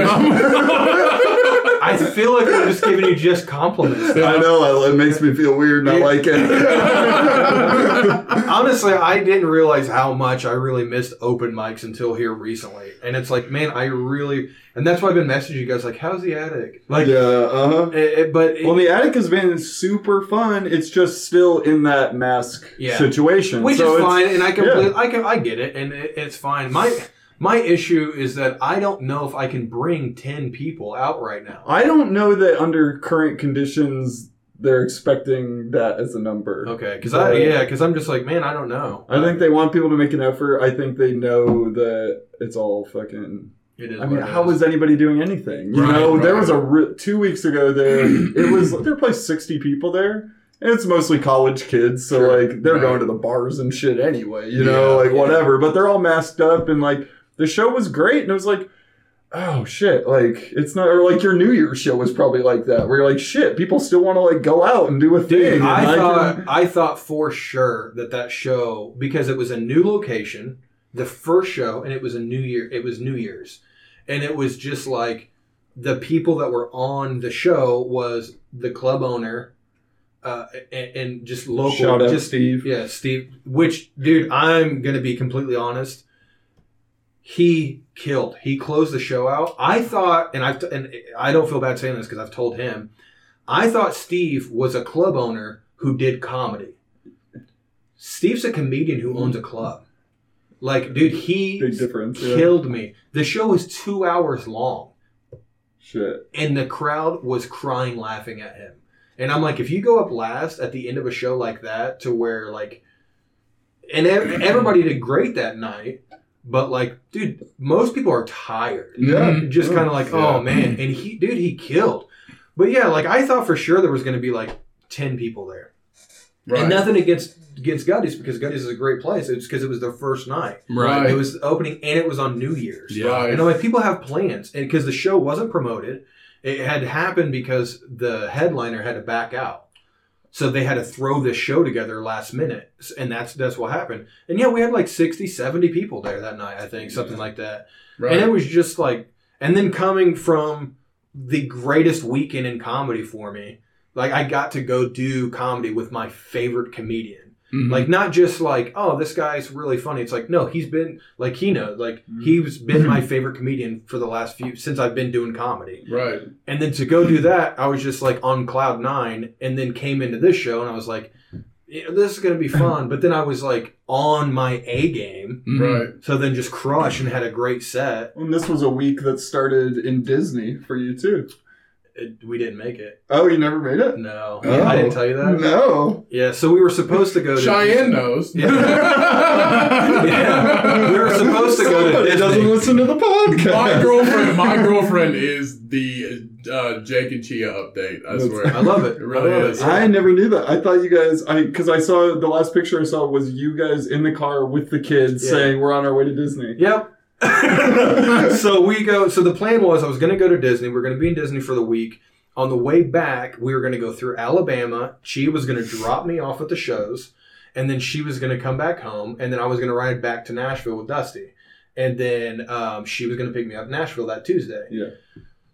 I feel like we're just giving you just compliments. Now. I know. It makes me feel weird not liking it. Honestly, I didn't realize how much I really missed open mics until here recently. And it's like, man, I really... And that's why I've been messaging you guys, like, how's the attic? Like, yeah, uh-huh. It, it, but it, well, the attic has been super fun. It's just still in that mask yeah. situation. Which so is fine, and I can, yeah. I can, I get it, and it, it's fine. My... My issue is that I don't know if I can bring ten people out right now. I don't know that under current conditions they're expecting that as a number. Okay, because I yeah, because I'm just like, man, I don't know. I think they want people to make an effort. I think they know that it's all fucking. It is. I mean, how is anybody doing anything? You right, know, right. There was a re- two weeks ago there. It was there were probably sixty people there. And it's mostly college kids, so sure. like they're right. going to the bars and shit anyway. You yeah, know, like yeah. whatever. But they're all masked up and like. The show was great, and it was like, oh, shit, like, it's not, or like your New Year's show was probably like that, where you're like, shit, people still want to, like, go out and do a Dude, thing. I thought, I, can... I thought for sure that that show, because it was a new location, the first show, and it was a New Year, it was New Year's, and it was just like, the people that were on the show was the club owner, Uh, and, and just local. Shout out just, Steve. Yeah, Steve, which, dude, I'm going to be completely honest. He killed. He closed the show out. I thought, and I and I don't feel bad saying this because I've told him, I thought Steve was a club owner who did comedy. Steve's a comedian who owns a club. Like, dude, he Big difference, killed yeah. me. The show was two hours long. Shit. And the crowd was crying, laughing at him. And I'm like, if you go up last at the end of a show like that to where, like, and everybody did great that night. But, like, dude, most people are tired. Yeah. Just kind of like, yeah. oh, man. And he, dude, he killed. But, yeah, like, I thought for sure there was going to be, like, ten people there. Right. And nothing against against Guttys, because Guttys is a great place. It's because it was their first night. Right. It was opening, and it was on New Year's. Yeah. Right. And I'm like, people have plans. And because the show wasn't promoted, it had happened because the headliner had to back out. So they had to throw this show together last minute, and that's that's what happened. And yeah, we had like sixty, seventy people there that night, I think, something yeah. like that. Right. And it was just like, and then coming from the greatest weekend in comedy for me, like I got to go do comedy with my favorite comedian. Mm-hmm. Like not just like, oh, this guy's really funny. It's like, no, he's been, like he knows, like mm-hmm. he's been my favorite comedian for the last few, since I've been doing comedy. Right. And then to go do that, I was just like on cloud nine and then came into this show and I was like, yeah, this is going to be fun. But then I was like on my A game. Right. So then just crushed and had a great set. And this was a week that started in Disney for you too. It, we didn't make it. Oh, you never made it? No. Oh. I didn't tell you that? No. Yeah, so we were supposed to go to... Cheyenne knows. Yeah. yeah. We were supposed to go to... It doesn't listen to the podcast. My girlfriend, my girlfriend is the uh, Jake and Chia update, I That's, swear. I love it. It really I is. It. I never knew that. I thought you guys... I Because I saw... The last picture I saw was you guys in the car with the kids yeah. saying, we're on our way to Disney. Yep. so we go so the plan was I was going to go to Disney. We we're going to be in Disney for the week. On the way back we were going to go through Alabama. She was going to drop me off at the shows and then she was going to come back home and then I was going to ride back to Nashville with Dusty and then um, she was going to pick me up in Nashville that Tuesday. Yeah.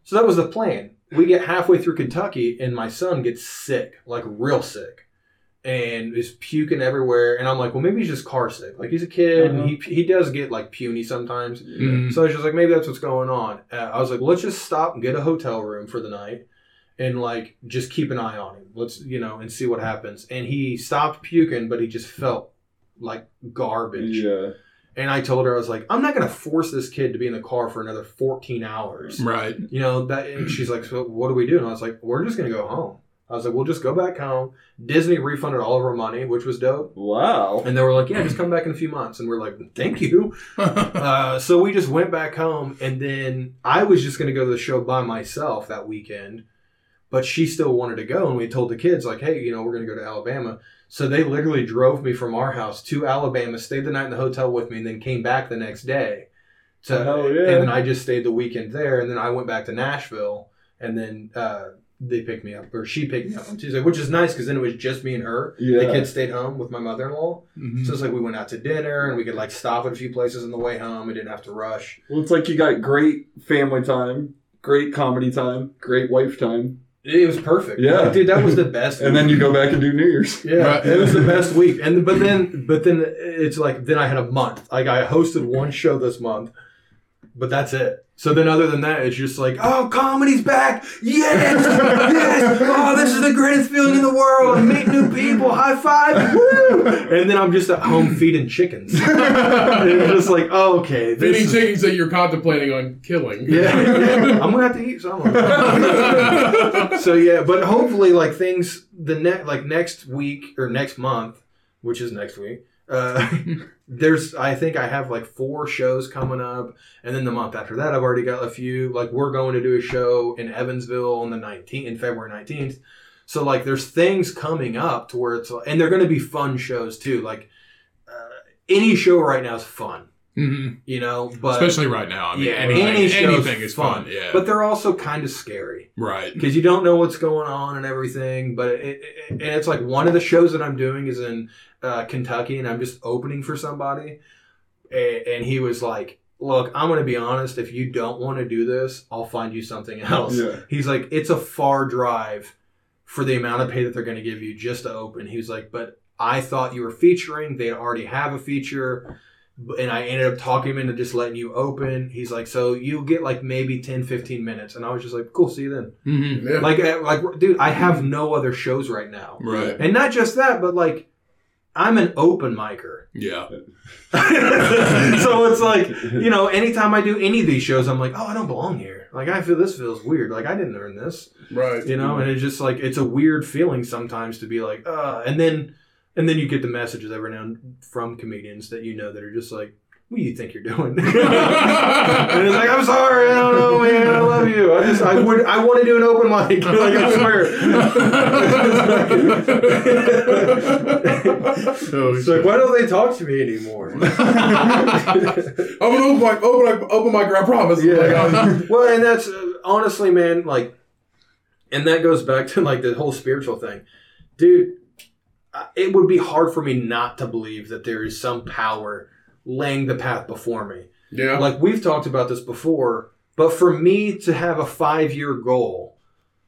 So that was the plan. We get halfway through Kentucky and my son gets sick, like real sick. And is puking everywhere. And I'm like, well, maybe he's just car sick. Like, he's a kid, uh-huh. and he he does get, like, puny sometimes. Mm-hmm. So I was just like, maybe that's what's going on. Uh, I was like, well, let's just stop and get a hotel room for the night and, like, just keep an eye on him. Let's, you know, and see what happens. And he stopped puking, but he just felt like garbage. Yeah. And I told her, I was like, I'm not going to force this kid to be in the car for another fourteen hours. Right. You know, that. And she's like, so what do we do? And I was like, we're just going to go home. I was like, we'll just go back home. Disney refunded all of our money, which was dope. Wow. And they were like, yeah, just come back in a few months. And we're like, thank you. uh, so we just went back home. And then I was just going to go to the show by myself that weekend. But she still wanted to go. And we told the kids, like, hey, you know, we're going to go to Alabama. So they literally drove me from our house to Alabama, stayed the night in the hotel with me, and then came back the next day. So, oh, yeah. And then I just stayed the weekend there. And then I went back to Nashville. and then uh, they picked me up, or she picked me up on Tuesday, which is nice because then it was just me and her. Yeah. The kids stayed home with my mother-in-law, mm-hmm. so it's like we went out to dinner and we could like stop at a few places on the way home. We didn't have to rush. Well, it's like you got great family time, great comedy time, great wife time. It was perfect. Yeah, like, dude, that was the best. And week. Then you go back and do New Year's. Yeah, right. It was the best week. And but then, but then it's like then I had a month. Like I hosted one show this month, but that's it. So then, other than that, it's just like, oh, comedy's back! Yes, yes! Oh, this is the greatest feeling in the world. I meet new people. High five! Woo! And then I'm just at home feeding chickens. It's just like, oh, okay, this feeding is... chickens that you're contemplating on killing. Yeah, yeah. I'm gonna have to eat someone. So yeah, but hopefully, like things the next, like next week or next month, which is next week. Uh, there's, I think I have like four shows coming up, and then the month after that, I've already got a few. Like we're going to do a show in Evansville on the nineteenth, in February nineteenth. So like, there's things coming up to where it's, and they're going to be fun shows too. Like uh, any show right now is fun, mm-hmm. you know. But especially right now, I mean, yeah, anything, any anything is fun. fun. Yeah, but they're also kind of scary, right? Because you don't know what's going on and everything. But it, it, and it's like one of the shows that I'm doing is in. Uh, Kentucky, and I'm just opening for somebody, and, and he was like, look, I'm going to be honest, if you don't want to do this, I'll find you something else. Yeah. He's like, it's a far drive for the amount of pay that they're going to give you just to open. He was like, but I thought you were featuring, they already have a feature, and I ended up talking him into just letting you open. He's like, so you'll get like maybe ten fifteen minutes, and I was just like, cool, see you then. Mm-hmm, yeah. Like, like, dude, I have no other shows right now, right? And not just that, but like I'm an open micer. Yeah. So it's like, you know, anytime I do any of these shows, I'm like, oh, I don't belong here. Like, I feel this feels weird. Like, I didn't earn this. Right. You know, and it's just like, it's a weird feeling sometimes to be like, uh, and then, and then you get the messages every now and then from comedians that you know that are just like, what do you think you're doing? And it's like, I'm sorry, I don't know, man, I love you. I just, I would, I want to do an open mic. Like, I swear. So it's like, why don't they talk to me anymore? I'm an open mic, open, open mic, I promise. Yeah. Like, well, and that's, uh, honestly, man, like, and that goes back to, like, the whole spiritual thing. Dude, it would be hard for me not to believe that there is some power laying the path before me. Yeah. Like, we've talked about this before, but for me to have a five-year goal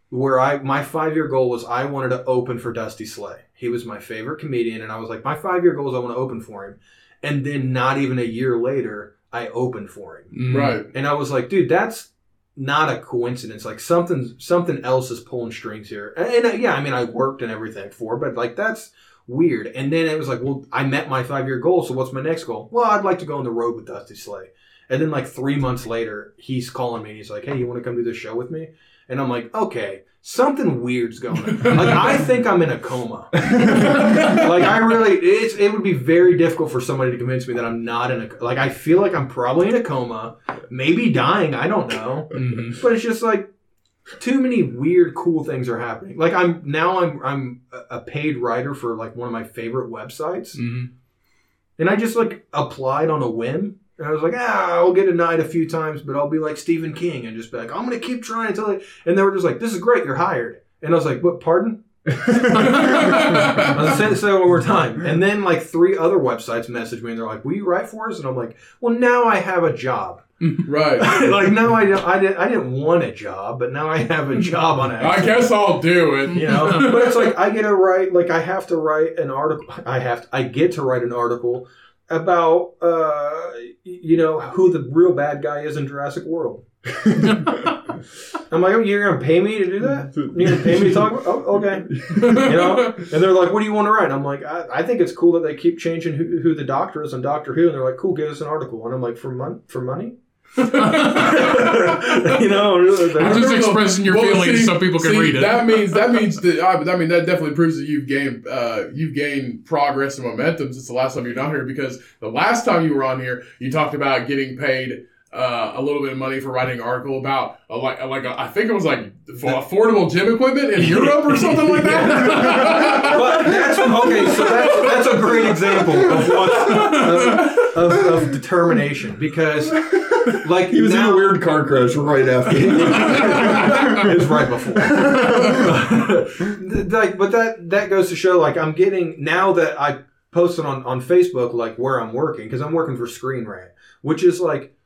where I, my five-year goal was I wanted to open for Dusty Slay. He was my favorite comedian, and I was like, my five-year goal is I want to open for him. And then not even a year later, I opened for him. Right. And I was like, dude, that's not a coincidence. Like, something, something else is pulling strings here. And, and yeah, I mean, I worked and everything for, but like, that's weird. And then it was like, well, I met my five-year goal, so what's my next goal? Well, I'd like to go on the road with Dusty Slay. And then like three months later, he's calling me and he's like, hey, you want to come do this show with me? And I'm like, okay, something weird's going on. Like, I think I'm in a coma. Like, I really, it's, it would be very difficult for somebody to convince me that I'm not in a, like, I feel like I'm probably in a coma, maybe dying, I don't know. Mm-hmm. But it's just like, too many weird, cool things are happening. Like, I'm now I'm I'm a paid writer for like one of my favorite websites, mm-hmm. and I just like applied on a whim. And I was like, ah, I'll get denied a few times, but I'll be like Stephen King and just be like, I'm gonna keep trying until I. And they were just like, this is great, you're hired. And I was like, what? Pardon? I'll say, say it one more time. And then like three other websites messaged me and they're like, will you write for us? And I'm like, well, now I have a job. Right. Like, now I don't, I didn't I didn't want a job, but now I have a job on accident. I guess I'll do it. You know, but it's like I get to write, like I have to write an article. I have to, I get to write an article about uh, you know who the real bad guy is in Jurassic World. I'm like, oh, you're gonna pay me to do that? You're gonna pay me to talk about? Oh, okay. You know, and they're like, what do you want to write? And I'm like, I, I think it's cool that they keep changing who, who the doctor is on Doctor Who. And they're like, cool, give us an article. And I'm like, for mon- for money. You know, I'm just expressing your well, feelings see, so people can see, read it. That means that means that I mean that definitely proves that you've gained uh, you've gained progress and momentum since the last time you're down here, because the last time you were on here, you talked about getting paid uh, a little bit of money for writing an article about a, like a, like a, I think it was like for affordable gym equipment in Europe or something like that. But that's, okay, so that's, that's a great example of, what, of, of, of determination, because Like he was now, in a weird car crash right after. It was right before. Like, but that that goes to show. Like, I'm getting now that I posted on on Facebook like where I'm working, because I'm working for ScreenRant, which is like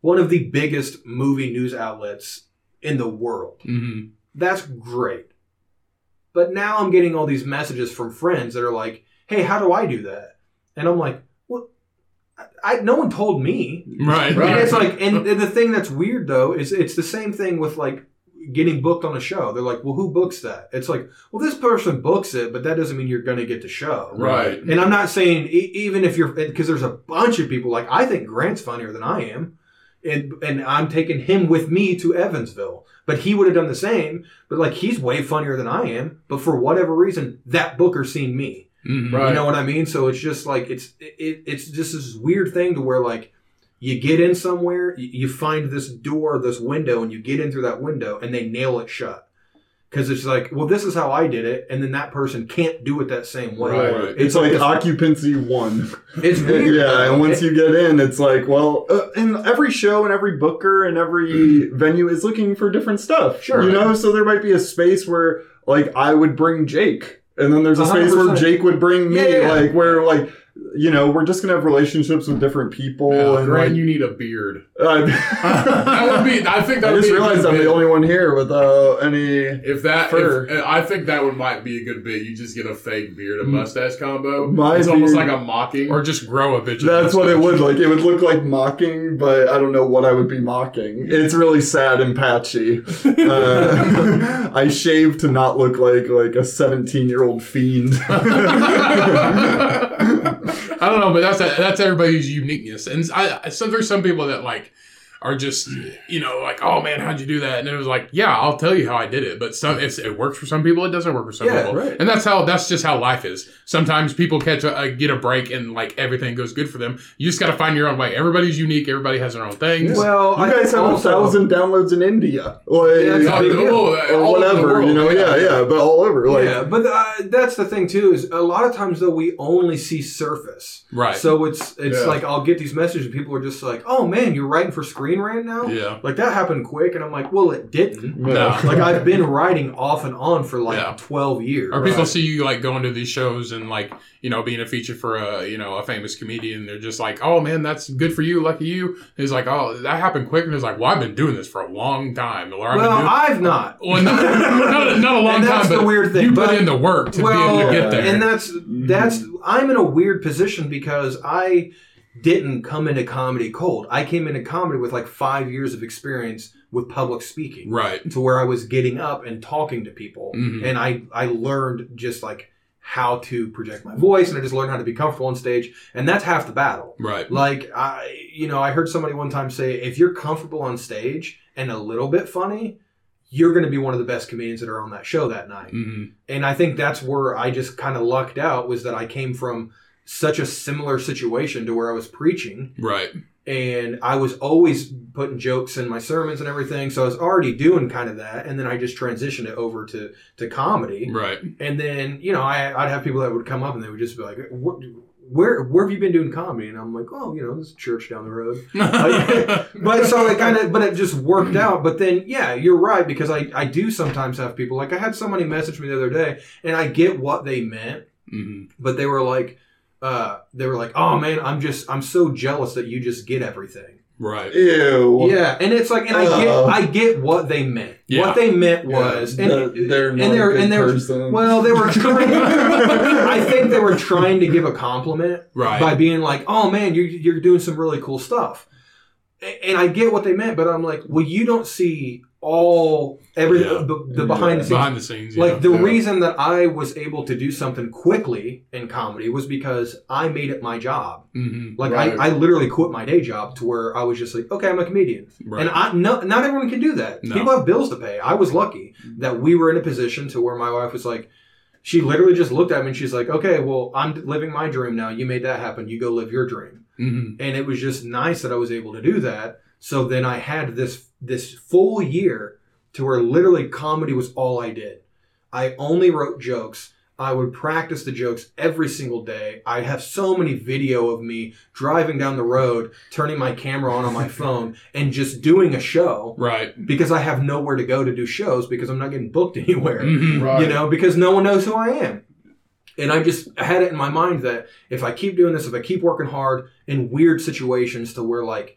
one of the biggest movie news outlets in the world. Mm-hmm. That's great. But now I'm getting all these messages from friends that are like, "Hey, how do I do that?" And I'm like, "Well, I, I no one told me." Right, right. And it's like, and the thing that's weird though is it's the same thing with like getting booked on a show. They're like, "Well, who books that?" It's like, "Well, this person books it, but that doesn't mean you're going to get the show." Right. And I'm not saying e- even if you're, because there's a bunch of people like I think Grant's funnier than I am. And, and I'm taking him with me to Evansville. But he would have done the same. But, like, he's way funnier than I am. But for whatever reason, that booker seen me. Mm-hmm. Right. You know what I mean? So it's just, like, it's it, it's just this weird thing to where, like, you get in somewhere, you find this door, this window, and you get in through that window, and they nail it shut. Because it's like, well, this is how I did it, and then that person can't do it that same way. Right, right. It's, it's like, like occupancy one. It's weird. Yeah, and once you get in, it's like, well, uh, and every show and every booker and every mm-hmm. venue is looking for different stuff. Sure. You know, so there might be a space where, like, I would bring Jake, and then there's a space one hundred percent where Jake would bring me, yeah, yeah. like, where, like... You know, we're just gonna have relationships with different people. Yeah, and Grant, like, you need a beard. Uh, that would be. I think that. I would just be realized I'm bit. the only one here without uh, any. If that, fur. If, I think that would might be a good bit. You just get a fake beard and mustache combo. My it's beard, almost like a mocking, or just grow a bitch. That's mustache. What it would like. It would look like mocking, but I don't know what I would be mocking. It's really sad and patchy. Uh, I shave to not look like like a seventeen-year-old fiend. I don't know, but that's a, that's everybody's uniqueness. And I, so there's some people that, like, are just, you know, like, oh, man, how'd you do that? And it was like, yeah, I'll tell you how I did it. But some, it's, it works for some people. It doesn't work for some yeah, people. Right. And that's how that's just how life is. Sometimes people catch a, a, get a break and, like, everything goes good for them. You just got to find your own way. Everybody's unique. Everybody has their own things. Well, you guys I, have also, a thousand downloads in India. Like, yeah, like, oh, or all whatever, you know. Yeah, yeah, yeah, but all over. Like. Yeah, but uh, that's the thing, too, is a lot of times, though, we only see surface. Right. So it's, it's yeah. like I'll get these messages and people are just like, oh, man, you're writing for Screen Rant now? Yeah. Like, that happened quick, and I'm like, well, it didn't. No. Like, I've been writing off and on for, like, yeah. twelve years. Or right? People see you, like, going to these shows and, like, you know, being a feature for a, you know, a famous comedian. They're just like, oh, man, that's good for you. Lucky you. And it's like, oh, that happened quick. And it's like, well, I've been doing this for a long time. Or, I've well, been doing- I've not. Well, not, not, not a long and that's time, the but weird thing. You put but, in the work to well, be able to get there. And that's, that's, I'm in a weird position because I... didn't come into comedy cold. I came into comedy with like five years of experience with public speaking. Right. To where I was getting up and talking to people. Mm-hmm. And I, I learned just like how to project my voice. And I just learned how to be comfortable on stage. And that's half the battle. Right. Like, I, you know, I heard somebody one time say, if you're comfortable on stage and a little bit funny, you're going to be one of the best comedians that are on that show that night. Mm-hmm. And I think that's where I just kind of lucked out was that I came from such a similar situation to where I was preaching. Right. And I was always putting jokes in my sermons and everything. So I was already doing kind of that. And then I just transitioned it over to, to comedy. Right. And then, you know, I, I'd have people that would come up and they would just be like, what, where, where have you been doing comedy? And I'm like, oh, you know, this church down the road. Like, but so it kind of, but it just worked out. But then, yeah, you're right. Because I, I do sometimes have people, like I had somebody message me the other day and I get what they meant, mm-hmm. but they were like, Uh, they were like, oh man, I'm just, I'm so jealous that you just get everything. Right. Ew. Yeah. And it's like, and I get, uh, I get what they meant. Yeah. What they meant was, yeah, and they're, they're and they're, and they're well, they were, trying, I think they were trying to give a compliment right. by being like, oh man, you're, you're doing some really cool stuff. And I get what they meant, but I'm like, well, you don't see all every yeah. the, the behind yeah. the scenes. Behind the scenes, like yeah. the yeah. reason that I was able to do something quickly in comedy was because I made it my job. Mm-hmm. Like right. I, I literally quit my day job to where I was just like, okay, I'm a comedian, right. and I no, not everyone can do that. No. People have bills to pay. I was lucky that we were in a position to where my wife was like, she literally just looked at me and she's like, okay, well, I'm living my dream now. You made that happen. You go live your dream. Mm-hmm. And it was just nice that I was able to do that. So then I had this this full year to where literally comedy was all I did. I only wrote jokes. I would practice the jokes every single day. I have so many video of me driving down the road, turning my camera on on my phone, and just doing a show. Right. Because I have nowhere to go to do shows because I'm not getting booked anywhere. Mm-hmm. Right. You know, because no one knows who I am. And I just had it in my mind that if I keep doing this, if I keep working hard in weird situations to where, like,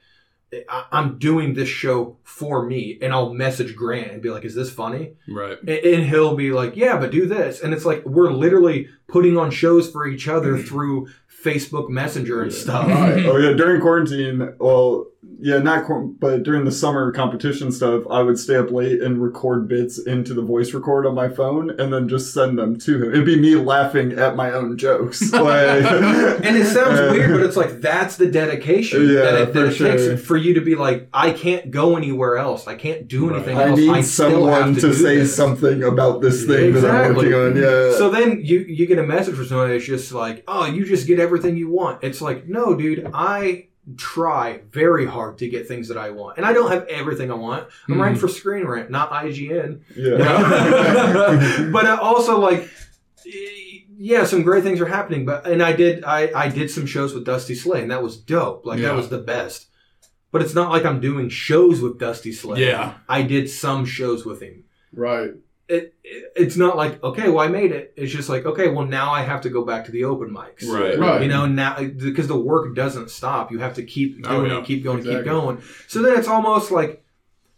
I'm doing this show for me, and I'll message Grant and be like, is this funny? Right. And he'll be like, yeah, but do this. And it's like, we're literally putting on shows for each other through Facebook Messenger and yeah. stuff. Right. Oh, yeah. During quarantine, well, yeah, not qu- but during the summer competition stuff, I would stay up late and record bits into the voice record on my phone and then just send them to him. It'd be me laughing at my own jokes. Like, and it sounds uh, weird, but it's like, that's the dedication yeah, that it, that it sure. takes for you to be like, I can't go anywhere else. I can't do anything right. else. I need I someone to, to say this. something about this thing exactly. that I'm working on. Yeah. So then you, you get a message from somebody that's just like, oh, you just get everything you want. It's like, no, dude, I try very hard to get things that I want. And I don't have everything I want. I'm mm-hmm. writing for ScreenRant, not I G N. Yeah. You know? But also, like, yeah, some great things are happening. But and I did I, I did some shows with Dusty Slay, and that was dope. Like, yeah. that was the best. But it's not like I'm doing shows with Dusty Slay. Yeah. I did some shows with him. Right. It, it it's not like, okay, well, I made it. It's just like, okay, well, now I have to go back to the open mics. Right, right. You know, now, because the work doesn't stop. You have to keep going oh, yeah. and keep going exactly. and keep going. So then it's almost like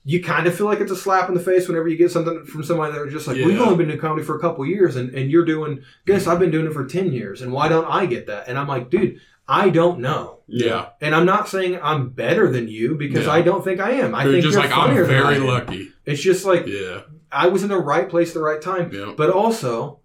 you kind of feel like it's a slap in the face whenever you get something from somebody that are just like, yeah. we've only been doing comedy for a couple years, and, and you're doing, guess I've been doing it for ten years, and why don't I get that? And I'm like, dude, I don't know. Yeah. And I'm not saying I'm better than you, because yeah. I don't think I am. I you're think just you're like, funnier I'm very than I lucky. Am. It's just like, yeah. I was in the right place at the right time. Yep. But also,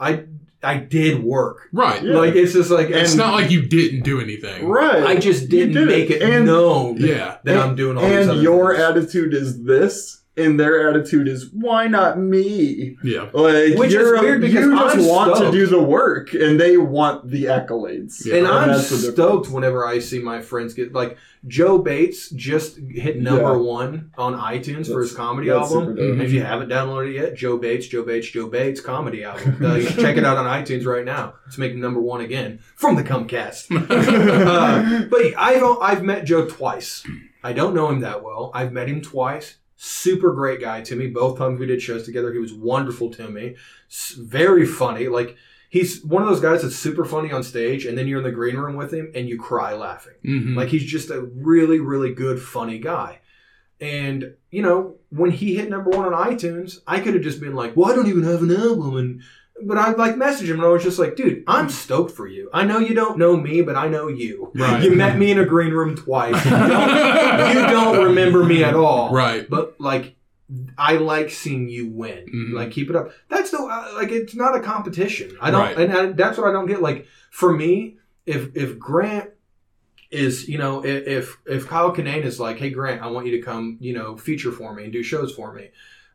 I I did work. Right. Yeah. Like, it's just like... It's not like you didn't do anything. Right. I just didn't did make it, it and, known yeah. that and, I'm doing all this other And your things. Attitude is this, and their attitude is, why not me? Yeah. Like, which you're, is weird because you just I'm want stoked. To do the work, and they want the accolades. Yeah. And, and I'm stoked whenever I see my friends get... like. Joe Bates just hit number yeah. one on iTunes that's, for his comedy album. Mm-hmm. If you haven't downloaded it yet, Joe Bates, Joe Bates, Joe Bates comedy album. Uh, you should check it out on iTunes right now. It's making number one again from the Cumcast. uh, but I've I've met Joe twice. I don't know him that well. I've met him twice. Super great guy to me. Both times we did shows together, he was wonderful to me. Very funny. Like. He's one of those guys that's super funny on stage, and then you're in the green room with him, and you cry laughing. Mm-hmm. Like, he's just a really, really good, funny guy. And, you know, when he hit number one on iTunes, I could have just been like, well, I don't even have an album. And, but I'd, like, message him, and I was just like, dude, I'm stoked for you. I know you don't know me, but I know you. Right. You met me in a green room twice. You don't, you don't remember me at all. Right. But, like... I like seeing you win. Mm-hmm. Like, keep it up. That's no, like, it's not a competition. I don't, right. and I, that's what I don't get. Like, for me, if if Grant is, you know, if if Kyle Kinane is like, hey, Grant, I want you to come, you know, feature for me and do shows for me,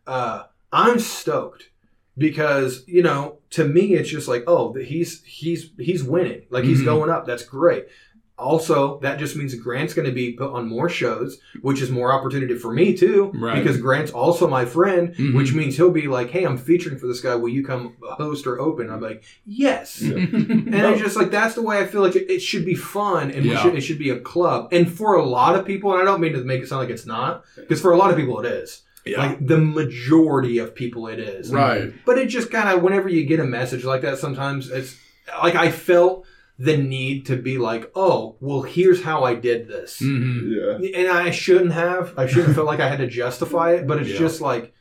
uh, I'm stoked because, you know, to me, it's just like, oh, he's he's he's winning. Like, he's mm-hmm. going up. That's great. Also, that just means Grant's going to be put on more shows, which is more opportunity for me, too, right. because Grant's also my friend, mm-hmm. which means he'll be like, hey, I'm featuring for this guy. Will you come host or open? I'm like, yes. Yeah. And it's just like, that's the way I feel like it, it should be fun, and yeah. we should, it should be a club. And for a lot of people, and I don't mean to make it sound like it's not, because for a lot of people it is. Yeah. Like, the majority of people it is. Right. But it just kind of, whenever you get a message like that, sometimes it's, like, I felt... the need to be like, oh, well, here's how I did this. Mm-hmm. Yeah. And I shouldn't have. I shouldn't feel like I had to justify it, but it's yeah. just like,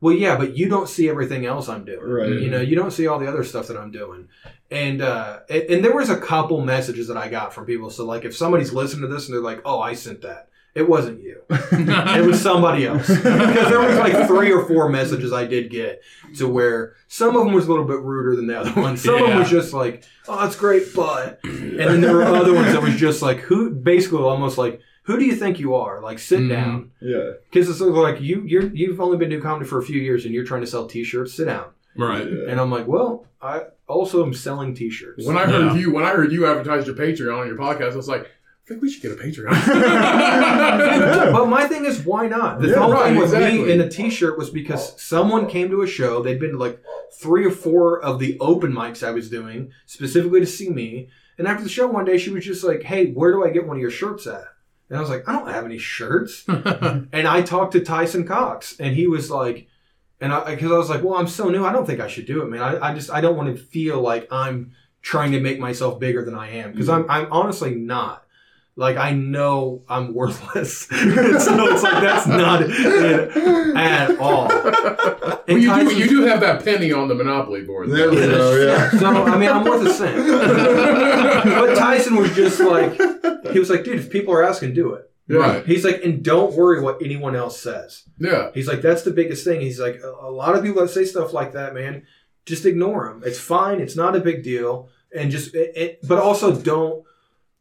well, yeah, but you don't see everything else I'm doing. Right. You know, you don't see all the other stuff that I'm doing. And uh, and there was a couple messages that I got from people. So, like, if somebody's listening to this and they're like, oh, I sent that. It wasn't you. It was somebody else. Because there was like three or four messages I did get to where some of them was a little bit ruder than the other ones. Some yeah. of them was just like, oh, that's great, but... And then there were other ones that was just like, who... Basically almost like, who do you think you are? Like, sit mm-hmm. down. Yeah. Because it's like, you, you're, you've only been doing comedy for a few years and you're trying to sell t-shirts, sit down. Right. Yeah. And I'm like, well, I also am selling t-shirts. When I heard yeah. you, when I heard you advertise your Patreon on your podcast, I was like... I think we should get a Patreon. yeah. But my thing is, why not? The yeah, whole right, thing with exactly. me in a t-shirt was because someone came to a show. They'd been to like three or four of the open mics I was doing specifically to see me. And after the show one day, she was just like, hey, where do I get one of your shirts at? And I was like, I don't have any shirts. And I talked to Tyson Cox, and he was like, and I, because I was like, well, I'm so new, I don't think I should do it, man. I, I just, I don't want to feel like I'm trying to make myself bigger than I am. Because I'm, I'm honestly not. Like, I know I'm worthless. So it's like, that's not it at all. Well, you, Tyson, do, you do have that penny on the Monopoly board. There we go, yeah. So, I mean, I'm worth a cent. But Tyson was just like, he was like, dude, if people are asking, do it. Right. He's like, and don't worry what anyone else says. Yeah. He's like, that's the biggest thing. He's like, a lot of people that say stuff like that, man, just ignore them. It's fine. It's not a big deal. And just, it, it, but also don't,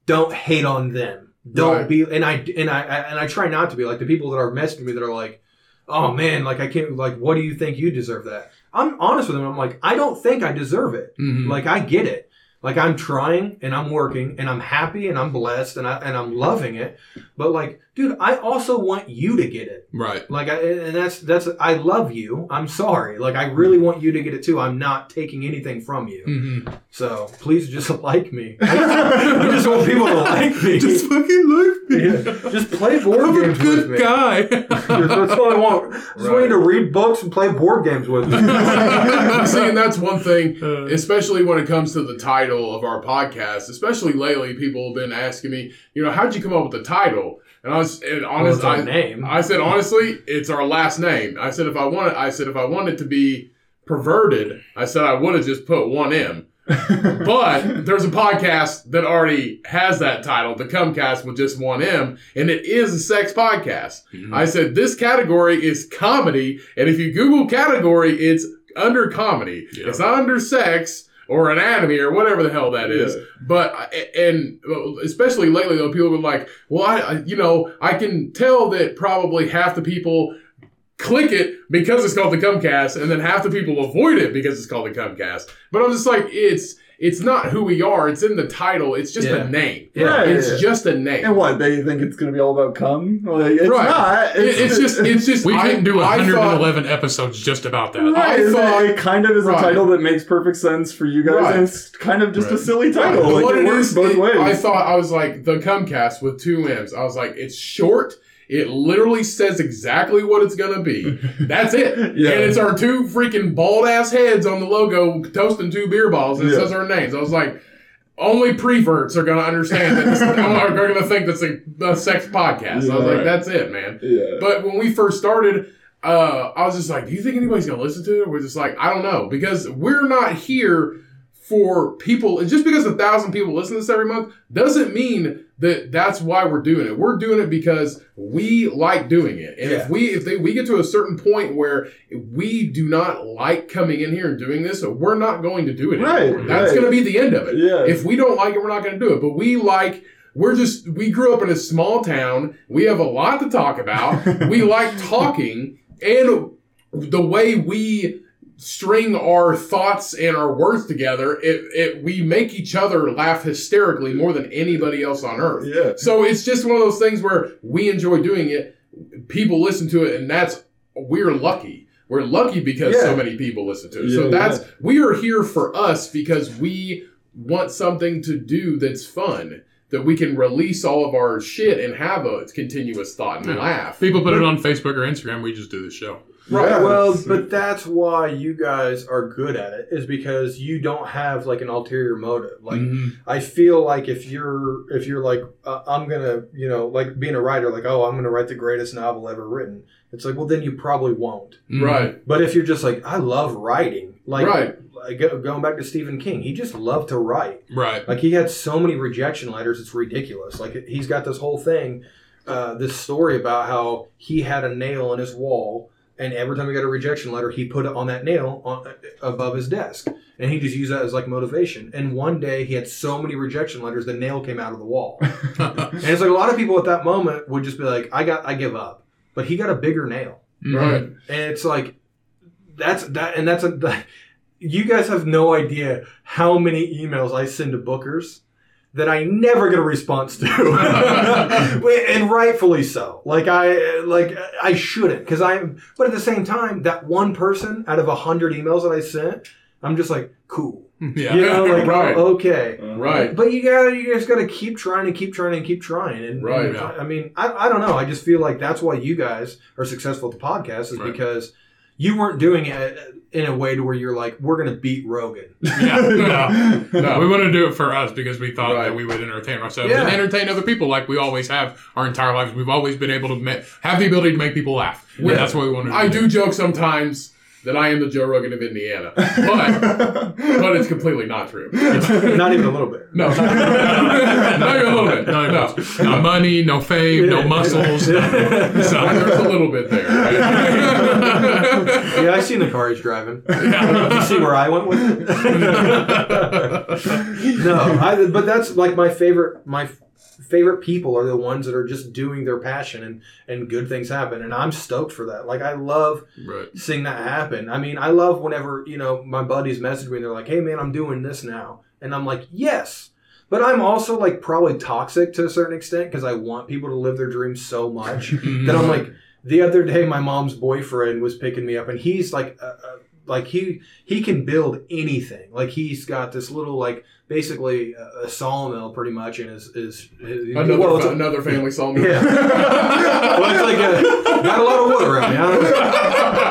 don't hate on them. Don't right. be, and I, and I, and I try not to be like the people that are messaging me that are like, oh man, like I can't, like, what do you think you deserve that? I'm honest with them. I'm like, I don't think I deserve it. Mm-hmm. Like, I get it. Like, I'm trying and I'm working and I'm happy and I'm blessed and I, and I'm loving it. But like, dude, I also want you to get it. Right. Like, I, and that's, that's, I love you. I'm sorry. Like, I really want you to get it too. I'm not taking anything from you. Mm-hmm. So please just like me. I just, I just want people to like me. Just fucking like me. Yeah. Just play board I'm games with me. I'm a good guy. That's all I want. Just right. want you to read books and play board games with me. See, and that's one thing, especially when it comes to the title of our podcast, especially lately, people have been asking me, you know, how'd you come up with the title? And I was, and honestly, well, I, I said, honestly, it's our last name. I said, if I wanted, I said, if I wanted to be perverted, I said, I would have just put one M. But there's a podcast that already has that title, the Cumcast with just one M, and it is a sex podcast. Mm-hmm. I said, this category is comedy, and if you Google category, it's under comedy. Yeah. It's not under sex. Or anatomy, or whatever the hell that is. Yeah. But, and especially lately, though, people have been like, well, I, you know, I can tell that probably half the people click it because it's called the Cumcast, and then half the people avoid it because it's called the Cumcast. But I'm just like, it's it's not who we are. It's in the title. It's just yeah. a name. Yeah, it's yeah. just a name. And what, they think it's going to be all about cum? Like, it's right. not. It's, it's just, it's just. We I, can do one hundred eleven thought, episodes just about that. Right, I thought, it kind of is right. a title that makes perfect sense for you guys. Right. And it's kind of just right. a silly title. Right. Like, what it, it works is, both it, ways. I thought, I was like, the Cumcast with two M's. I was like, it's short. It literally says exactly what it's going to be. That's it. Yeah. And it's our two freaking bald-ass heads on the logo toasting two beer balls, and it yeah. says our names. I was like, only preverts are going to understand that. Are going to think that's a, a sex podcast. Yeah, I was like, right. that's it, man. Yeah. But when we first started, uh, I was just like, do you think anybody's going to listen to it? We're just like, I don't know. Because we're not here for people. Just because a thousand people listen to this every month doesn't mean that that's why we're doing it. We're doing it because we like doing it. And yeah. if we if they, we get to a certain point where we do not like coming in here and doing this, we're not going to do it right, anymore. Right. That's going to be the end of it. Yeah. If we don't like it, we're not going to do it. But we like... We're just, we grew up in a small town. We have a lot to talk about. We like talking. And the way we string our thoughts and our words together, it, it we make each other laugh hysterically more than anybody else on earth. Yeah. So it's just one of those things where we enjoy doing it. People listen to it, and that's, we're lucky. We're lucky because yeah. so many people listen to it. Yeah, so that's, yeah. we are here for us because we want something to do that's fun, that we can release all of our shit and have a continuous thought and yeah. laugh. People put it on Facebook or Instagram, we just do this show. Right. Yeah. Well, but that's why you guys are good at it, is because you don't have like an ulterior motive. Like mm-hmm. I feel like if you're if you're like uh, I'm gonna, you know, like being a writer, like oh I'm gonna write the greatest novel ever written. It's like, well then you probably won't. Right. Mm-hmm. But if you're just like I love writing, like right. like going back to Stephen King, he just loved to write. Right. Like he had so many rejection letters, it's ridiculous. Like he's got this whole thing, uh, this story about how he had a nail in his wall. And every time he got a rejection letter, he put it on that nail on, above his desk. And he just used that as like motivation. And one day he had so many rejection letters, the nail came out of the wall. And it's like a lot of people at that moment would just be like, I got, I give up. But he got a bigger nail. Mm-hmm. Right. And it's like, that's that. And that's a, that, you guys have no idea how many emails I send to bookers that I never get a response to. And rightfully so. Like, I like I shouldn't. Because I'm, but at the same time, that one person out of a hundred emails that I sent, I'm just like, cool. Yeah. You know, like, right. oh, okay. Uh, right. But you gotta, you just got to keep trying and keep trying and keep trying. And, right. And, yeah. I mean, I, I don't know. I just feel like that's why you guys are successful at the podcast is right. because you weren't doing it in a way to where you're like, we're going to beat Rogan. Yeah. No. No. We want to do it for us because we thought right. that we would entertain ourselves yeah. and entertain other people like we always have our entire lives. We've always been able to ma- have the ability to make people laugh. Yeah. And that's what we want to do. I do joke sometimes that I am the Joe Rogan of Indiana. But but it's completely not true. Not even a little bit. No. Not even a little bit. No, no. No money, no fame, no muscles. No, so there's a little bit there. Right? Yeah, I seen the car he's driving. Yeah. You see where I went with it? No. I, but that's like my favorite... My favorite people are the ones that are just doing their passion and, and good things happen. And I'm stoked for that. Like, I love right. seeing that happen. I mean, I love whenever, you know, my buddies message me and they're like, hey, man, I'm doing this now. And I'm like, yes. But I'm also, like, probably toxic to a certain extent because I want people to live their dreams so much that I'm like, the other day, my mom's boyfriend was picking me up and he's like, uh, uh, like, he he can build anything. Like, he's got this little, like, basically a sawmill pretty much and is... is, is another, well, it's a, another family sawmill. Yeah. Well, it's like a... Not a lot of wood around here.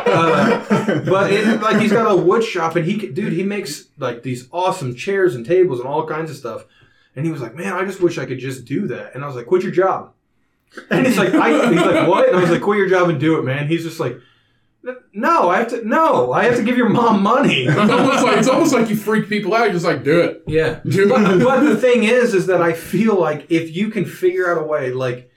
Uh, but, it, like, he's got a wood shop and he... Dude, he makes, like, these awesome chairs and tables and all kinds of stuff. And he was like, man, I just wish I could just do that. And I was like, quit your job. And he's like, I, he's like, what? And I was like, quit your job and do it, man. He's just like... No, I have to. No, I have to give your mom money. It's almost like, it's almost like you freak people out. You're just like, do it. Yeah. Do it. But the thing is, is that I feel like if you can figure out a way, like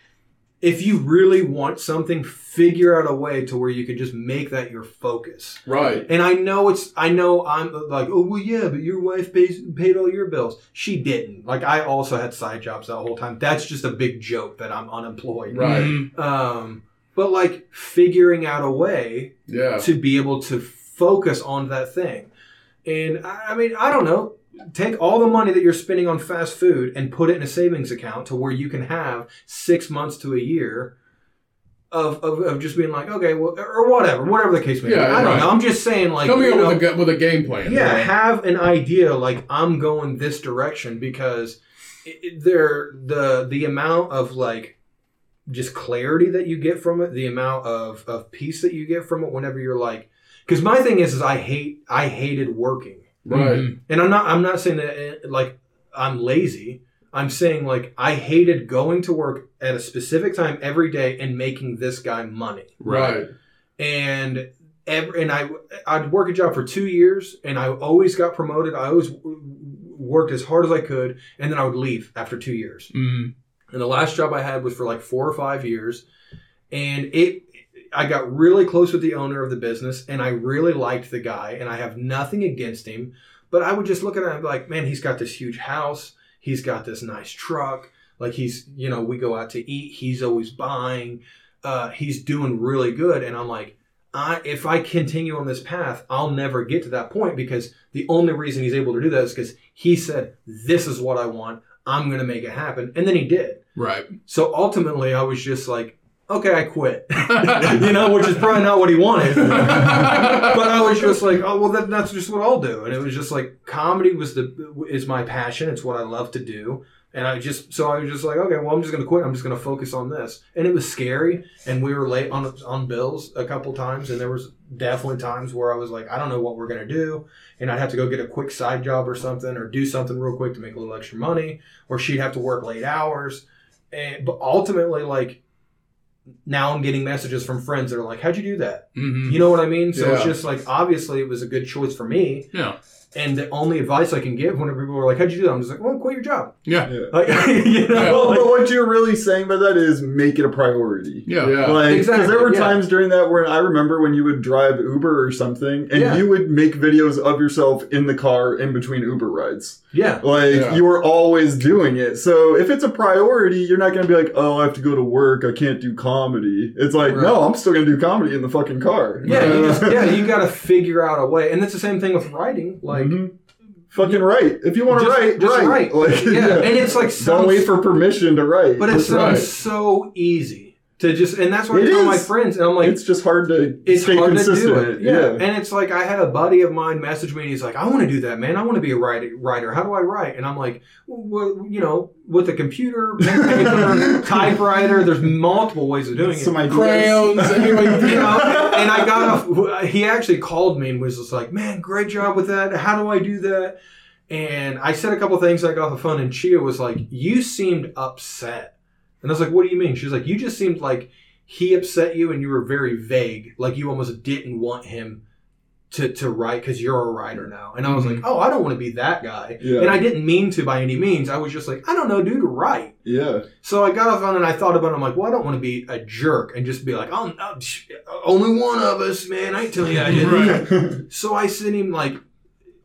if you really want something, figure out a way to where you can just make that your focus. Right. And I know it's. I know I'm like, oh well, yeah, but your wife pays, paid all your bills. She didn't. Like I also had side jobs that whole time. That's just a big joke that I'm unemployed. Right. Mm-hmm. Um. But, like, figuring out a way yeah. to be able to focus on that thing. And, I mean, I don't know. Take all the money that you're spending on fast food and put it in a savings account to where you can have six months to a year of of, of just being like, okay, well, or whatever. Whatever the case may be. Yeah, I don't right. know. I'm just saying, like... Come here with a, with a game plan. Yeah, right? Have an idea, like, I'm going this direction because it, there the the amount of, like... just clarity that you get from it, the amount of, of peace that you get from it whenever you're like, because my thing is, is I hate, I hated working. Right. Mm-hmm. And I'm not, I'm not saying that like I'm lazy. I'm saying like, I hated going to work at a specific time every day and making this guy money. Right. And every, and I, I'd work a job for two years and I always got promoted. I always worked as hard as I could. And then I would leave after two years. Mm-hmm. And the last job I had was for like four or five years. And it, I got really close with the owner of the business. And I really liked the guy. And I have nothing against him. But I would just look at him and be like, man, he's got this huge house. He's got this nice truck. Like he's, you know, we go out to eat. He's always buying. Uh, he's doing really good. And I'm like, I, if I continue on this path, I'll never get to that point. Because the only reason he's able to do that is because he said, this is what I want. I'm going to make it happen. And then he did. Right. So ultimately, I was just like, okay, I quit. You know, which is probably not what he wanted. But I was just like, oh, well, that, that's just what I'll do. And it was just like, comedy was the is my passion. It's what I love to do. And I just, so I was just like, okay, well, I'm just going to quit. I'm just going to focus on this. And it was scary. And we were late on on bills a couple times. And there was definitely times where I was like, I don't know what we're going to do. And I'd have to go get a quick side job or something or do something real quick to make a little extra money. Or she'd have to work late hours. And, but ultimately, like, now I'm getting messages from friends that are like, how'd you do that? Mm-hmm. You know what I mean? So yeah. It's just like, obviously, it was a good choice for me. Yeah. And the only advice I can give whenever people are like, how'd you do that? I'm just like, well, quit your job. Yeah. yeah. Like, you know? Yeah. Well, like, but what you're really saying by that is make it a priority. Yeah. yeah. Like, exactly. Because there were yeah. times during that where I remember when you would drive Uber or something and yeah. you would make videos of yourself in the car in between Uber rides. Yeah. Like, yeah. you were always doing it. So if it's a priority, you're not going to be like, oh, I have to go to work. I can't do comedy. It's like, right. no, I'm still going to do comedy in the fucking car. Yeah. You know? you just, yeah. You got to figure out a way. And it's the same thing with writing. Like, mm-hmm. Fucking write. If you want to write, just write. write. Like, yeah. yeah, and it's like so. Don't wait for permission to write. But it's so, so easy to just, and that's what it I tell my friends. And I'm like, it's just hard to it's stay hard consistent. To do it. Yeah. yeah, and it's like I had a buddy of mine message me, and he's like, "I want to do that, man. I want to be a writer. How do I write?" And I'm like, "Well, you know, with a computer, paper, typewriter. There's multiple ways of doing Some it. Crayons, anyway, you know." And I got a, he actually called me and was just like, man, great job with that. How do I do that? And I said a couple things. I got off the phone and Chia was like, you seemed upset. And I was like, what do you mean? She's like, you just seemed like he upset you and you were very vague. Like you almost didn't want him to, to write because you're a writer now. And I was mm-hmm. like, oh, I don't want to be that guy. Yeah. And I didn't mean to by any means. I was just like, I don't know, dude, write. Yeah. So I got off on and I thought about it. I'm like, well, I don't want to be a jerk and just be like, oh, no, only one of us, man. I ain't telling you I didn't. Right. So I sent him like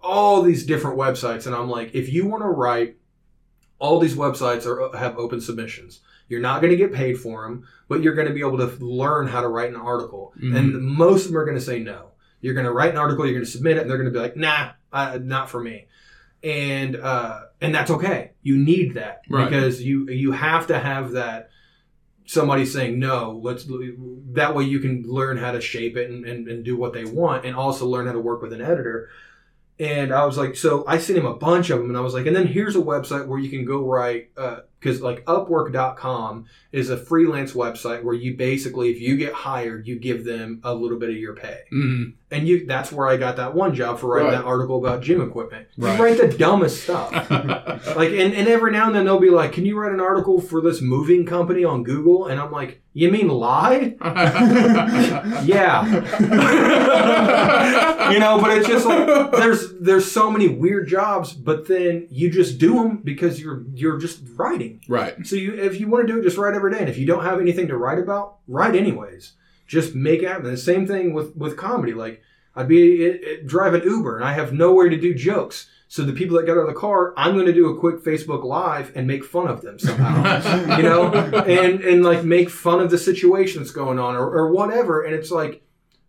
all these different websites. And I'm like, if you want to write, all these websites are have open submissions. You're not going to get paid for them, but you're going to be able to learn how to write an article. Mm-hmm. And most of them are going to say no. You're going to write an article, you're going to submit it, and they're going to be like, nah, uh, not for me. And uh, and that's okay. You need that. Right. Because you you have to have that, somebody saying, no, let's that way you can learn how to shape it and, and, and do what they want, and also learn how to work with an editor. And I was like, so I sent him a bunch of them, and I was like, and then here's a website where you can go write, because uh, like Upwork dot com is a freelance website where you basically, if you get hired, you give them a little bit of your pay. Mm-hmm. And you that's where I got that one job for writing right. that article about gym equipment. Right. You write the dumbest stuff. like, and, and every now and then they'll be like, can you write an article for this moving company on Google? And I'm like, you mean lie? yeah. you know, but it's just like there's there's so many weird jobs, but then you just do them because you're you're just writing. Right. So you if you want to do it, just write every day. And if you don't have anything to write about, write anyways. Just make it happen. The same thing with, with comedy. Like I'd be it, it, driving Uber and I have nowhere to do jokes. So the people that got out of the car, I'm going to do a quick Facebook Live and make fun of them somehow, you know, and and like make fun of the situation that's going on or, or whatever. And it's like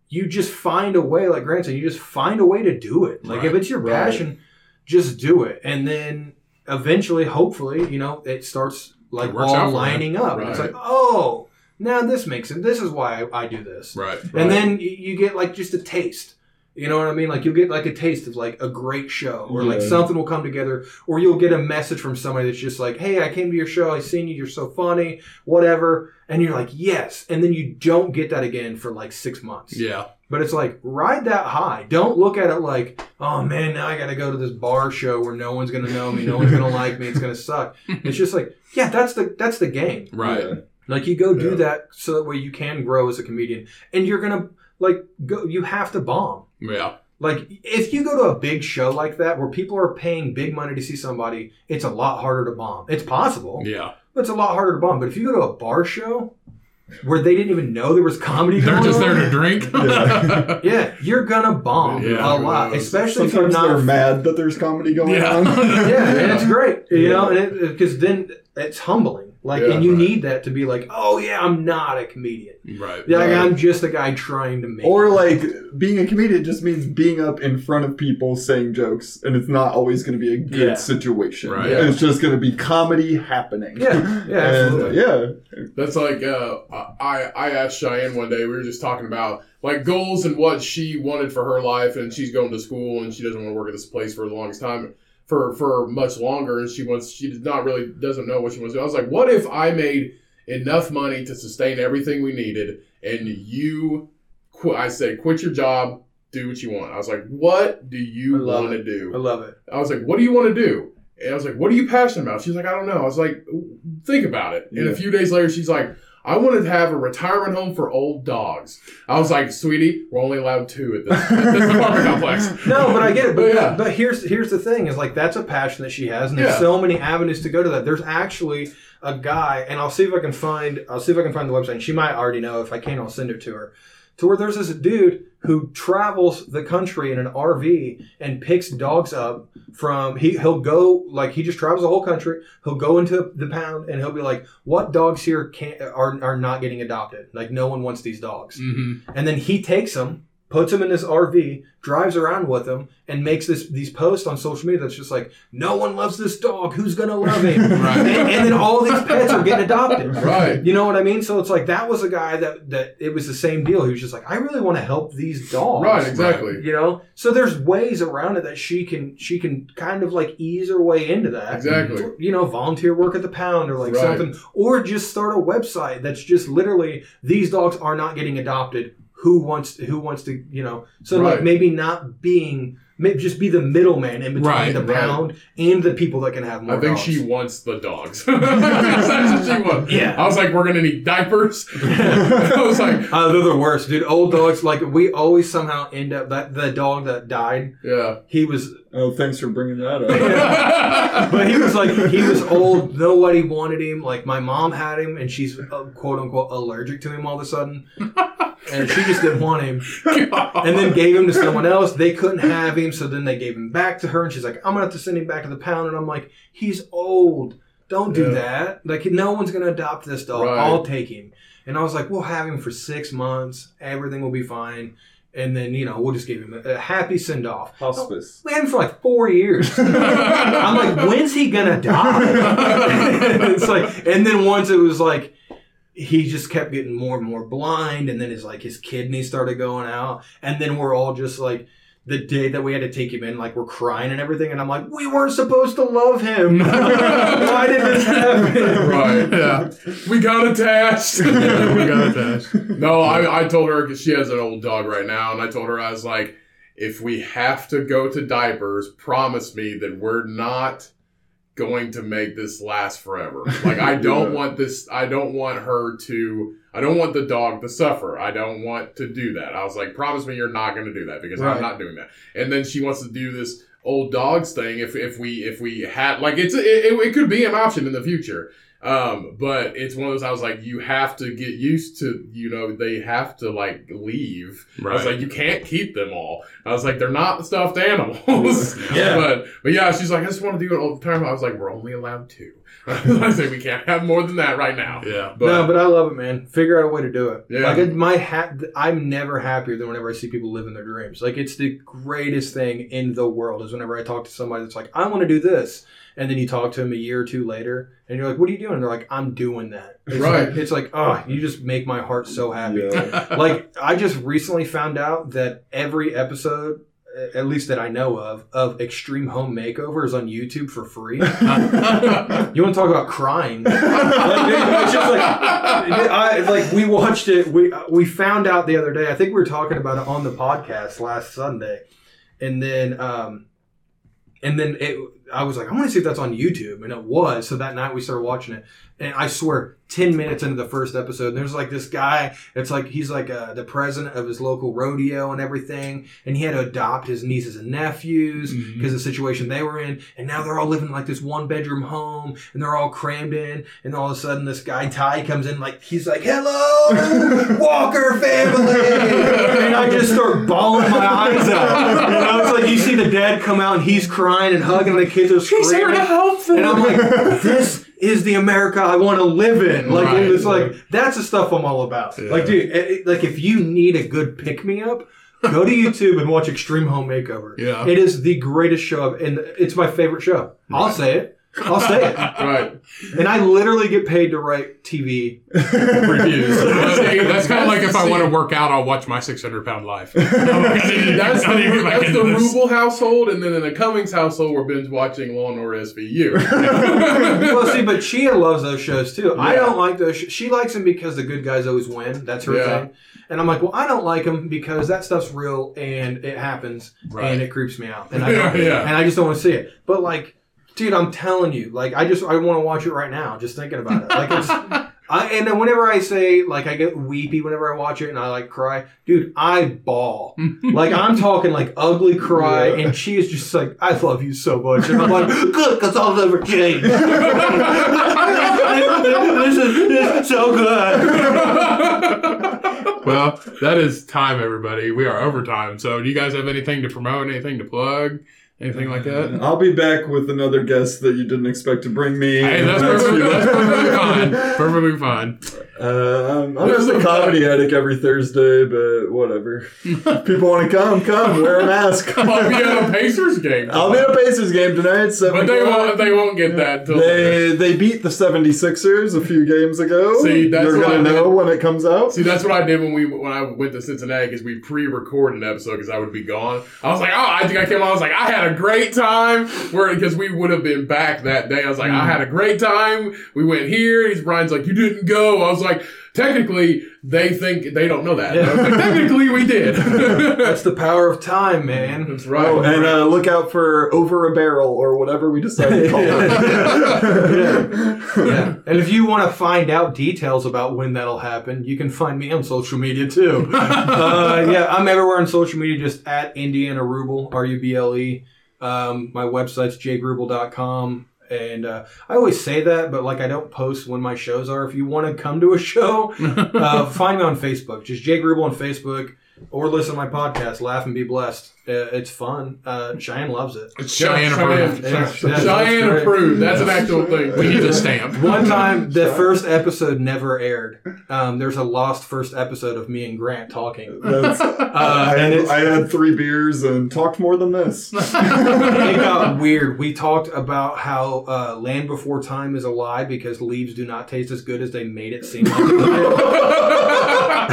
you just find a way, like Grant said, you just find a way to do it. Like right. if it's your passion, right. just do it. And then eventually, hopefully, you know, it starts like it all lining up. Right. And it's like, oh, now this makes it. This is why I, I do this. Right. right. And then you, you get like just a taste. You know what I mean? Like you'll get like a taste of like a great show or like yeah. something will come together, or you'll get a message from somebody that's just like, hey, I came to your show. I seen you. You're so funny, whatever. And you're like, yes. And then you don't get that again for like six months. Yeah. But it's like, ride that high. Don't look at it like, oh man, now I got to go to this bar show where no one's going to know me. No one's going to like me. It's going to suck. It's just like, yeah, that's the, that's the game. Right. Yeah. Like you go do yeah. that so that way you can grow as a comedian, and you're going to, Like, go, you have to bomb. Yeah. Like, if you go to a big show like that where people are paying big money to see somebody, it's a lot harder to bomb. It's possible. Yeah. But it's a lot harder to bomb. But if you go to a bar show where they didn't even know there was comedy They're going just on, there to drink. Yeah. yeah. You're going to bomb yeah, a lot. Especially Sometimes if you're not... they're mad that there's comedy going yeah. on. yeah, yeah. And it's great. You yeah. know, because it, then it's humbling. Like, yeah, and you right. need that to be like, oh, yeah, I'm not a comedian. Right. Like, right. I'm just a guy trying to make Or, it. Like, being a comedian just means being up in front of people saying jokes, and it's not always going to be a good yeah. situation. Right. Yeah. It's just going to be comedy happening. Yeah, yeah, absolutely. And, yeah. That's like, uh, I, I asked Cheyenne one day, we were just talking about, like, goals and what she wanted for her life, and she's going to school, and she doesn't want to work at this place for the longest time. For, for much longer, and she wants she does not really doesn't know what she wants to do. I was like, what if I made enough money to sustain everything we needed, and you, qu- I said, quit your job, do what you want. I was like, what do you want to do? I love it. I was like, what do you want to do? And I was like, what are you passionate about? She's like, I don't know. I was like, think about it. Yeah. And a few days later, she's like, I wanted to have a retirement home for old dogs. I was like, sweetie, we're only allowed two at this, at this apartment complex. No, but I get it. But, but, yeah. but here's here's the thing. Is like that's a passion that she has, and there's yeah. so many avenues to go to that. There's actually a guy, and I'll see if I can find I'll see if I can find the website. And she might already know. If I can't, I'll send it to her. To where there's this dude who travels the country in an R V and picks dogs up from, he, he'll go, like, he just travels the whole country. He'll go into the pound and he'll be like, what dogs here can't, are, are not getting adopted? Like, no one wants these dogs. Mm-hmm. And then he takes them puts him in this R V, drives around with him, and makes this these posts on social media that's just like, no one loves this dog. Who's going to love him? Right. and, and then all these pets are getting adopted. Right. You know what I mean? So it's like, that was a guy that, that it was the same deal. He was just like, I really want to help these dogs. Right, exactly. Right? You know? So there's ways around it that she can she can kind of like ease her way into that. Exactly. You know, volunteer work at the pound or like right. something. Or just start a website that's just literally, these dogs are not getting adopted. Who wants who wants to, you know, so right. like maybe not being, maybe just be the middleman in between right, the pound right. and the people that can have more dogs. I think dogs. She wants the dogs. That's what she wants. Yeah. I was like, we're going to need diapers. I was like. Uh, they're the worst, dude. Old dogs, like we always somehow end up, that the dog that died. Yeah. He was. Oh, thanks for bringing that up. Yeah. But he was like, he was old. Nobody wanted him. Like my mom had him and she's uh, quote unquote allergic to him all of a sudden. And she just didn't want him. And then gave him to someone else. They couldn't have him, so then they gave him back to her. And she's like, I'm going to have to send him back to the pound. And I'm like, he's old. Don't do yeah. that. Like, no one's going to adopt this dog. Right. I'll take him. And I was like, we'll have him for six months. Everything will be fine. And then, you know, we'll just give him a happy send-off. Hospice. We had him for like four years. I'm like, when's he going to die? It's like, and then once it was like, he just kept getting more and more blind, and then his like his kidneys started going out, and then we're all just like the day that we had to take him in, like we're crying and everything, and I'm like, we weren't supposed to love him. Why did this happen? Right. Yeah. We got attached. Yeah, we got attached. No, I I told her, because she has an old dog right now, and I told her, I was like, if we have to go to diapers, promise me that we're not going to make this last forever. Like, I don't yeah. want this, I don't want her to, I don't want the dog to suffer. I don't want to do that. I was like, promise me you're not going to do that, because right. I'm not doing that. And then she wants to do this old dogs thing. If if we, if we had, like, it's, it, it, it could be an option in the future. Um, but it's one of those, I was like, you have to get used to, you know, they have to like leave. Right. I was like, you can't keep them all. I was like, they're not stuffed animals. Yeah. But, but yeah, she's like, I just want to do it all the time. I was like, we're only allowed two. I said, like, we can't have more than that right now. Yeah. But, no, but I love it, man. Figure out a way to do it. Yeah. Like it, my ha- I'm never happier than whenever I see people living their dreams. Like it's the greatest thing in the world is whenever I talk to somebody that's like, I want to do this. And then you talk to them a year or two later, and you're like, what are you doing? And they're like, I'm doing that. It's right. Like, it's like, oh, you just make my heart so happy. Yeah. Like, I just recently found out that every episode, at least that I know of, of Extreme Home Makeover is on YouTube for free. You want to talk about crying? Like, it's just like, I, like we watched it. We we found out the other day. I think we were talking about it on the podcast last Sunday, and then um, and then it. I was like, I want to see if that's on YouTube. And it was. So that night we started watching it. And I swear, ten minutes into the first episode, there's like this guy. It's like he's like uh, the president of his local rodeo and everything. And he had to adopt his nieces and nephews because mm-hmm. of the situation they were in. And now they're all living in like this one bedroom home. And they're all crammed in. And all of a sudden this guy, Ty, comes in. Like he's like, hello, Walker family. And I just start bawling my eyes out. And I was like, you see the dad come out and he's crying and hugging the kid. She's here to help them. And I'm like, this is the America I want to live in. Like, right, it's like, like, that's the stuff I'm all about. Yeah. Like, dude, it, like if you need a good pick-me-up, go to YouTube and watch Extreme Home Makeover. Yeah. It is the greatest show, of, and it's my favorite show. Right. I'll say it. I'll say it. Right. And I literally get paid to write T V reviews. That's kind of like if I want to work out, I'll watch My six hundred pound Life. That's the Rubel household, and then in the Cummings household, we're binge watching Law and Order S V U. Well, see, but Chia loves those shows, too. Yeah. I don't like those. Sh- she likes them because the good guys always win. That's her yeah. thing. And I'm like, well, I don't like them because that stuff's real, and it happens, right. and it creeps me out. And I, don't, yeah. and I just don't want to see it. But, like... Dude, I'm telling you, like, I just, I want to watch it right now, just thinking about it. Like, it's, I, and then whenever I say, like, I get weepy whenever I watch it and I, like, cry, dude, I bawl. Like, I'm talking, like, ugly cry, yeah. and she is just like, I love you so much. And I'm like, good, because I'll never change. this, is, this is so good. Well, that is time, everybody. We are over time. So, do you guys have anything to promote, anything to plug? Anything like that? I'll be back with another guest that you didn't expect to bring me. Hey, that's perfectly, that's perfectly fine. Perfectly fine. Um, I'm at the Comedy Attic every Thursday, but whatever. People want to come, come. Wear a mask. I'll be at a Pacers game tonight. I'll be at a Pacers game tonight. But they won't, they won't get that till they later. They beat the seventy-sixers a few games ago. See, that's They're going to know when it comes out. See, that's what I did when we when I went to Cincinnati, because we pre-recorded an episode because I would be gone. I was like, oh, I think I came on. I was like, I had a great time. Because we would have been back that day. I was like, mm. I had a great time. We went here. Brian's like, you didn't go. I was like, like, technically, they think they don't know that. Yeah. Like, technically, we did. That's the power of time, man. That's right. Oh, and uh, look out for Over a Barrel or whatever we decided to call it. Yeah. Yeah. Yeah. And if you want to find out details about when that'll happen, you can find me on social media, too. uh, yeah, I'm everywhere on social media, just at Indiana Ruble, R U B L E. Um, my website's jake ruble dot com. And uh, I always say that, but like I don't post when my shows are. If you want to come to a show, uh, find me on Facebook. Just Jake Ruble on Facebook, or listen to my podcast, Laugh and Be Blessed. Uh, it's fun. Uh, Cheyenne loves it. It's Cheyenne approved. Cheyenne approved. That's an actual thing. We need a stamp. One time, the first episode never aired. Um, there's a lost first episode of me and Grant talking. That's, uh, I, and had, I had three beers and talked more than this. It got weird. We talked about how uh, Land Before Time is a lie because leaves do not taste as good as they made it seem. Like yeah,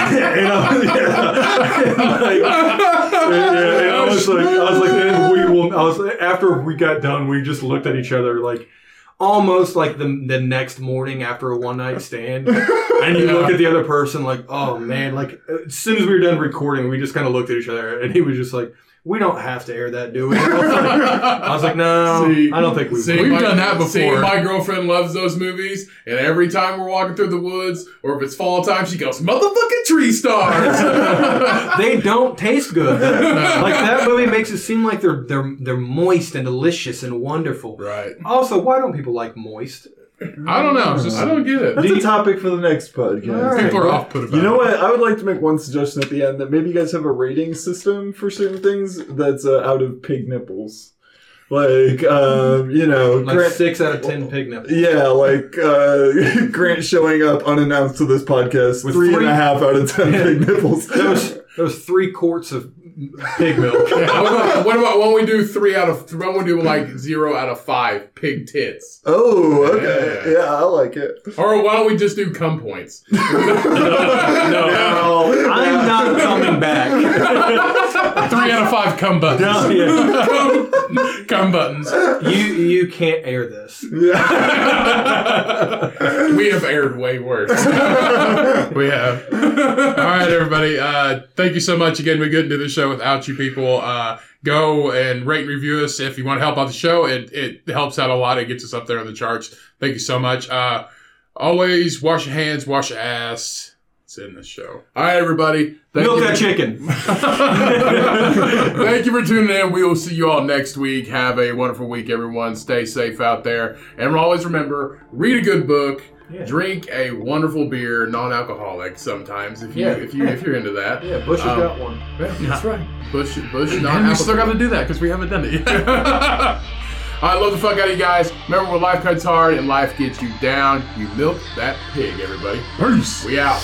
you know, yeah. Yeah, and I was like, I was like, and we will. I was after we got done, we just looked at each other like, almost like the the next morning after a one night stand, and you yeah. look at the other person like, oh man, like as soon as we were done recording, we just kind of looked at each other, and he was just like, we don't have to air that, do we? I was like, I was like no, see, I don't think we've, see, we've my, done that before. See, my girlfriend loves those movies, and every time we're walking through the woods, or if it's fall time, she goes, motherfucking tree stars! They don't taste good. No. Like, that movie makes it seem like they're they're they're moist and delicious and wonderful. Right. Also, why don't people like moist? I don't know. Just, I don't get it. That's a topic for the next podcast. Right. People are off-put about it. You know what? I would like to make one suggestion at the end that maybe you guys have a rating system for certain things that's uh, out of pig nipples. Like, um, you know... Like Grant, six out of ten pig nipples. Yeah, like uh, Grant showing up unannounced to this podcast with three, three and a half out of ten yeah. pig nipples. That was, that was three quarts of... pig milk. Yeah. What, about, what about when we do three out of when we do like zero out of five pig tits? Oh, okay, yeah, yeah I like it. Or why don't we just do cum points? no, no, no, I'm not coming back. Three out of five cum buttons. No, yeah. cum, cum buttons. You you can't air this. We have aired way worse. We have. All right, everybody. Uh, thank you so much again. We couldn't do this show without you people. Uh, go and rate and review us if you want to help out the show. It it helps out a lot. It gets us up there on the charts. Thank you so much. Uh, always wash your hands, wash your ass. It's in the show. All right, everybody. Thank Milk you. That chicken. Thank you for tuning in. We will see you all next week. Have a wonderful week, everyone. Stay safe out there. And always remember, read a good book. Yeah. Drink a wonderful beer, non-alcoholic sometimes, if you yeah. if you if you're into that. Yeah, Bush has um, got one. Yeah, that's right. Bush, Bush, non-alcoholic. We still got to do that because we haven't done it yet. I love the fuck out of you guys. Remember, when life cuts hard and life gets you down, you milk that pig, everybody. Peace. We out.